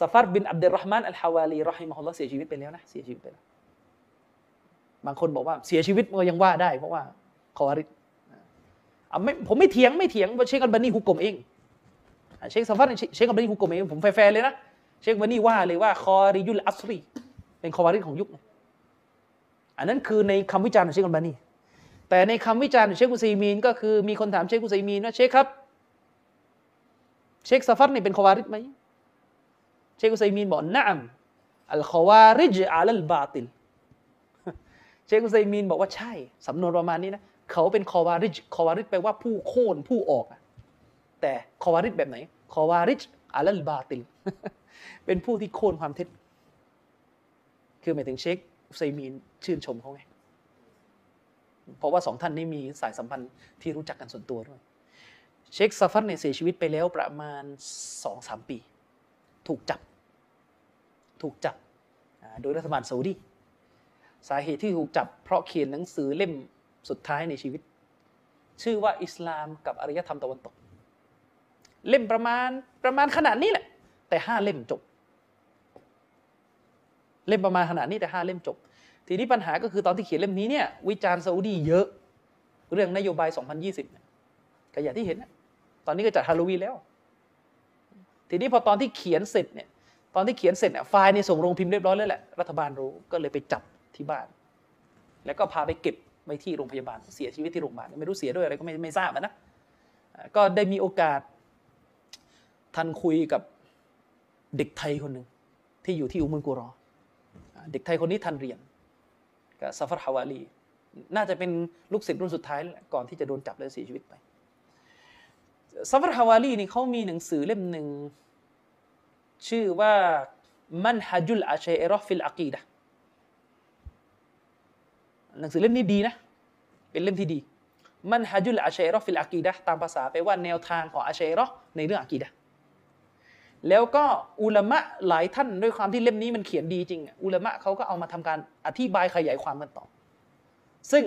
ซัฟรบินอับดุลเราะห์มานอัลฮาวาลีรอฮิมะฮุลลอฮ์เสียชีวิตไปแล้วนะเสียชีวิตไปแล้วบางคนบอกว่าเสียชีวิตก็ยังว่าได้เพราะว่าคอวาริดอ่ะไม่ผมไม่เถียงไม่เถียงว่าเชคอัลบานีฮุกมเองเชคซัฟฟัตเชคอัลบานีฮุกมเองผมแฟร์ๆเลยนะเชคอัลบานีว่าเลยว่าคอริยุลอัสรีเป็นคอวาริดของยุคอันนั้นคือในคำวิจารณ์ของเชคอัลบานีแต่ในคำวิจารณ์ของเชคอุซัยมีนก็คือมีคนถามเชคอุซัยมีนว่าเชคครับเชคซัฟฟัตนี่เป็นคอวาริดไหมเชคอุซัยมีนบอกนะอัมอัลคอวาริจอะลัลบาติลเชคอุซัยมีนบอกว่าใช่สำนวนประมาณนี้นะเขาเป็นคอวาริจคอวาริจแปลว่าผู้โค่นผู้ออกแต่คอวาริจแบบไหนคอวาริจอะลัลบาติลเป็นผู้ที่โค่นความเท็จคือหมายถึงเชคอุซัยมีนชื่นชมเขาไงเพราะว่าสองท่านนี้มีสายสัมพันธ์ที่รู้จักกันส่วนตัวด้วยเชคซัฟัรเนี่ยเสียชีวิตไปแล้วประมาณ สองถึงสาม ปีถูกจับถูกจับโดยรัฐบาลซาอุดีสาเหตุที่ถูกจับเพราะเขียนหนังสือเล่มสุดท้ายในชีวิตชื่อว่าอิสลามกับอารยธรรมตะวันตกเล่มประมาณประมาณขนาดนี้แหละแต่ห้าเล่มจบเล่มประมาณขนาดนี้แต่ห้าเล่มจบทีนี้ปัญหาก็คือตอนที่เขียนเล่มนี้เนี่ยวิจารณ์ซาอุดีเยอะเรื่องนโยบายสองพันยี่สิบเนี่ยก็อย่างที่เห็นนะตอนนี้ก็จัดฮาโลวีนแล้วทีนี้พอตอนที่เขียนเสร็จเนี่ย ตอนที่เขียนเสร็จเนี่ยไฟล์นี่ส่งโรงพิมพ์เรียบร้อยแล้วแหละรัฐบาลรู้ก็เลยไปจับที่บ้านแล้วก็พาไปเก็บไว้ที่โรงพยาบาลเสียชีวิตที่โรงพยาบาลไม่รู้เสียด้วยอะไรก็ไม่ไม่ทราบนะก็ได้มีโอกาสทันคุยกับเด็กไทยคนหนึ่งที่อยู่ที่อุมุลกุรอเด็กไทยคนนี้ทันเรียนกับซาฟาร์ฮาวาลีน่าจะเป็นลูกศิษย์รุ่นสุดท้ายก่อนที่จะโดนจับและเสียชีวิตไปซาฟาร์ฮาวาลีนี่เขามีหนังสือเล่มหนึ่งชื่อว่ามัญฮะจุลอาชัยเราะห์ฟิลอะกีดะห์หนังสือเล่มนี้ดีนะเป็นเล่มที่ดีมัญฮะจุลอาชัยเราะห์ฟิลอะกีดะห์ตามภาษาไปว่าแนวทางของอาชัยเราะห์ในเรื่องอะกีดะห์แล้วก็อุลามะหลายท่านด้วยความที่เล่มนี้มันเขียนดีจริงอุลามะเขาก็เอามาทำการอธิบายขยายความกันต่อซึ่ง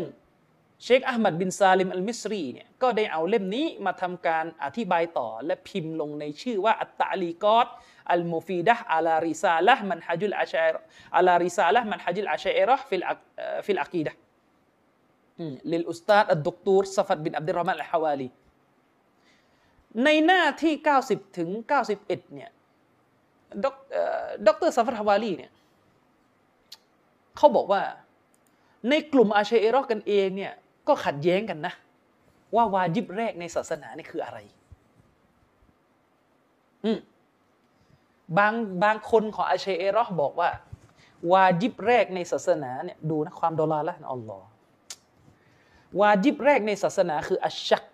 เชคอะห์มัดบินซาลิมอัลมิสรีเนี่ยก็ได้เอาเล่มนี้มาทำการอธิบายต่อและพิมพ์ลงในชื่อว่าอัตตะลีกอตอัลมุฟีดะห์อะลาริซาละห์มันฮะจุลอาชัยเราะห์อะลาริซาละห์มันฮะจุลอาชัยเราะห์ฟิลฟิลอะกีดะห์ลิลอุสตาดอัดด็อกตอร์ซะฟัดบินอับดุลเราะห์มานอัลฮาวาลีในหน้าที่เก้าสิบถึงเก้าสิบเอ็ดเนี่ยด็อกเตอร์ซาฟัดฮาวาลีเนี่ยเขาบอกว่าในกลุ่มอาชัยเราะห์กันเองเนี่ยก็ขัดแย้งกันนะว่าวาญิบแรกในศาสนานี่คืออะไรอืมบางบางคนของอาชัยเราะห์บอกว่าวาญิบแรกในศาสนาเนี่ยดูนะความดอลาละห์อัลลอฮ์วาญิบแรกในศาสนาคืออัชชัก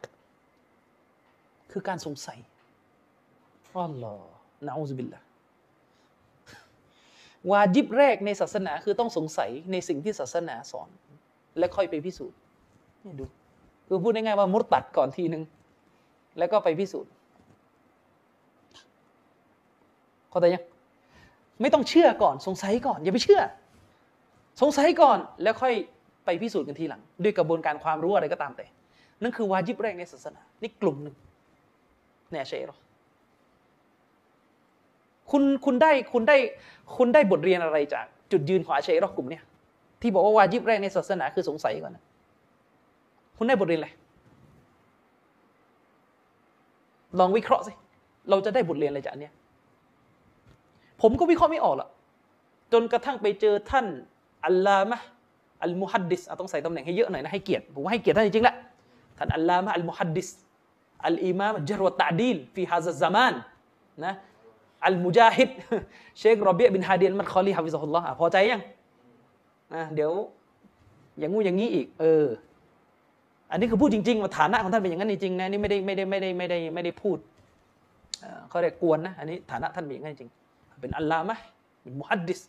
คือการสงสัยอัลลอฮ์นะอูซบิลลาห์วาญิบแรกในศาสนาคือต้องสงสัยในสิ่งที่ศาสนาสอนและค่อยไปพิสูจน์นี่ดูคือพูดง่ายๆว่ามุรตัดก่อนทีนึงแล้วก็ไปพิสูจน์เข้าใจยังไม่ต้องเชื่อก่อนสงสัยก่อนอย่าไปเชื่อสงสัยก่อนแล้วค่อยไปพิสูจน์กันทีหลังด้วยกระบวนการความรู้อะไรก็ตามแต่นั่นคือวาญิบแรกในศาสนานี่กลุ่มนึงเนี่ยเชโรคุณคุณได้คุณได้คุณได้บทเรียนอะไรจากจุดยืนของอาชัยเราะห์กลุ่มเนี่ยที่บอกว่าวาญิบแรกในศาสนาคือสงสัยก่อนนะคุณได้บทเรียนอะไรลองวิเคราะห์สิเราจะได้บทเรียนอะไรจากอันเนี้ยผมก็วิเคราะห์ไม่ออกหรอกจนกระทั่งไปเจอท่านอัลลามะห์อัลมุฮัดดิษต้องใส่ตำแหน่งให้เยอะหน่อยนะให้เกียรติผมว่าให้เกียรติท่านจริงๆแหละท่านอัลลามะห์อัลมุฮัดดิษอัลอิมามอัจญะรวะตะอ์ดีลฟีฮาซะซะมานนะอัลมุจาฮิดเชครอบีอ์บินฮาดีอัลมัดคอลีฮะฟิซะฮุลลอฮ์พอใจยังอ่ะเดี๋ยวอย่างงู้อย่างงี้อีกเอออันนี้คือพูดจริงๆว่าฐานะของท่านเป็นอย่างนั้นจริงๆนะนี่ไม่ได้ไม่ได้ไม่ได้ไม่ได้ไม่ได้พูดเอ่อเค้าเรียกกวนนะอันนี้ฐานะท่านเป็นอย่างนั้นจริงเป็นอัลลามะห์เป็นมุฮัดดิษ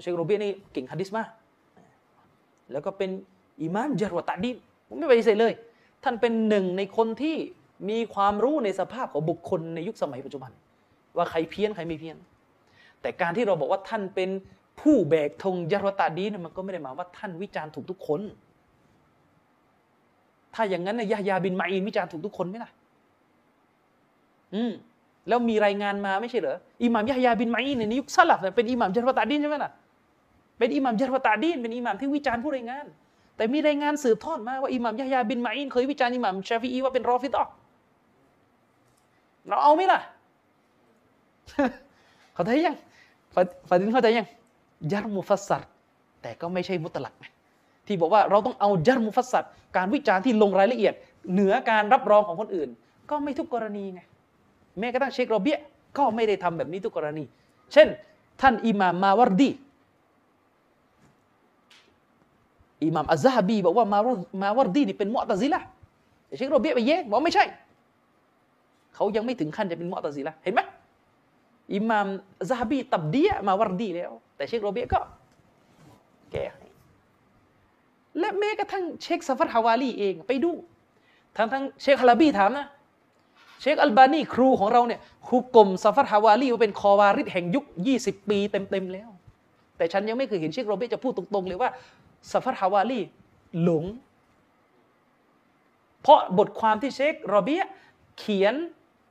เชครอบีนี่เก่งหะดีษมากแล้วก็เป็นอิมามญะรวะตะอ์ดีลผมไม่ปฏิเสธเลยท่านเป็นหนึ่งในคนที่มีความรู้ในสภาพของบุคคลในยุคสมัยปัจจุบันว่าใครเพี้ยนใครไม่เพี้ยนแต่การที่เราบอกว่าท่านเป็นผู้แบกธงญะรวะตะอ์ดีลมันก็ไม่ได้หมายว่าท่านวิจารณ์ถูกทุกคนถ้าอย่างนั้นนะยะฮยาบินมาอีนวิจารณ์ถูกทุกคนไหมล่ะอืมแล้วมีรายงานมาไม่ใช่เหรออิหม่ามยะฮยาบินมาอีนในยุคซะลัฟเป็นอิหม่ามญะรวะตะอ์ดีลใช่ไหมล่ะเป็นอิหม่ามญะรวะตะอ์ดีลเป็นอิหม่ามที่วิจารณ์ผู้รายงานแต่มีรายงานสืบทอดมาว่าอิหม่ามยะฮยาบินมาอีนเคยวิจารณ์อิหม่ามชาฟิอีว่าเป็นรอฟิฎอห์เราเอาไหมล่ะเข้าใจยังฟาดินเข้าใจยังญัรมุฟัสซัรแต่ก็ไม่ใช่มุตลักนะที่บอกว่าเราต้องเอาญัรมุฟัสซัรการวิจารณ์ที่ลงรายละเอียดเหนือการรับรองของคนอื่นก็ไม่ทุกกรณีไงแม้กระทั่งเชครอบีอะห์ก็ไม่ได้ทำแบบนี้ทุกกรณีเช่นท่านอิหม่ามมาวารดีอิหม่ามอัซซะฮะบีบอกว่ามาวารดีนี่เป็นมุอ์ตะซิละห์แต่เชครอบีอะห์ไปแย้งบอกไม่ใช่เขายังไม่ถึงขั้นจะเป็นมุอ์ตะซิละห์เห็นไหมอิหม่ามซะฮะบีตับดียะมาวารดีแล้วแต่เชครอบีก็แก้ให้และแม้กระทั่งเชคซะฟัดฮาวาลีเองไปดูทั้งทั้งเชคฮะลาบีถามนะเชคอัลบานีครูของเราเนี่ยครูกลมซะฟัดฮาวาลีว่าเป็นคอวาริดแห่งยุคยี่สิบปีเต็มๆแล้วแต่ฉันยังไม่เคยเห็นเชครอบีจะพูดตรงๆเลยว่าซะฟัดฮาวาลีหลงเพราะบทความที่เชครอบีเขียน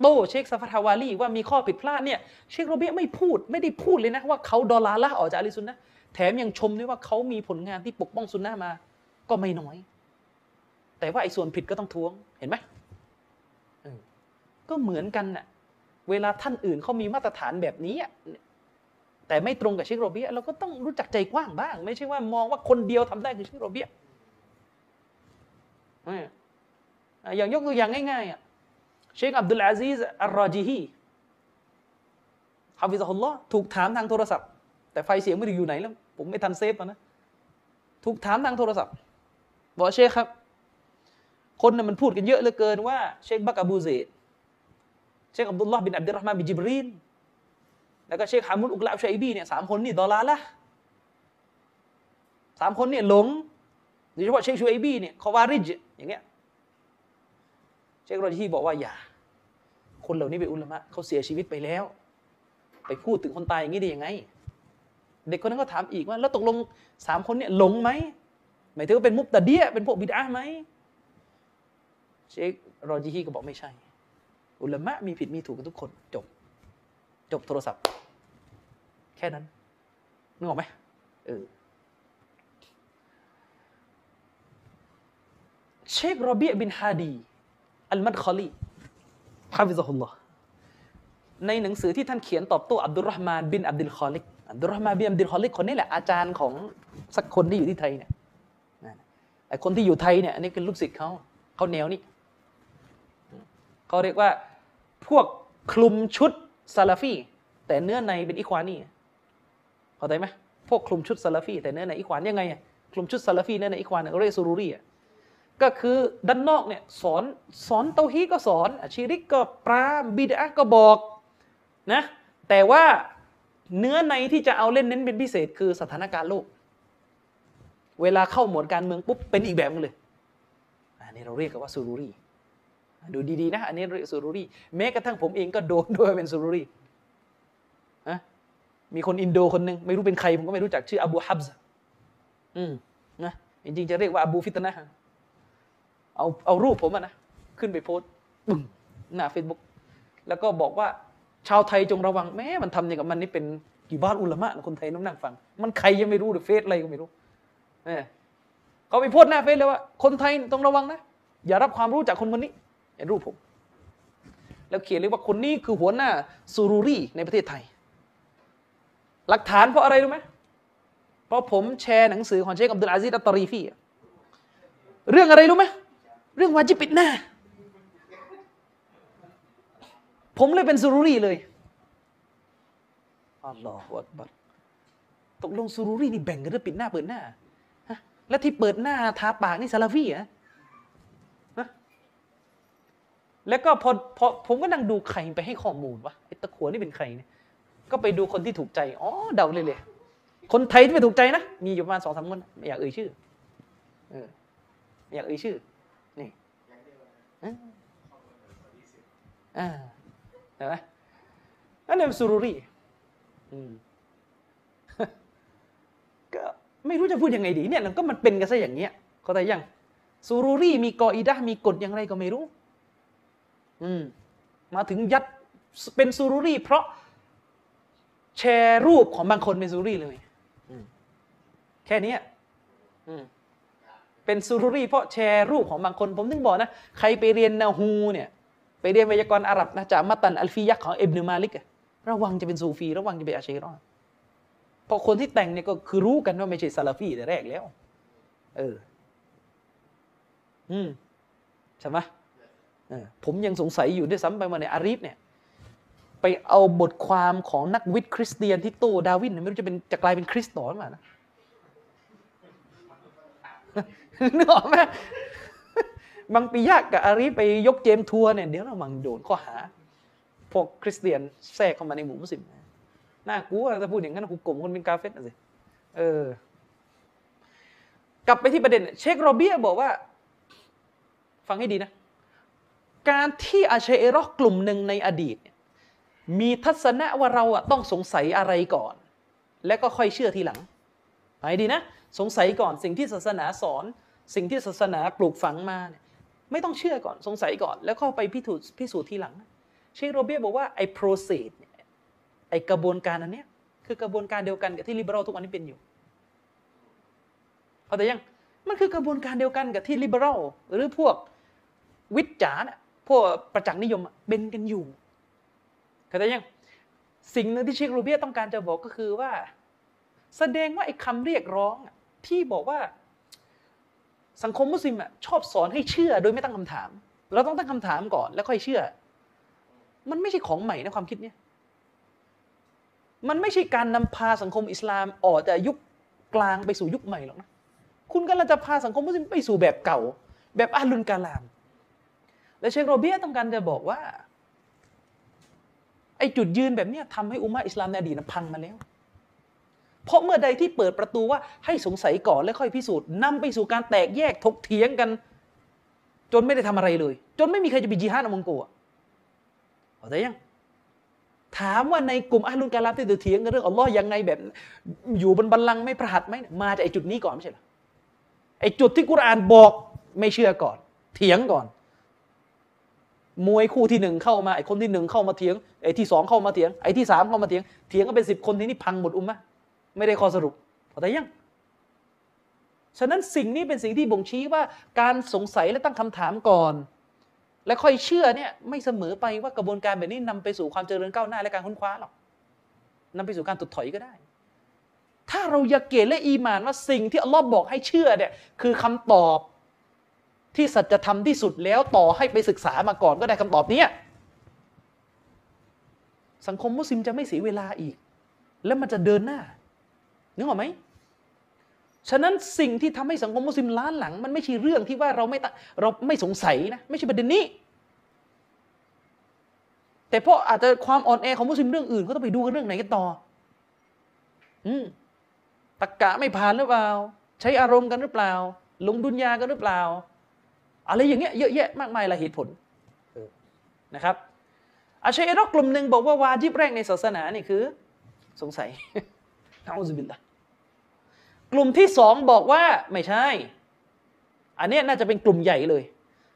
โต้เชคซะฟัดฮาวาลีว่ามีข้อผิดพลาดเนี่ยเชคโรเบียไม่พูดไม่ได้พูดเลยนะว่าเขาดอลาละออกจากอะลีซุนนะแถมยังชมด้วยว่าเขามีผลงานที่ปกป้องซุนนะมาก็ไม่น้อยแต่ว่าไอ้ส่วนผิดก็ต้องท้วงเห็นไหมก็เหมือนกันน่ะเวลาท่านอื่นเขามีมาตรฐานแบบนี้ แต่ไม่ตรงกับเชคโรเบียเราก็ต้องรู้จักใจกว้างบ้างไม่ใช่ว่ามองว่าคนเดียวทำได้คือเชคโรเบียอย่างยกตัวอย่างง่ายๆเชคอับดุลอาซีซอัลรอจิฮีฮาฟิซะฮุลลอฮ์ถูกถามทางโทรศัพท์แต่ไฟเสียงไม่รู้อยู่ไหนแล้วผมไม่ทันเซฟนะถูกถามทางโทรศัพท์บอกเชคครับคนน่ะมันพูดกันเยอะเหลือเกินว่าเชคบักอบูเซดเชคอับดุลลอฮ์บินอับดุลเราะห์มานบินจิบรีนแล้วก็เชคฮามุดอุกลาบชัยบีเนี่ยสามคนนี่ดอลาละสามคนเนี่ยหลงโดยเฉพาะเชคชูไอบีเนี่ยคอวาริจอย่างเงี้ยเชครอจีฮีบอกว่าอย่าคนเหล่านี้เป็นอุลามะเขาเสียชีวิตไปแล้วไปพูดถึงคนตายอย่างนี้ได้ยังไงเด็กคนนั้นก็ถามอีกว่าแล้วตกลงสามคนเนี่ยหลงไหมหมายถึงว่าเป็นมุบตะเดียเป็นพวกบิดอะห์ไหมเชครอจีฮีก็บอกไม่ใช่อุลามะมีผิดมีถูกกันทุกคนจบจบโทรศัพท์แค่นั้นนึกออกไหมเออเชครอบีบินฮาดีอัลมัดคอลีฮะฟิซะฮุลลอฮ์ในหนังสือที่ท่านเขียนตอบโต้อับดุลเราะห์มานบินอับดุลคอลิกอับดุลเราะห์มานบินอับดุลคอลิกคนนี้แหละอาจารย์ของสักคนที่อยู่ที่ไทยเนี่ยไอคนที่อยู่ไทยเนี่ยอันนี้คือลูกศิษย์เขาเขาแนวนี้เขาเรียกว่าพวกคลุมชุดซาลาฟีแต่เนื้อในเป็นอิควานีเข้าใจไหมพวกคลุมชุดซาลาฟีแต่เนื้อในอิควานยังไงคลุมชุดซาลาฟีเนื้อในอิควานเขาเรียกซูรูรีอ่ะก็คือด้านนอกเนี่ยสอนสอนเตาฮีดก็สอนชิริกก็ปรามบิดอะห์ก็บอกนะแต่ว่าเนื้อในที่จะเอาเล่นเน้นเป็นพิเศษคือสถานการณ์โลกเวลาเข้าหมวดการเมืองปุ๊บเป็นอีกแบบนึงเลยอันนี้เราเรียกกันว่าซูรูรีดูดีๆนะอันนี้เรียกซูรูรีแม้กระทั่งผมเองก็โดนด้วยเป็นซูรูรีนะมีคนอินโดคนหนึ่งไม่รู้เป็นใครผมก็ไม่รู้จักชื่ออบูฮับซ์อืมนะจริงๆจะเรียกว่าอบูฟิตนะฮะเอาเอารูปผมอะนะขึ้นไปโพสต์บึ้งหน้าเฟซบุ๊กแล้วก็บอกว่าชาวไทยจงระวังแม้มันทำอย่างกับมันนี่เป็นกี่บ้านอุลามะคนไทยนั่งฟังมันใครยังไม่รู้หรือเฟซอะไรก็ไม่รู้เนี่ยเขาไปโพสต์หน้าเฟซเลยว่าคนไทยต้องระวังนะอย่ารับความรู้จากคนคนนี้เห็นรูปผมแล้วเขียนเลยว่าคนนี้คือหัวหน้าซูรูรีในประเทศไทยหลักฐานเพราะอะไรรู้ไหมเพราะผมแชร์หนังสือของเชคอับดุลอาซีซอัตตารีฟีเรื่องอะไรรู้ไหมเรื่องวาจิบปิดหน้าผมเลยเป็นซูรูรีเลยอัลลอฮฺอักบัรตกลงซูรูรีนี่แบ่งกันเรื่องปิดหน้าเปิดหน้าฮะและที่เปิดหน้าทาปากนี่ซาลาฟีเหรอฮะแล้วก็พอพอผมก็นั่งดูใครไปให้ข้อมูลวะไอ้ตะขัวนี่เป็นใครเนี่ยก็ไปดูคนที่ถูกใจอ๋อเดาเลยเลยคนไทยที่ไม่ถูกใจนะมีอยู่ประมาณสองสามคนไม่อยากเอ่ยชื่อเออไม่อยากเอ่ยชื่อนี่อ่าเห็นไหมอันนี้เป็นซูรูรีก็ไม่รู้จะพูดยังไงดีเนี่ยก็มันเป็นกันซะอย่างเงี้ยเข้าใจยังซูรูรีมีกออิดะห์มีกฎอย่างไรก็ไม่รู้อืมมาถึงยัดเป็นซูรูรีเพราะแชร์รูปของบางคนเป็นซูรูรีเลยแค่นี้เป็นซูรูรีเพราะแชร์รูปของบางคนผมถึงบอกนะใครไปเรียนนาฮูเนี่ยไปเรียนไวยากรณ์อาหรับนะจากมัตตันอัลฟียะห์ของอิบนุมาลิกระวังจะเป็นซูฟีระวังจะเป็นอาชัยรอเพราะคนที่แต่งเนี่ยก็คือรู้กันว่าไม่ใช่ซาลาฟีแต่แรกแล้วเอออืมใช่ไหมเออผมยังสงสัยอยู่ด้วยซ้ำไปมาในอารีฟเนี่ยไปเอาบทความของนักวิทย์คริสเตียนที่โตดาวินไม่รู้จะเป็นจะกลายเป็นคริสต์ต่อหรือเปล่านะนึกออกไหมบางปียากกับอารีฟไปยกเจมทัวร์เนี่ยเดี๋ยวเรามังโดนข้อหาพวกคริสเตียนแทรกเข้ามาในหมู่มุสลิมน่ากลัวถ้าพูดอย่างนั้นกูกลมคนเป็นกาเฟตน่ะสิเออกลับไปที่ประเด็นเชคโรเบียบอกว่าฟังให้ดีนะการที่อาชัยเราะห์กลุ่มหนึ่งในอดีตมีทัศนะว่าเราอะต้องสงสัยอะไรก่อนแล้วก็ค่อยเชื่อทีหลังหมายดีนะสงสัยก่อนสิ่งที่ศาสนาสอนสิ่งที่ศาสนาปลูกฝังมาเนี่ยไม่ต้องเชื่อก่อนสงสัยก่อนแล้วก็ไปพิสูจน์พิสูจน์ทีหลังเชคโรเบียบอกว่าไอ้ process เนี่ยไอ้กระบวนการอันเนี้ยคือกระบวนการเดียวกันกับที่ liberal ทุกวันนี้เป็นอยู่เข้าใจยังมันคือกระบวนการเดียวกันกับที่ liberal หรือพวกวิจารณ์พวกประจักษ์นิยมเป็นกันอยู่เข้าใจยัง สิ่งหนึ่งที่เชครูเบียต้องการจะบอกก็คือว่าแสดงว่าไอ้คำเรียกร้องที่บอกว่าสังคมมุสลิมชอบสอนให้เชื่อโดยไม่ตั้งคำถามเราต้องตั้งคำถามก่อนแล้วค่อยเชื่อมันไม่ใช่ของใหม่นะความคิดนี้มันไม่ใช่การนำพาสังคมอิสลามออกจากยุคกลางไปสู่ยุคใหม่หรอกนะคุณกำลังจะพาสังคมมุสลิมไปสู่แบบเก่าแบบอาลุนกาลามและเชคโรเบียต้องการจะบอกว่าไอ้จุดยืนแบบนี้ทำให้อุมมะอิสลามในอดีตพังมาแล้วเพราะเมื่อใดที่เปิดประตูว่าให้สงสัยก่อนแล้วค่อยพิสูจน์นำไปสู่การแตกแยกถกเถียงกันจนไม่ได้ทำอะไรเลยจนไม่มีใครจะไปจิฮาดเอามงกุฎเข้าใจยังถามว่าในกลุ่มอาลุนกาลามที่ถกเถียงกันเรื่องอัลลอฮ์ยังไงแบบอยู่บนบัลลังก์ไม่ประหัตไหมมาจากไอ้จุดนี้ก่อนไม่ใช่หรอไอ้จุดที่กุรอานบอกไม่เชื่อก่อนเถียงก่อนมวยคู่ที่หนึ่งเข้ามาไอ้คนที่หนึ่งเข้ามาเถียงไอ้ที่สองเข้ามาเถียงไอ้ที่สามเข้ามาเถียงเถียงกันเป็นสิบคนทีนี้พังหมดอุมมะห์ไม่ได้ข้อสรุปเข้าใจยังฉะนั้นสิ่งนี้เป็นสิ่งที่บ่งชี้ว่าการสงสัยและตั้งคำถามก่อนและค่อยเชื่อเนี่ยไม่เสมอไปว่ากระบวนการแบบนี้นำไปสู่ความเจริญก้าวหน้าและการค้นคว้าหรอกนำไปสู่การถดถอยก็ได้ถ้าเรายะกีนและอีหม่านว่าสิ่งที่อัลลอฮ์บอกให้เชื่อเนี่ยคือคำตอบที่สัจธรรมที่สุดแล้วต่อให้ไปศึกษามาก่อนก็ได้คำตอบนี้สังคมมุสลิมจะไม่เสียเวลาอีกและมันจะเดินหน้านึกออกไหมฉะนั้นสิ่งที่ทำให้สังคมมุสลิมล้าหลังมันไม่ใช่เรื่องที่ว่าเราไม่เราไม่สงสัยนะไม่ใช่ประเด็นนี้แต่เพราะอาจจะความอ่อนแอของมุสลิมเรื่องอื่นก็ต้องไปดูกันเรื่องไหนกันต่ออืมตรรกะไม่ผ่านหรือเปล่าใช้อารมณ์กันหรือเปล่าลงดุนยากันหรือเปล่าอะไรอย่างเงี้ยเยอะแยะมากมายหลายเหตุผลนะครับอาชัยรอกลุ่มหนึ่งบอกว่าวาญิบแรกในศาสนานี่คือสงสัยนะอูซุบิลลาห์กลุ่มที่สองบอกว่าไม่ใช่อันนี้น่าจะเป็นกลุ่มใหญ่เลย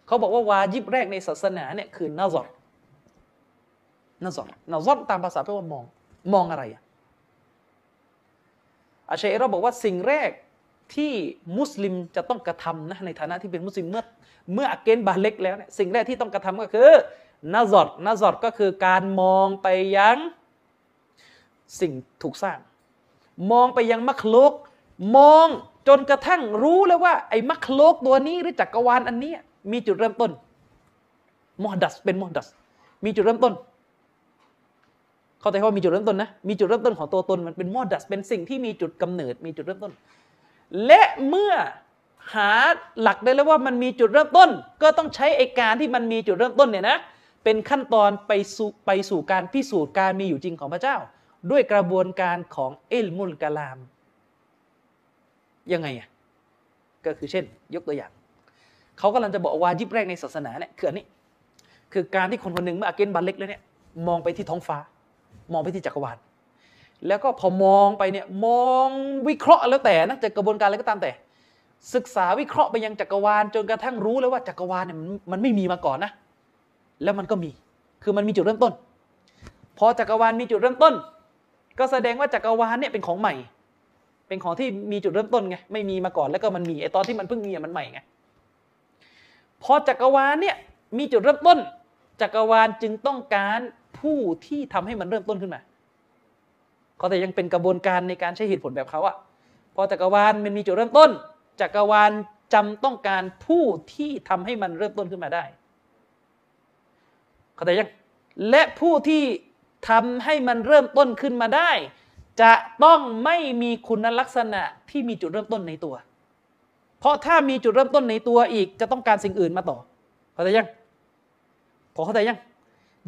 เขาบอกว่าวาญิบแรกในศาสนาเนี่ยคือนะซอรนะซอรนะซอรตามภาษาแปลว่ามองมองอะไรอะอาชัยรอบอกว่าสิ่งแรกที่มุสลิมจะต้องกระทำนะในฐานะที่เป็นมุสลิมเมื่อเมื่ออักเกนบาเล็กแล้วเนี่ยสิ่งแรกที่ต้องกระทำก็คือนะซอรนะซอรก็คือการมองไปยังสิ่งถูกสร้างมองไปยังมัคลุกมองจนกระทั่งรู้แล้วว่าไอ้มัคลุกตัวนี้หรือจักรวาลอันนี้มีจุดเริ่มต้นมอดัสเป็นมอดัสมีจุดเริ่มต้นเข้าใจว่ามีจุดเริ่มต้นนะมีจุดเริ่มต้นของตัวตนมันเป็นมอดัสเป็นสิ่งที่มีจุดกำเนิดมีจุดเริ่มต้นและเมื่อหาหลักได้แล้วว่ามันมีจุดเริ่มต้นก็ต้องใช้ไอ้การที่มันมีจุดเริ่มต้นเนี่ยนะเป็นขั้นตอนไปสู่ไปสู่การพิสูจน์การมีอยู่จริงของพระเจ้าด้วยกระบวนการของอิลมุลกะลามยังไงอ่ะก็คือเช่นยกตัวอย่างเขากำลังจะบอกวาญิบแรกในศาสนาเนี่ยคืออันนี้คือการที่คนคนหนึ่งเมื่ออักเกนบัลเล็กแล้วเนี่ยมองไปที่ท้องฟ้ามองไปที่จักรวาลแล้วก็พอมองไปเนี่ยมองวิเคราะห์แล้วแต่นะจากกระบวนการอะไรก็ตามแต่ศึกษาวิเคราะห์ไปยังจักรวาลจนกระทั่งรู้แล้วว่าจักรวาลเนี่ยมันไม่มีมาก่อนนะแล้วมันก็มีคือมันมีจุดเริ่มต้นพอจักรวาลมีจุดเริ่มต้นก็แสดงว่าจักรวาลเนี่ยเป็นของใหม่เป็นของที่มีจุดเริ่มต้นไงไม่มีมาก่อนแล้วก็มันมีไอตอนที่มันเพิ่งมีมันใหม่ไงพอจักรวาลเนี่ยมีจุดเริ่มต้นจักรวาลจึงต้องการผู้ที่ทำให้มันเริ่มต้นขึ้นมาก็แต่ยังเป็นกระบวนการในการใช้เหตุผลแบบเขาอะพอจักรวาลมันมีจุดเริ่มต้นจักรวาลจำต้องการผู้ที่ทำให้มันเริ่มต้นขึ้นมาได้ก็แต่ยังและผู้ที่ทำให้มันเริ่มต้นขึ้นมาได้จะต้องไม่มีคุณลักษณะที่มีจุดเริ่มต้นในตัวเพราะถ้ามีจุดเริ่มต้นในตัวอีกจะต้องการสิ่งอื่นมาต่อเข้าใจยังพอเข้าใจยัง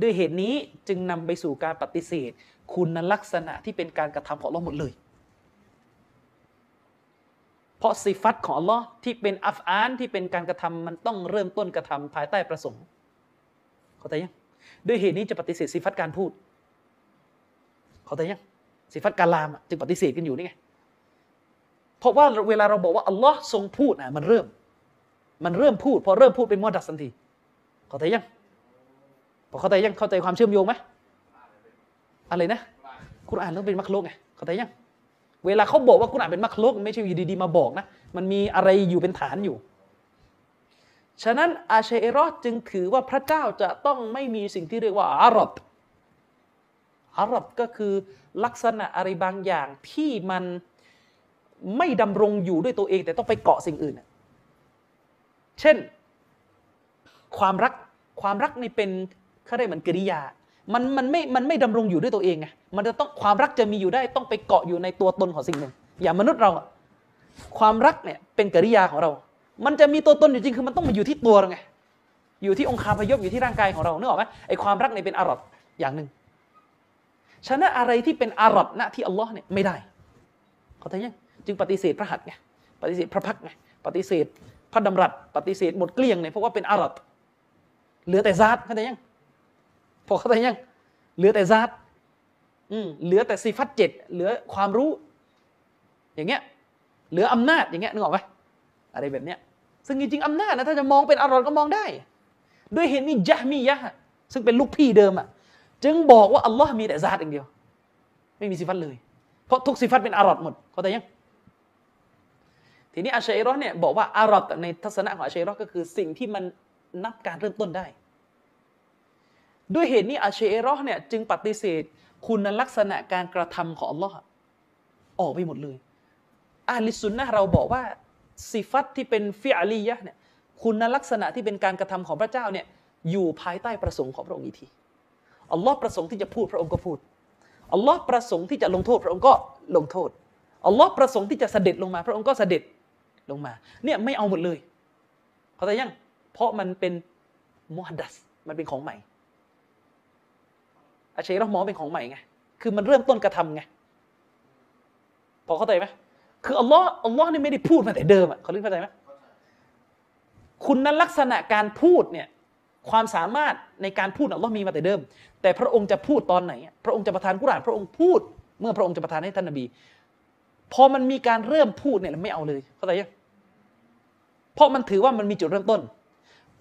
ด้วยเหตุนี้จึงนำไปสู่การปฏิเสธคุณลักษณะที่เป็นการกระทำของอัลลอฮ์หมดเลยเพราะสิฟัตของอัลลอฮ์ที่เป็นอัฟอานที่เป็นการกระทำมันต้องเริ่มต้นกระทำภายใต้ประสงค์เข้าใจยังด้วยเหตุนี้จะปฏิเสธสิฟัตการพูดเข้าใจยังสิฟัตกะลามจึงปฏิเสธกันอยู่นี่ไงเพราะว่าเวลาเราบอกว่าอัลลอฮ์ทรงพูดอ่ะมันเริ่มมันเริ่มพูดพอเริ่มพูดเป็นมอดัสทันทีเข้าใจยังพอเข้าใจยังเข้าใจความเชื่อมโยงไหมอะไรนะกุรอานต้องเป็นมัคลุกไงเข้าใจยังเวลาเขาบอกว่ากุรอานเป็นมัคลุกไม่ใช่อยู่ดีๆมาบอกนะมันมีอะไรอยู่เป็นฐานอยู่ฉะนั้นอาชัยรอจึงถือว่าพระเจ้าจะต้องไม่มีสิ่งที่เรียกว่าอารอด อาหรับก็คือลักษณะอะไรบางอย่างที่มันไม่ดำรงอยู่ด้วยตัวเองแต่ต้องไปเกาะสิ่งอื่นเช่นความรักความรักนี่เป็นเขาเรียกเหมือนกิริยามันมันไม่มันไม่ดำรงอยู่ด้วยตัวเองไงมันจะต้องความรักจะมีอยู่ได้ต้องไปเกาะอยู่ในตัวตนของสิ่งหนึ่งอย่างมนุษย์เราความรักเนี่ยเป็นกิริยาของเรามันจะมีตัวตนอยู่จริงคือมันต้องมาอยู่ที่ตัวเราไงอยู่ที่องคาพยพอยู่ที่ร่างกายของเรานึกออกไหมไอความรักเนี่ยเป็นอาหรับอย่างหนึ่งฉะนั้นอะไรที่เป็นอาหรับนะที่อัลลอฮ์เนี่ยไม่ได้เขาทำยังจึงปฏิเสธพระหัตถ์ไงปฏิเสธพระพักไงปฏิเสธพระดำรัสปฏิเสธหมดเกลี้ยงเนี่ยเพราะว่าเป็นอาหรับเหลือแต่ซาตเขาทำยังพอเขาทำยังเหลือแต่ซาตเหลือแต่ซีฟัตเจ็ดเหลือความรู้อย่างเงี้ยเหลืออำนาจอย่างเงี้ยนึกออกไหมอะไรแบบเนี้ยซึ่งจริงๆอำนาจนะถ้าจะมองเป็นอาหรับก็มองได้ด้วยเหตุนี้ยะมียะซึ่งเป็นลูกพี่เดิมอ่ะจึงบอกว่าอัลลอฮ์มีแต่ซาตอย่างเดียวไม่มีสิฟัตเลยเพราะทุกสิฟัตเป็นอาหรับหมดเข้าใจยังทีนี้อัชอะอิเราะห์เนี่ยบอกว่าอาหรับในทัศนะของอัชอะอิเราะห์ก็คือสิ่งที่มันนับการเริ่มต้นได้ด้วยเหตุนี้อัชอะอิเราะห์เนี่ยจึงปฏิเสธคุณลักษณะการกระทำของอัลลอฮ์ออกไปหมดเลยอะห์ลิสซุนนะห์เราบอกว่าสิฟัตที่เป็นฟิอะลียะห์เนี่ยคุณลักษณะที่เป็นการกระทำของพระเจ้าเนี่ยอยู่ภายใต้ประสงค์ของพระองค์อีกทีอัลลอฮ์ประสงค์ที่จะพูดพระองค์ก็พูดอัลลอฮ์ประสงค์ที่จะลงโทษพระองค์ก็ลงโทษอัลลอฮ์ประสงค์ที่จะเสด็จลงมาพระองค์ก็เสด็จลงมาเนี่ยไม่เอาหมดเลยเข้าใจยังเพราะมันเป็นมุฮัดดัสมันเป็นของใหม่อาชัยเรามองเป็นของใหม่ไงคือมันเริ่มต้นกระทำไงพอเข้าใจไหมคืออัลลอฮ์อัลลอฮ์นี่ไม่ได้พูดมาแต่เดิมอ่ะเขาเรียกเข้าใจไหมคุณลักษณะการพูดเนี่ยความสามารถในการพูดอัลลอฮ์มีมาแต่เดิมแต่พระองค์จะพูดตอนไหนพระองค์จะประทานกุรอานพระองค์พูดเมื่อพระองค์จะประทานให้ท่านนบีพอมันมีการเริ่มพูดเนี่ยไม่เอาเลยเข้าใจยังเพราะมันถือว่ามันมีจุดเริ่มต้น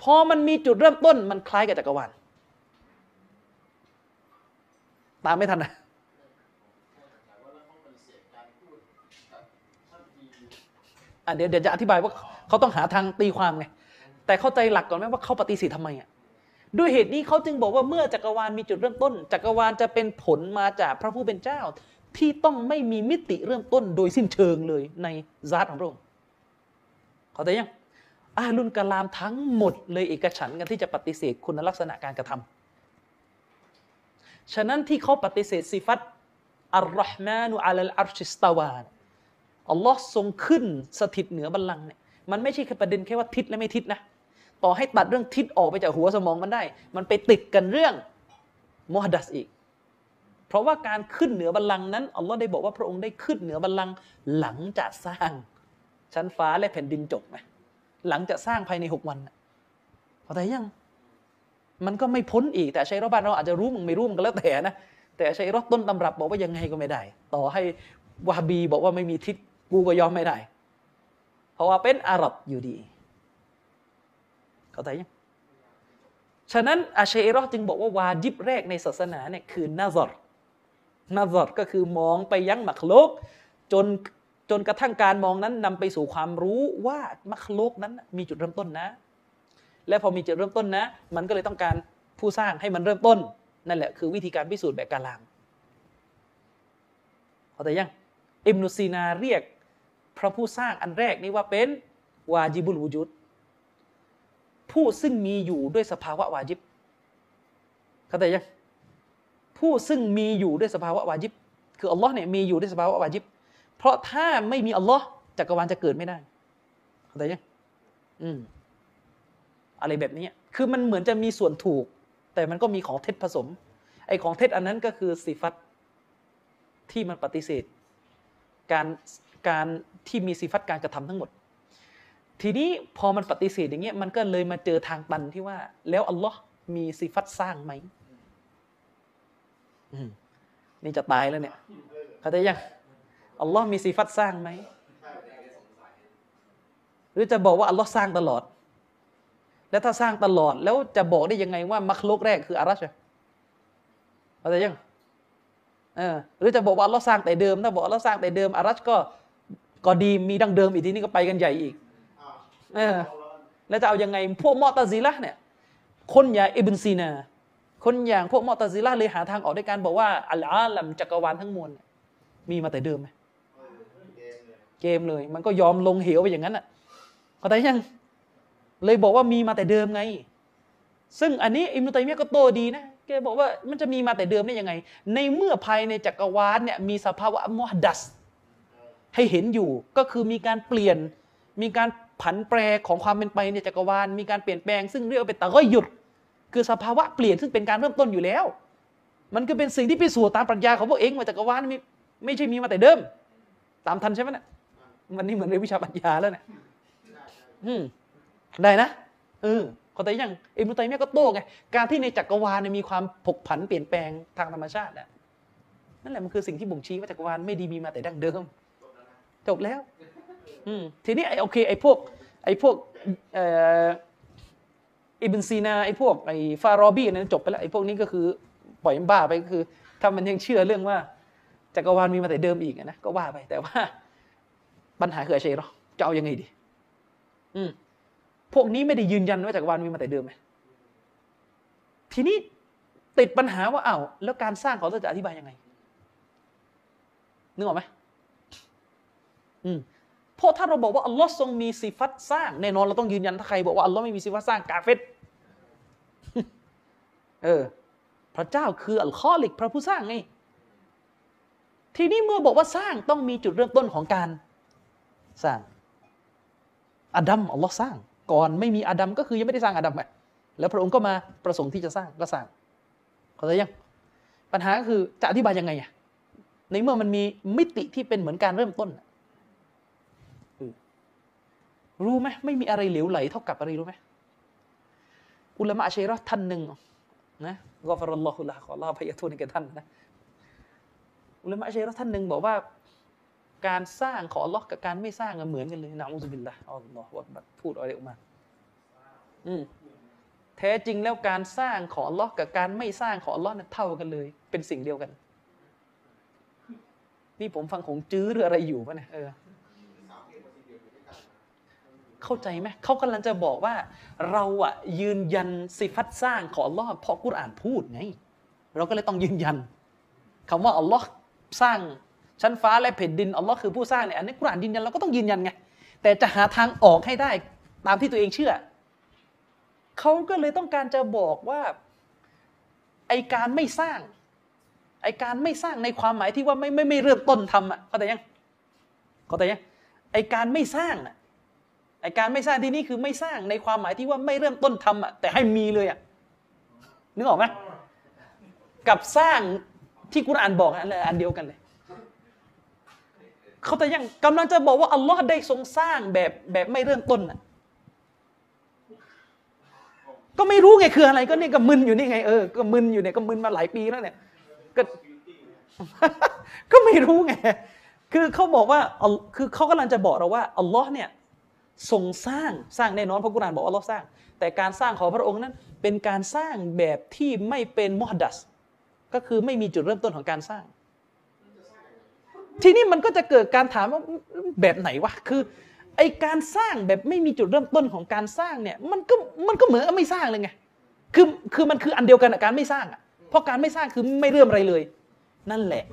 พอมันมีจุดเริ่มต้นมันคล้ายกับจักรวาลตามไม่ทันนะอ่ะเดี๋ยวเดี๋ยวจะอธิบายว่าเขาต้องหาทางตีความไงแต่เข้าใจหลักก่อนไหมว่าเขาปฏิเสธทำไมอ่ะด้วยเหตุนี้เขาจึงบอกว่าเมื่อจักรวาลมีจุดเริ่มต้นจักรวาลจะเป็นผลมาจากพระผู้เป็นเจ้าที่ต้องไม่มีมิติเริ่มต้นโดยสิ้นเชิงเลยในญาติของพระองค์เข้าใจยังอาลุนกะลามทั้งหมดเลยเอกฉันท์กันที่จะปฏิเสธคุณลักษณะการกระทำฉะนั้นที่เขาปฏิเสธสิฟัตอัลเราะห์มานุอะลัลอัรชิสตาวาอัลลอฮ์ทรงขึ้นสถิตเหนือบัลลังก์เนี่ยมันไม่ใช่แค่ประเด็นแค่ว่าทิศและไม่ทิศนะต่อให้ตัดเรื่องทิศออกไปจากหัวสมองมันได้มันไปติดกันเรื่องมุฮัดดัสอีกเพราะว่าการขึ้นเหนือบัลลังก์นั้นอัลลอฮ์ได้บอกว่าพระองค์ได้ขึ้นเหนือบัลลังก์หลังจากสร้างชั้นฟ้าและแผ่นดินจบนะหลังจากสร้างภายในหกวันนะพอแต่ยังมันก็ไม่พ้นอีกแต่ใช้รอบบ้านเราอาจจะรู้มึงไม่รู้มึงก็แล้วแต่นะแต่ใช้รอบต้นตำรับบอกว่ายังไงก็ไม่ได้ต่อให้วะฮาบีบอกว่าไม่มีทิศกูก็ยอมไม่ได้เพราะว่าเป็นอาหรับอยู่ดีเข้าใจยังฉะนั้นอัชอะอิเราะห์จึงบอกว่าวาญิบแรกในศาสนาเนี่ยคือนะซอรนะซอรก็คือมองไปยังมักลุกจนจนกระทั่งการมองนั้นนำไปสู่ความรู้ว่ามักลุกนั้นมีจุดเริ่มต้นนะและพอมีจุดเริ่มต้นนะมันก็เลยต้องการผู้สร้างให้มันเริ่มต้นนั่นแหละคือวิธีการพิสูจน์แบบกะลามเข้าใจยังอิบนุซีนาเรียกพระผู้สร้างอันแรกนี้ว่าเป็นวาญิบุลวุจุดผู้ซึ่งมีอยู่ด้วยสภาวะวาญิบเข้าใจยังผู้ซึ่งมีอยู่ด้วยสภาวะวาญิบคืออัลลอฮ์เนี่ยมีอยู่ด้วยสภาวะวาญิบเพราะถ้าไม่มีอัลลอฮ์จักรวาลจะเกิดไม่ได้เข้าใจยังอืมอะไรแบบนี้คือมันเหมือนจะมีส่วนถูกแต่มันก็มีของเท็จผสมไอ้ของเท็จอันนั้นก็คือสิฟัตที่มันปฏิเสธการการที่มีสิฟัตการกระทำทั้งหมดทีนี้พอมันปฏิเสธอย่างเงี้ยมันก็เลยมาเจอทางตันที่ว่าแล้วอัลลอฮ์มีสิฟัตสร้างไหมนี่จะตายแล้วเนี่ยเข้าใจยังอัลลอฮ์มีสิฟัตสร้างไหมหรือจะบอกว่าอัลลอฮ์สร้างตลอดแล้วถ้าสร้างตลอดแล้วจะบอกได้ยังไงว่ามัคลุกแรกคืออารัชเข้าใจยังเออหรือจะบอกว่าอัลลอฮ์สร้างแต่เดิมถ้าบอกอัลลอฮ์สร้างแต่เดิมอารัชก็ก็ดีมีดังเดิมอีกทีนี้ก็ไปกันใหญ่อีกแล้วจะเอายังไงพวกมอตะซิละห์เนี่ยคนอย่างอิบนุซีนา คนอย่างพวกมอตะซิละห์เลยหาทางออกด้วยการบอกว่าอัลอาลัมจักรวาลทั้งมวลมีมาแต่เดิมไหมเกมเลยมันก็ยอมลงเหวไปอย่างนั้นอ่ะเข้าใจยังเลยบอกว่ามีมาแต่เดิมไงซึ่งอันนี้อิบนุตัยมียะห์ก็โตดีนะแกบอกว่ามันจะมีมาแต่เดิมได้ยังไงในเมื่อภายในจักรวาลเนี่ยมีสภาวะมุฮดัสให้เห็นอยู่ก็คือมีการเปลี่ยนมีการผันแปรของความเป็นไปในจักรวาลมีการเปลี่ยนแปลงซึ่งเรียกว่าเป็นตะกอยยุดคือสภาวะเปลี่ยนซึ่งเป็นการเริ่มต้นอยู่แล้วมันก็เป็นสิ่งที่พิสูจน์ตามปรัชญาของพวกเองว่าจักรวาลมีไม่ใช่มีมาแต่เดิมตามทันใช่ไหมเนี่ยวันนี้เหมือนเรียนวิชาปรัชญาแล้วเนี่ยอืมได้นะเออเข้าใจยังอิบนุตัยมียะห์ก็โต้ไงการที่ในจักรวาลมีความผกผันเปลี่ยนแปลงทางธรรมชาติน่ะนั่นแหละมันคือสิ่งที่บ่งชี้ว่าจักรวาลไม่ดีมีมาแต่ดั้งเดิมจบแล้วอืมทีนี้ไอ้โอเคไอ้พวกไอ้พวกเอ่ออิบนุซีนาไอ้พวกไอ้ฟารอบีนั้นจบไปแล้วไอ้พวกนี้ก็คือปล่อยบ้าไปก็คือถ้ามันยังเชื่อเรื่องว่าจักรวาลมีมาแต่เดิมอีกนะก็ว่าไปแต่ว่าปัญหาคืออะไรหรอจะเอายังไงดีอืมพวกนี้ไม่ได้ยืนยันว่าจักรวาลมีมาแต่เดิมไหมทีนี้ติดปัญหาว่าอ้าวแล้วการสร้างเขาจะอธิบายยังไงนึกออกไหมอืมเพราะถ้าเราบอกว่าอัลลอฮ์ทรงมีสิฟัตสร้างแน่นอนเราต้องยืนยันถ้าใครบอกว่าอัลลอฮ์ไม่มีสิฟัตสร้างกาเฟรเออพระเจ้าคืออัลคอลิกพระผู้สร้างไงทีนี้เมื่อบอกว่าสร้างต้องมีจุดเริ่มต้นของการสร้างอาดัมอัลลอฮ์สร้างก่อนไม่มีอาดัมก็คือยังไม่ได้สร้างอาดัมอ่ะแล้วพระองค์ก็มาประสงค์ที่จะสร้างก็สร้างเข้าใจยังปัญหาก็คือจะอธิบายยังไงอ่ะในเมื่อมันมีมิติที่เป็นเหมือนการเริ่มต้นรู้ไหมไม่มีอะไรเหลวไหลเท่ากับอะไรรู้ไหมอุลามะอัชอะรีท่านหนึ่งนะกอฟารัลลอฮุละฮ์ขออัลเลาะห์อภัยโทษให้แก่ท่านนะอุลามะอัชอะรีท่านหนึ่งบอกว่าการสร้างของอัลลอฮ์กับการไม่สร้างเหมือนกันเลยนะอูซุบิลลาฮ์อัลลอฮฺบัดพูดอะไรออกมาอืมแท้จริงแล้วการสร้างของอัลลอฮ์กับการไม่สร้างของอัลลอฮ์นั้นเท่ากันเลยเป็นสิ่งเดียวกันนี่ผมฟังของจื้อหรืออะไรอยู่ปะเนี่ยเออเข้าใจไหมเขากำลังจะบอกว่าเราอะยืนยันสิฟัตสร้างของอัลลอฮ์เพราะกุรอานพูดไงเราก็เลยต้องยืนยันคำว่าอัลลอฮ์สร้างชั้นฟ้าและแผ่นดินอัลลอฮ์คือผู้สร้างเนี่ยอันนี้กุรอานยืนยันเราก็ต้องยืนยันไงแต่จะหาทางออกให้ได้ตามที่ตัวเองเชื่อเขาก็เลยต้องการจะบอกว่าไอการไม่สร้างไอการไม่สร้างในความหมายที่ว่าไม่ไม่ไม่เริ่มต้นทำอ่ะเข้าใจยังเข้าใจยังไอการไม่สร้างน่ะไอการไม่สร้างที่นี่คือไม่สร้างในความหมายที่ว่าไม่เริ่มต้นทำอ่ะแต่ให้มีเลยอ่ะนึกออกไหมกับสร้างที่กุรอานบอกอะไรอันเดียวกันเลยเขาแต่ยังกำลังจะบอกว่าอัลลอฮ์ได้ทรงสร้างแบบแบบไม่เริ่มต้นน่ะก็ไม่รู้ไงคืออะไรก็นี่ก็มึนอยู่นี่ไงเออก็มึนอยู่เนี่ยก็มึนมาหลายปีแล้วเนี่ยก็ก็ไม่รู้ไงคือเขาบอกว่าคือเขากำลังจะบอกเราว่าอัลลอฮ์เนี่ยทรงสร้างสร้างแน่นอนเพราะกุรอานบอกอัลลอฮ์สร้างแต่การสร้างของพระองค์นั้นเป็นการสร้างแบบที่ไม่เป็นมุฮัดดัสก็คือไม่มีจุดเริ่มต้นของการสร้างทีนี้มันก็จะเกิดการถามว่าแบบไหนวะคือไอการสร้างแบบไม่มีจุดเริ่มต้นของการสร้างเนี่ยมันก็มันก็เหมือนไม่สร้างเลยไงคือคือมันคืออันเดียวกันกับการไม่สร้างอ่ะเพราะการไม่สร้างคือไม่เริ่มอะไรเลยนั่นแหละ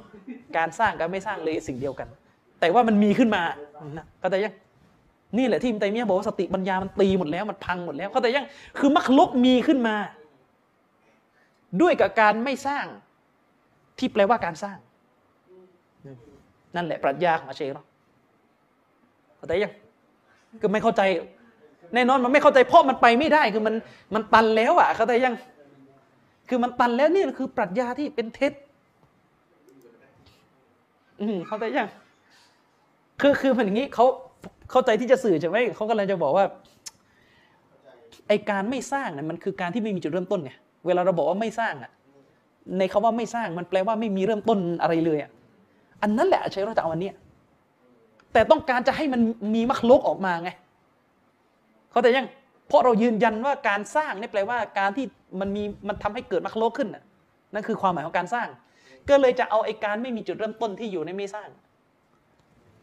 การสร้างกับไม่สร้างเลยสิ่งเดียวกันแต่ว่ามันมีขึ้นมาเข้าใจยังนี่แหละที่อิบนุตัยมียะห์บอกว่าสติปัญญามันตีหมดแล้วมันพังหมดแล้วเข้าใจยังคือมักลุกมีขึ้นมาด้วยกับการไม่สร้างที่แปลว่าการสร้างนั่นแหละปรัชญาของอาเชรอเข้าใจยังคือไม่เข้าใจแน่นอนมันไม่เข้าใจเพราะมันไปไม่ได้คือมันมันตันแล้วอ่ะเข้าใจยังคือมันตันแล้วนี่คือปรัชญาที่เป็นเท็จอืมเข้าใจยังคือคือมันอย่างนี้เขาเข้าใจที่จะสื่อใช่ไหมเขากำลังจะบอกว่าไอการไม่สร้างเนี่ยมันคือการที่ไม่มีจุดเริ่มต้นไงเวลาเราบอกว่าไม่สร้างอ่ะในคำว่าไม่สร้างมันแปลว่าไม่มีเริ่มต้นอะไรเลยอ่ะอันนั้นแหละใช้เราจะเอาอันนี้แต่ต้องการจะให้มันมีมักลุกออกมาไงเขาแต่ยังเพราะเรายืนยันว่าการสร้างนี่แปลว่าการที่มันมีมันทำให้เกิดมักลุกขึ้นน่ะนั่นคือความหมายของการสร้างก็เลยจะเอาไอ้การไม่มีจุดเริ่มต้นที่อยู่ในไม่สร้าง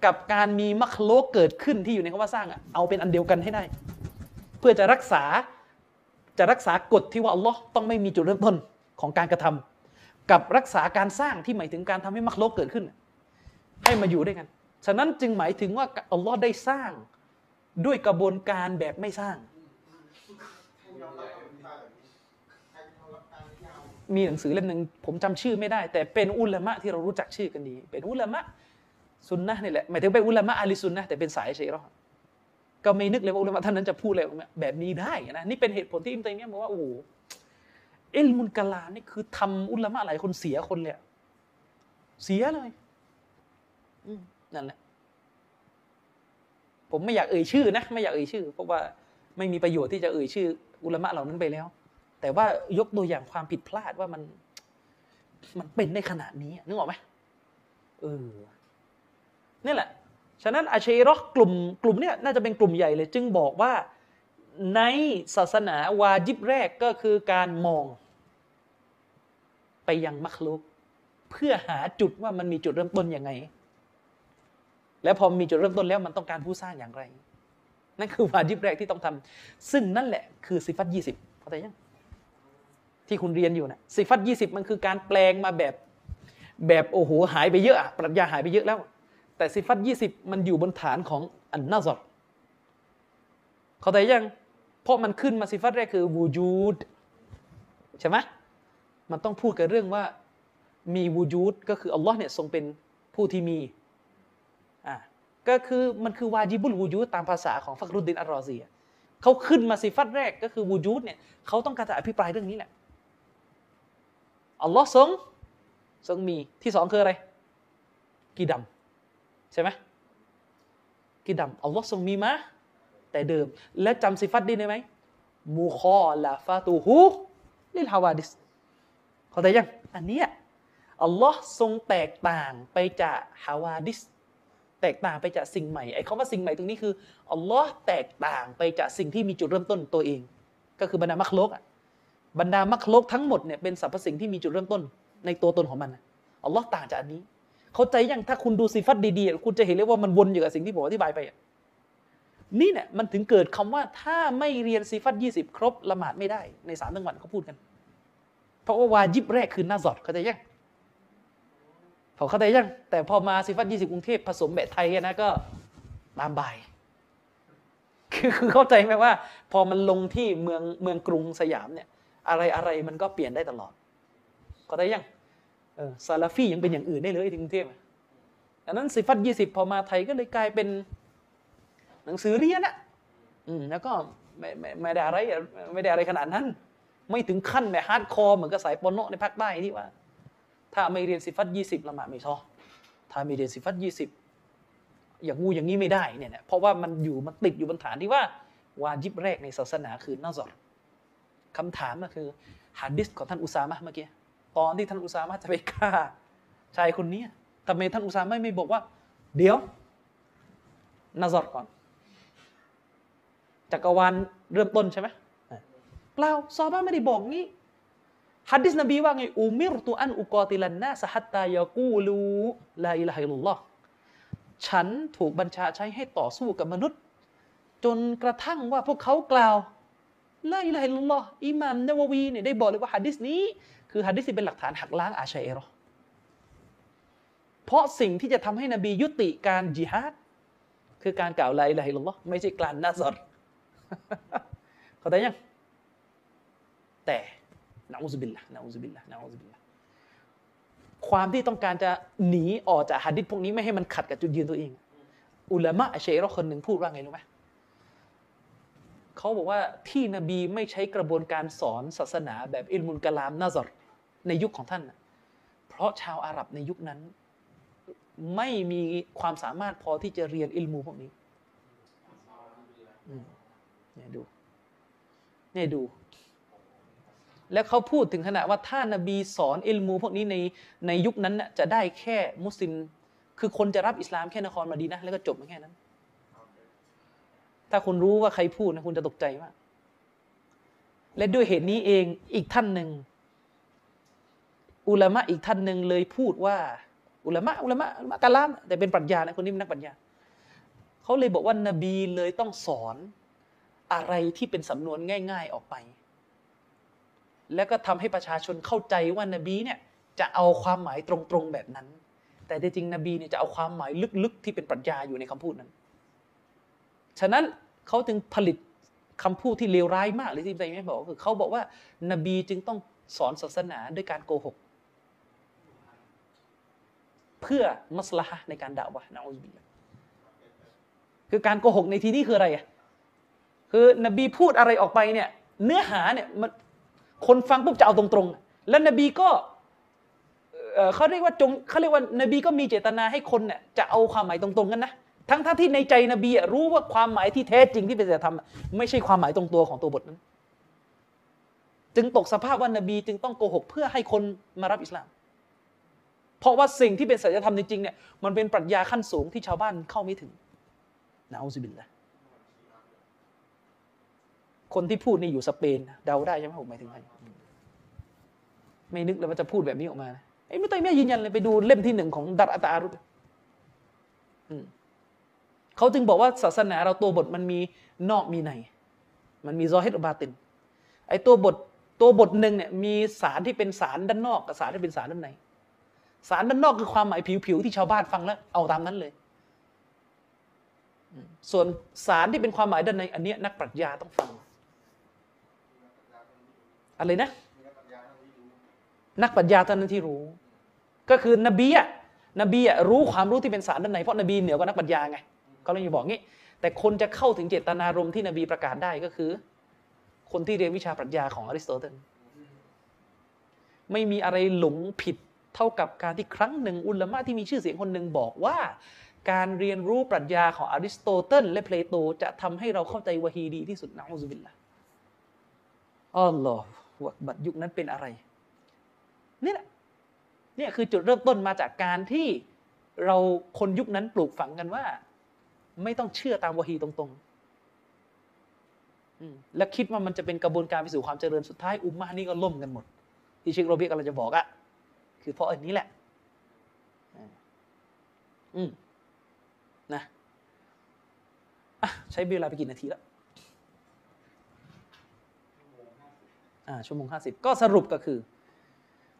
กับการมีมักลุกเกิดขึ้นที่อยู่ในคำว่าสร้างเอาเป็นอันเดียวกันให้ได้เพื่อจะรักษาจะรักษากฎที่ว่าอัลลอฮ์ต้องไม่มีจุดเริ่มต้น ของการกระทำกับรักษาการสร้างที่หมายถึงการทำให้มรรคโลกเกิดขึ้นให้มาอยู่ด้วยกันฉะนั้นจึงหมายถึงว่าอัลลอฮ์ได้สร้างด้วยกระบวนการแบบไม่สร้างมีหนังสือเล่มหนึ่งผมจำชื่อไม่ได้แต่เป็นอุลามะที่เรารู้จักชื่อกันดีเป็นอุลามะซุนนะห์นี่แหละหมายถึงเป็นอุลามะอะลิซุนนะห์แต่เป็นสายเชอะห์ก็ไม่นึกเลยว่าอุลามะท่านนั้นจะพูดอะไรแบบนี้ได้นะนี่เป็นเหตุผลที่อิมตัยมียะห์บอกว่าโอ้โหอิลมุลกะลามนี่คือทำอุลามะหลายคนเสียคนเลยเสียเลยนั่นแหละผมไม่อยากเอ่ยชื่อนะไม่อยากเอ่ยชื่อเพราะว่าไม่มีประโยชน์ที่จะเอ่ยชื่ออุลามะเหล่านั้นไปแล้วแต่ว่ายกตัวอย่างความผิดพลาดว่ามันมันเป็นได้ขนาดนี้นึกออกไหมเออนี่แหละฉะนั้นอาชัยรอกกลุ่มกลุ่มเนี้ยน่าจะเป็นกลุ่มใหญ่เลยจึงบอกว่าในศาสนาวาญิบแรกก็คือการมองไปยังมัคลุกเพื่อหาจุดว่ามันมีจุดเริ่มต้นยังไงและพอมีจุดเริ่มต้นแล้วมันต้องการผู้สร้างอย่างไรนั่นคือวาญิบแรกที่ต้องทำซึ่งนั่นแหละคือซิฟัตยี่สิบเข้าใจยังที่คุณเรียนอยู่นะซิฟัตยี่สิบมันคือการแปลงมาแบบแบบโอ้โหหายไปเยอะปรัชญาหายไปเยอะแล้วแต่ซิฟัตยี่สิบมันอยู่บนฐานของอันนาซรเข้าใจยังเพราะมันขึ้นมาซิฟัตแรกคือวูจูดใช่ไหมมันต้องพูดกับเรื่องว่ามีวูจูดก็คืออัลลอฮ์เนี่ยทรงเป็นผู้ที่มีอ่ะก็คือมันคือวาญิบุลวูจูดตามภาษาของฟักรุดดินอัลรอซีเขาขึ้นมาซิฟัตแรกก็คือวูจูดเนี่ยเขาต้องการจะอภิปรายเรื่องนี้แหละอัลลอฮ์ทรงทรงมีที่สองคืออะไรกีดัมใช่ไหมกีดัมอัลลอฮ์ทรงมีมาแต่เดิมและจำซิฟัตได้ไหมมูคอลาฟาตูฮูลิลฮาวาดิสเข้าใจยังอันนี้อัลลอฮ์ทรงแตกต่างไปจากฮาวาดิสแตกต่างไปจากสิ่งใหม่ไอ้คำว่าสิ่งใหม่ตรงนี้คืออัลลอฮ์แตกต่างไปจากสิ่งที่มีจุดเริ่มต้นตัวเองก็คือบรรดามัคโลกบรรดามัคโลกทั้งหมดเนี่ยเป็นสรรพสิ่งที่มีจุดเริ่มต้นในตัวตนของมันอัลลอฮ์ต่างจากอันนี้เข้าใจยังถ้าคุณดูซิฟัตดีๆคุณจะเห็นเลยว่ามันวนอยู่กับสิ่งที่ผมอธิบายไปนี่เนี่ยมันถึงเกิดคำว่าถ้าไม่เรียนซิฟัตยี่สิบครบละหมาดไม่ได้ในสามจังหวัดเขาพูดกันเพราะว่าวาญิบแรกคือนาซอดเข้าใจยังพอเข้าใจยังแต่พอมาซิฟัตยี่สิบกรุงเทพผสมแบบไทยนะก็ตามบ่ายคือคือเข้าใจไหมว่าพอมันลงที่เมืองเมืองกรุงสยามเนี่ยอะไรอะไรมันก็เปลี่ยนได้ตลอดเข้าใจยังเออซาลาฟียังเป็นอย่างอื่นได้เลยที่กรุงเทพอันนั้นซิฟัตยี่สิบพอมาไทยก็เลยกลายเป็นหนังสือเรียนอะอืมแล้วก็ไม่ไม่ไม่ได้อะไรไม่ได้อะไรขนาดนั้นไม่ถึงขั้นแบบฮาร์ดคอร์เหมือนกับสายปนโนในภาคใต้ที่ว่าถ้าไม่เรียนซิฟัตยี่สิบละหมาดไม่ท้อถ้าไม่เรียนซิฟัตยี่สิบอย่างงูอย่างนี้ไม่ได้เนี่ยเพราะว่ามันอยู่มันติดอยู่บนฐานที่ว่าวาญิบแรกในศาสนาคือนาซรคำถามก็คือหะดีษของท่านอุซามะห์เมื่อกี้ตอนที่ท่านอุซามะห์จะไปฆ่าชายคนนี้ทำไมท่านอุซามะห์ไม่บอกว่าเดี๋ยวนาซรก่อนจักรวาลเริ่มต้นใช่ไหมเปล่าซอบ้าไม่ได้บอกงี้หะดีษนบีว่าไงอุมิรตุอันอุกอติลันนาสฮัตตายะกูลูลาอิลาฮะอิลลัลลอฮ์ฉันถูกบัญชาใช้ให้ต่อสู้กับมนุษย์จนกระทั่งว่าพวกเขากล่าวลาอิลาฮะอิลลัลลอฮ์อิหม่ามนะวะวีเนี่ยได้บอกเลยว่าหะดีษนี้คือหะดีษที่เป็นหลักฐานหักล้างอาชัยเราะห์เพราะสิ่งที่จะทำให้นบียุติการญิฮาดคือการกล่าวลาอิลาฮะอิลลัลลอฮ์ไม่ใช่การนาซรเข้าใจยังแต่นะอูซุบิลละนะอูซุบิลละนะอูซุบิลละความที่ต้องการจะหนีออกจากหะดีษพวกนี้ไม่ให้มันขัดกับจุดยืนตัวเองอุลามะชัยเราะห์คนหนึ่งพูดว่าไงรู้ไหมเขาบอกว่าที่นบีไม่ใช้กระบวนการสอนศาสนาแบบอิลมุลกะลามนาซรในยุคของท่านเพราะชาวอาหรับในยุคนั้นไม่มีความสามารถพอที่จะเรียนอิลมูพวกนี้เนี่ยดูเนี่ยดูแล้วเขาพูดถึงขนาดว่าถ้านบีสอนอิลมูพวกนี้ในในยุคนั้นน่ะจะได้แค่มุสลิมคือคนจะรับอิสลามแค่นครมะดีนะห์แล้วก็จบแค่นั้นถ้าคุณรู้ว่าใครพูดนะคุณจะตกใจมากและด้วยเหตุนี้เองอีกท่านหนึ่งอุลามะอีกท่านหนึ่งเลยพูดว่าอุลามะอุลามะอุลามะกะลามแต่เป็นปรัชญานะคนนี้เป็นนักปรัชญาเขาเลยบอกว่านบีเลยต้องสอนอะไรที่เป็นสำนวนง่ายๆออกไป แล้วก็ทำให้ประชาชนเข้าใจว่านบีเนี่ยจะเอาความหมายตรงๆแบบนั้นแต่จริงๆนบีเนี่ยจะเอาความหมายลึกๆที่เป็นปรัชญาอยู่ในคำพูดนั้นฉะนั้นเขาถึงผลิตคำพูดที่เลวร้ายมากหรือที่ใจไม่บอกคือเขาบอกว่านบีจึงต้องสอนศาสนาด้วยการโกหกเพื่อมัสลาฮะในการด่าวะนะอูซบิลลาห์คือการโกหกในที่นี้คืออะไรอ่ะคือนบีพูดอะไรออกไปเนี่ยเนื้อหาเนี่ยมันคนฟังปุ๊บจะเอาตรงๆแล้วนบีก็เขาเรียกว่าจงเขาเรียกว่านบีก็มีเจตนาให้คนเนี่ยจะเอาความหมายตรงๆกันนะทั้งๆ ท, ที่ในใจนบีรู้ว่าความหมายที่แท้จริงที่เป็นจะทำไม่ใช่ความหมายตรงตัวของตัวบทนั้นจึงตกสภาพว่านบีจึงต้องโกหกเพื่อให้คนมารับอิสลามเพราะว่าสิ่งที่เป็นสัจธรรมจริงๆเนี่ยมันเป็นปรัชญาขั้นสูงที่ชาวบ้านเข้าไม่ถึงนะอูซุบิลลาห์คนที่พูดนี่อยู่สเปนเดาได้ใช่ไหมผมหมายถึงใครไม่นึกเลยว่าจะพูดแบบนี้ออกมาไอ้มุตัยมียะห์ยืนยันเลยไปดูเล่มที่หนึ่งของดัรอะตะอารุดเขาจึงบอกว่าศาสนาเราตัวบทมันมีนอกมีในมันมีซอฮิรกับบาตินไอ้ตัวบทตัวบทหนึ่งเนี่ยมีสารที่เป็นสารด้านนอกกับสารที่เป็นสารด้านในสารด้านนอกคือความหมายผิวๆที่ชาวบ้านฟังแล้วเอาตามนั้นเลยส่วนสารที่เป็นความหมายด้านในอันนี้นักปรัชญาต้องฟังอะไรนะนักปรัชญาตอนนั้นที่รู้ก็คือนบีอะนบีอะรู้ความรู้ที่เป็นสารด้านในเพราะนบีเหนือกว่านักปรัชญาไงก็เลยบอกงี้แต่คนจะเข้าถึงเจตนารมณ์ที่นบีประกาศได้ก็คือคนที่เรียนวิชาปรัชญาของอริสโตเติลไม่มีอะไรหลงผิดเท่ากับการที่ครั้งหนึ่งอุลามะที่มีชื่อเสียงคนหนึ่งบอกว่าการเรียนรู้ปรัชญาของอริสโตเติลและเพลโตจะทำให้เราเข้าใจวะฮีดีที่สุดนะอูซุบิลลาห์อัลลอฮฺวะบัดยุคนั้นเป็นอะไรนี่แหละเนี่ยคือจุดเริ่มต้นมาจากการที่เราคนยุคนั้นปลูกฝังกันว่าไม่ต้องเชื่อตามวะฮีตรงๆแล้วคิดว่ามันจะเป็นกระบวนการไปสู่ความเจริญสุดท้ายอุมมะห์นี่ก็ล่มกันหมดที่เชคโรเบียกำลังจะบอกอะคือเพราะอันนี้แหละอืมนะอ่ะใช้เวลาไปกี่นาทีแล้วอ่าชั่วโมงห้าสิบก็สรุปก็คือ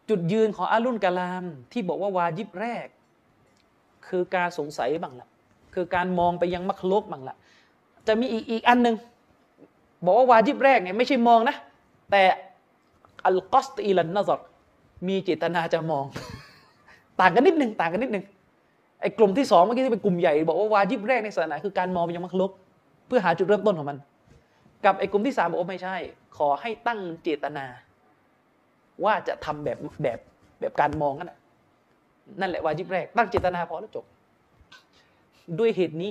จุดยืนของอัลลุนกะลามที่บอกว่าวาญิบแรกคือการสงสัยบ้างละคือการมองไปยังมัคลุกบ้างละจะมีอีกอีกอันนึงบอกว่าวาญิบแรกเนี่ยไม่ใช่มองนะแต่อัลกัสตอิลันนะซรมีเจตนาจะมองต่างกันนิดนึงต่างกันนิดนึงไอ้กลุ่มที่สองเมื่อกี้ที่เป็นกลุ่มใหญ่บอกว่าวาญิบแรกในศาสนาคือการมองไปยังมัคลุกเพื่อหาจุดเริ่มต้นของมันกับไอ้กลุ่มที่สามบอกว่าไม่ใช่ขอให้ตั้งเจตนาว่าจะทำแบบแบบแบบการมองนั่นแหละนั่นแหละวาญิบแรกตั้งเจตนาพอแล้วจบด้วยเหตุนี้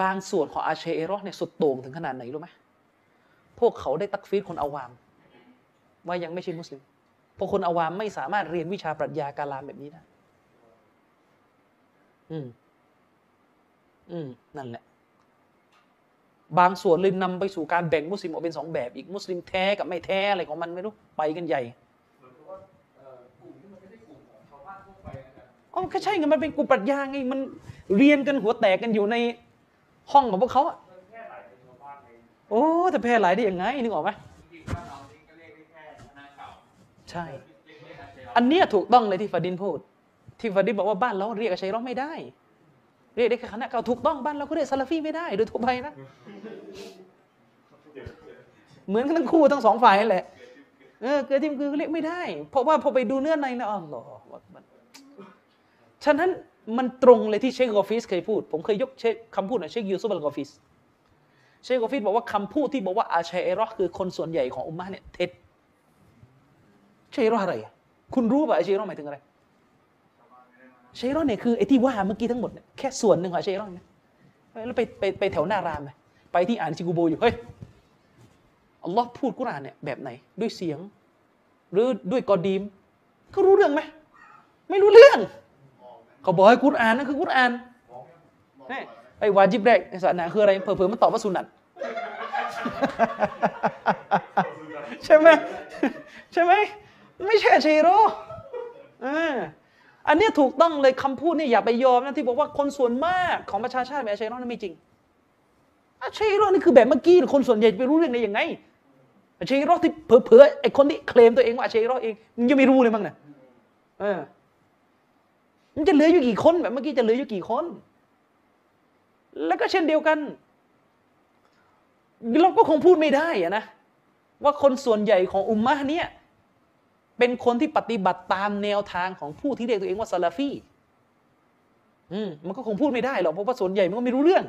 บางส่วนของอาเชอะรอห์เนี่ยสุดโต่งถึงขนาดไหนรู้ไหมพวกเขาได้ตักฟีรคนอาวามว่ายังไม่ใช่มุสลิมเพราะคนอาวามไม่สามารถเรียนวิชาปรัชญากาลามแบบนี้ได้อืมอืมนั่นแหละบางส่วนเลยนำไปสู่การแบ่งมุสลิมออกเป็นสองแบบอีกมุสลิมแท้กับไม่แท้อะไรของมันไม่รู้ไปกันใหญ่อ๋อก็ใช่ไงมันเป็นกลุ่มปรัชญาไงมันเรียนกันหัวแตกกันอยู่ในห้องของพวกเขาอ่ะโอ้แต่แพร่หลายได้ยังไงนึกออกไหมใช่อันเนี้ยถูกต้องเลยที่ฟาดินพูดที่ฟาดินบอกว่าบ้านเราเรียกอาชัยเราไม่ได้เรียกได้แค่คณะเก่าถูกต้องบ้านเราก็เรียกซาลาฟีไม่ได้โดยทั่วไปนะเหมือนกันทั้งคู่ทั้งสองฝ่ายแหละเออเกิดทิมคือเรียกไม่ได้เพราะว่าพอไปดูเนื้อในนะอ๋อหรอฉะนั้นมันตรงเลยที่เชคกอฟิสเคยพูดผมเคยยกคำพูดของเชคยูซุฟอัลกอฟิสเชคกอฟิสบอกว่าคำพูดที่บอกว่าอาชัยเราะห์คือคนส่วนใหญ่ของอุมมะห์เนี่ยเท็จอาชัยเราะห์อะไรคุณรู้ป่ะอาชัยเราะห์หมายถึงอะไรอาชัยเราะห์เนี่ยคือไอ้ที่ว่าเมื่อกี้ทั้งหมดเนี่ยแค่ส่วนหนึ่งของอาชัยเราะห์นะแล้วไปไปไปแถวหน้ารามไปที่อ่านชิกูโบอยู่เฮ้ยอัลลอฮ์พูดกุรอานเนี่ยแบบไหนด้วยเสียงหรือด้วยกอดีมเขารู้เรื่องไหมไม่รู้เรื่องเขาบอกให้กุรอานนั่นคือกุรอานนี่ไอ้วาจิบแรกในศาสนาคืออะไรเผลอๆมันตอบว่าสุนัตใช่ไหมใช่ไหมไม่ใช่อาชัยเราะห์อันนี้ถูกต้องเลยคำพูดนี่อย่าไปยอมนะที่บอกว่าคนส่วนมากของประชาชาติเป็นอาชัยเราะห์นั่นไม่จริงอาชัยเราะห์นี่คือแบบเมื่อกี้คนส่วนใหญ่ไปรู้เรื่องได้ยังไง อาชัยรอที่เผลอๆไอ้คนที่เคลมตัวเองว่าอาชัยรอเองมันยังไม่รู้เลยมั้งนะเออมันจะเหลืออยู่กี่คนแบบเมื่อกี้จะเหลืออยู่กี่คนแล้วก็เช่นเดียวกันเราก็คงพูดไม่ได้อะนะว่าคนส่วนใหญ่ของอุมมะห์เนี่ยเป็นคนที่ปฏิบัติตามแนวทางของผู้ที่เรียกตัวเองว่าซะลาฟีอืมมันก็คงพูดไม่ได้หรอกเพราะว่าส่วนใหญ่มันก็ไม่รู้เรื่อง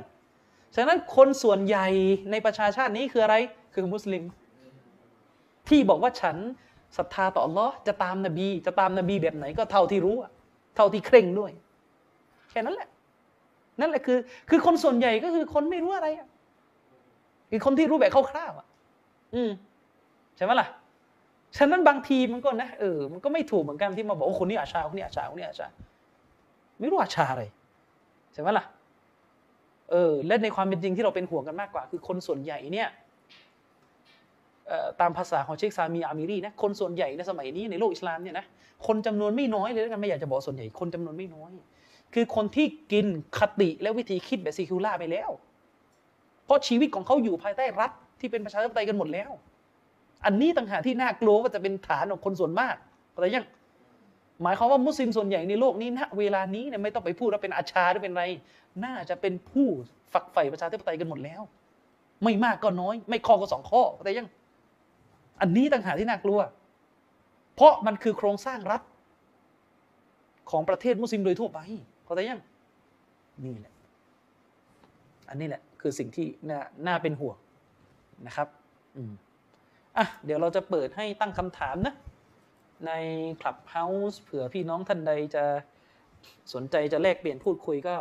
ฉะนั้นคนส่วนใหญ่ในประชาชาตินี้คืออะไรคือมุสลิมที่บอกว่าฉันศรัทธาต่ออัลเลาะห์จะตามนบีจะตามนบีแบบไหนก็เท่าที่รู้เท่าที่เคร่งด้วยแค่นั้นแหละนั่นแหละคือคือคนส่วนใหญ่ก็คือคนไม่รู้อะไรคือคนที่รู้แบบคร่าวๆอ่ะอืมใช่ไหมล่ะฉะนั้นบางทีมันก็นะเออมันก็ไม่ถูกเหมือนกันที่มาบอกว่าคนนี้อาชาคนนี้อาชาคนนี้อาชาไม่รู้อาชาอะไรใช่ไหมล่ะเออและในความเป็นจริงที่เราเป็นห่วงกันมากกว่าคือคนส่วนใหญ่เนี่ยตามภาษาของเชคซามีอามิรีนะคนส่วนใหญ่ในสมัยนี้ในโลกอิสลามเนี่ยนะคนจำนวนไม่น้อยเลยแล้วกันไม่อยากจะบอกส่วนใหญ่คนจำนวนไม่น้อยคือคนที่กินคติและวิธีคิดแบบซีคิวล่าไปแล้วเพราะชีวิตของเขาอยู่ภายใต้รัฐที่เป็นประชาธิปไตยกันหมดแล้วอันนี้ต่างหากที่น่ากลัวว่าจะเป็นฐานของคนส่วนมากแต่ยังหมายความว่ามุสลิมส่วนใหญ่ในโลกนี้ณเวลานี้เนี่ยไม่ต้องไปพูดว่าเป็นอาชาหรือเป็นอะไรน่าจะเป็นผู้ฝักใฝ่ประชาธิปไตยกันหมดแล้วไม่มากก็น้อยไม่ข้อก็สองข้อแต่ยังอันนี้ต่างหากที่น่ากลัวเพราะมันคือโครงสร้างรัฐของประเทศมุสลิมโดยทั่วไปเข้าใจยังนี่แหละอันนี้แหละคือสิ่งที่น่าน่าเป็นห่วงนะครับอืมอ่ะเดี๋ยวเราจะเปิดให้ตั้งคำถามนะใน Clubhouse เผื่อพี่น้องท่านใดจะสนใจจะแลกเปลี่ยนพูดคุยก็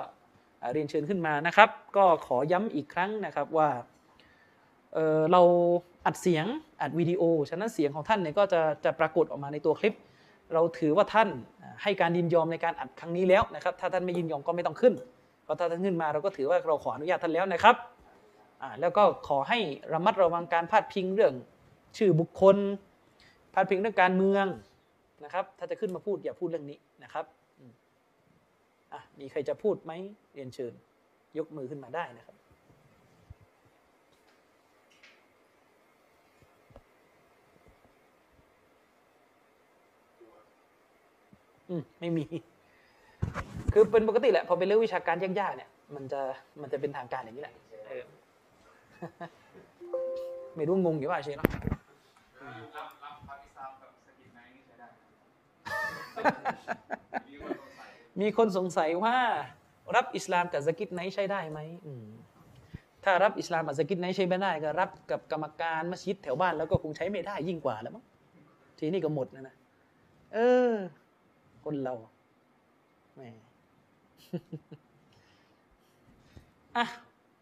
เรียนเชิญขึ้นมานะครับก็ขอย้ำอีกครั้งนะครับว่า เอ่อ เราอัดเสียงอัดวิดีโอฉะนั้นเสียงของท่านเนี่ยก็จะจะปรากฏออกมาในตัวคลิปเราถือว่าท่านให้การยินยอมในการอัดครั้งนี้แล้วนะครับถ้าท่านไม่ยินยอมก็ไม่ต้องขึ้นเพราะถ้าท่านขึ้นมาเราก็ถือว่าเราขออนุญาตท่านแล้วนะครับอ่าแล้วก็ขอให้ระมัดระวังการพาดพิงเรื่องชื่อบุคคลพาดพิงเรื่องการเมืองนะครับถ้าจะขึ้นมาพูดอย่าพูดเรื่องนี้นะครับอ่ะมีใครจะพูดไหมเรียนเชิญยกมือขึ้นมาได้นะครับอืมไม่มีคือเป็นปกติแหละพอเป็นเรื่องวิชาการยากๆเนี่ยมันจะมันจะเป็นทางการอย่างนี้แหละเออไม่รู้งงอยู่ว่าใช่เนาะมีคนสงสัยว่ารับอิสลามกับซะกีดไนท์ใช้ได้ไหมถ้ารับอิสลามกับซะกีดไนท์ใช้ไม่ได้ก็รับกับกรรมการมัสยิดแถวบ้านแล้วก็คงใช้ไม่ได้ยิ่งกว่าแล้วมั้งทีนี้ก็หมดนะนะเออคนเราแหมอ่ะ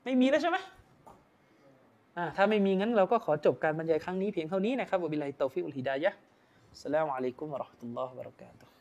ไม่มีแล้วใช่ไหมอ่ะถ้าไม่มีงั้นเราก็ขอจบการบรรยายครั้งนี้เพียงเท่านี้นะครับวะบิลลาฮิตตอฟิกุลฮิดายะฮ์อัสสลามุอะลัยกุมวะเราะห์มะตุลลอฮิวะบะเราะกาตุฮ์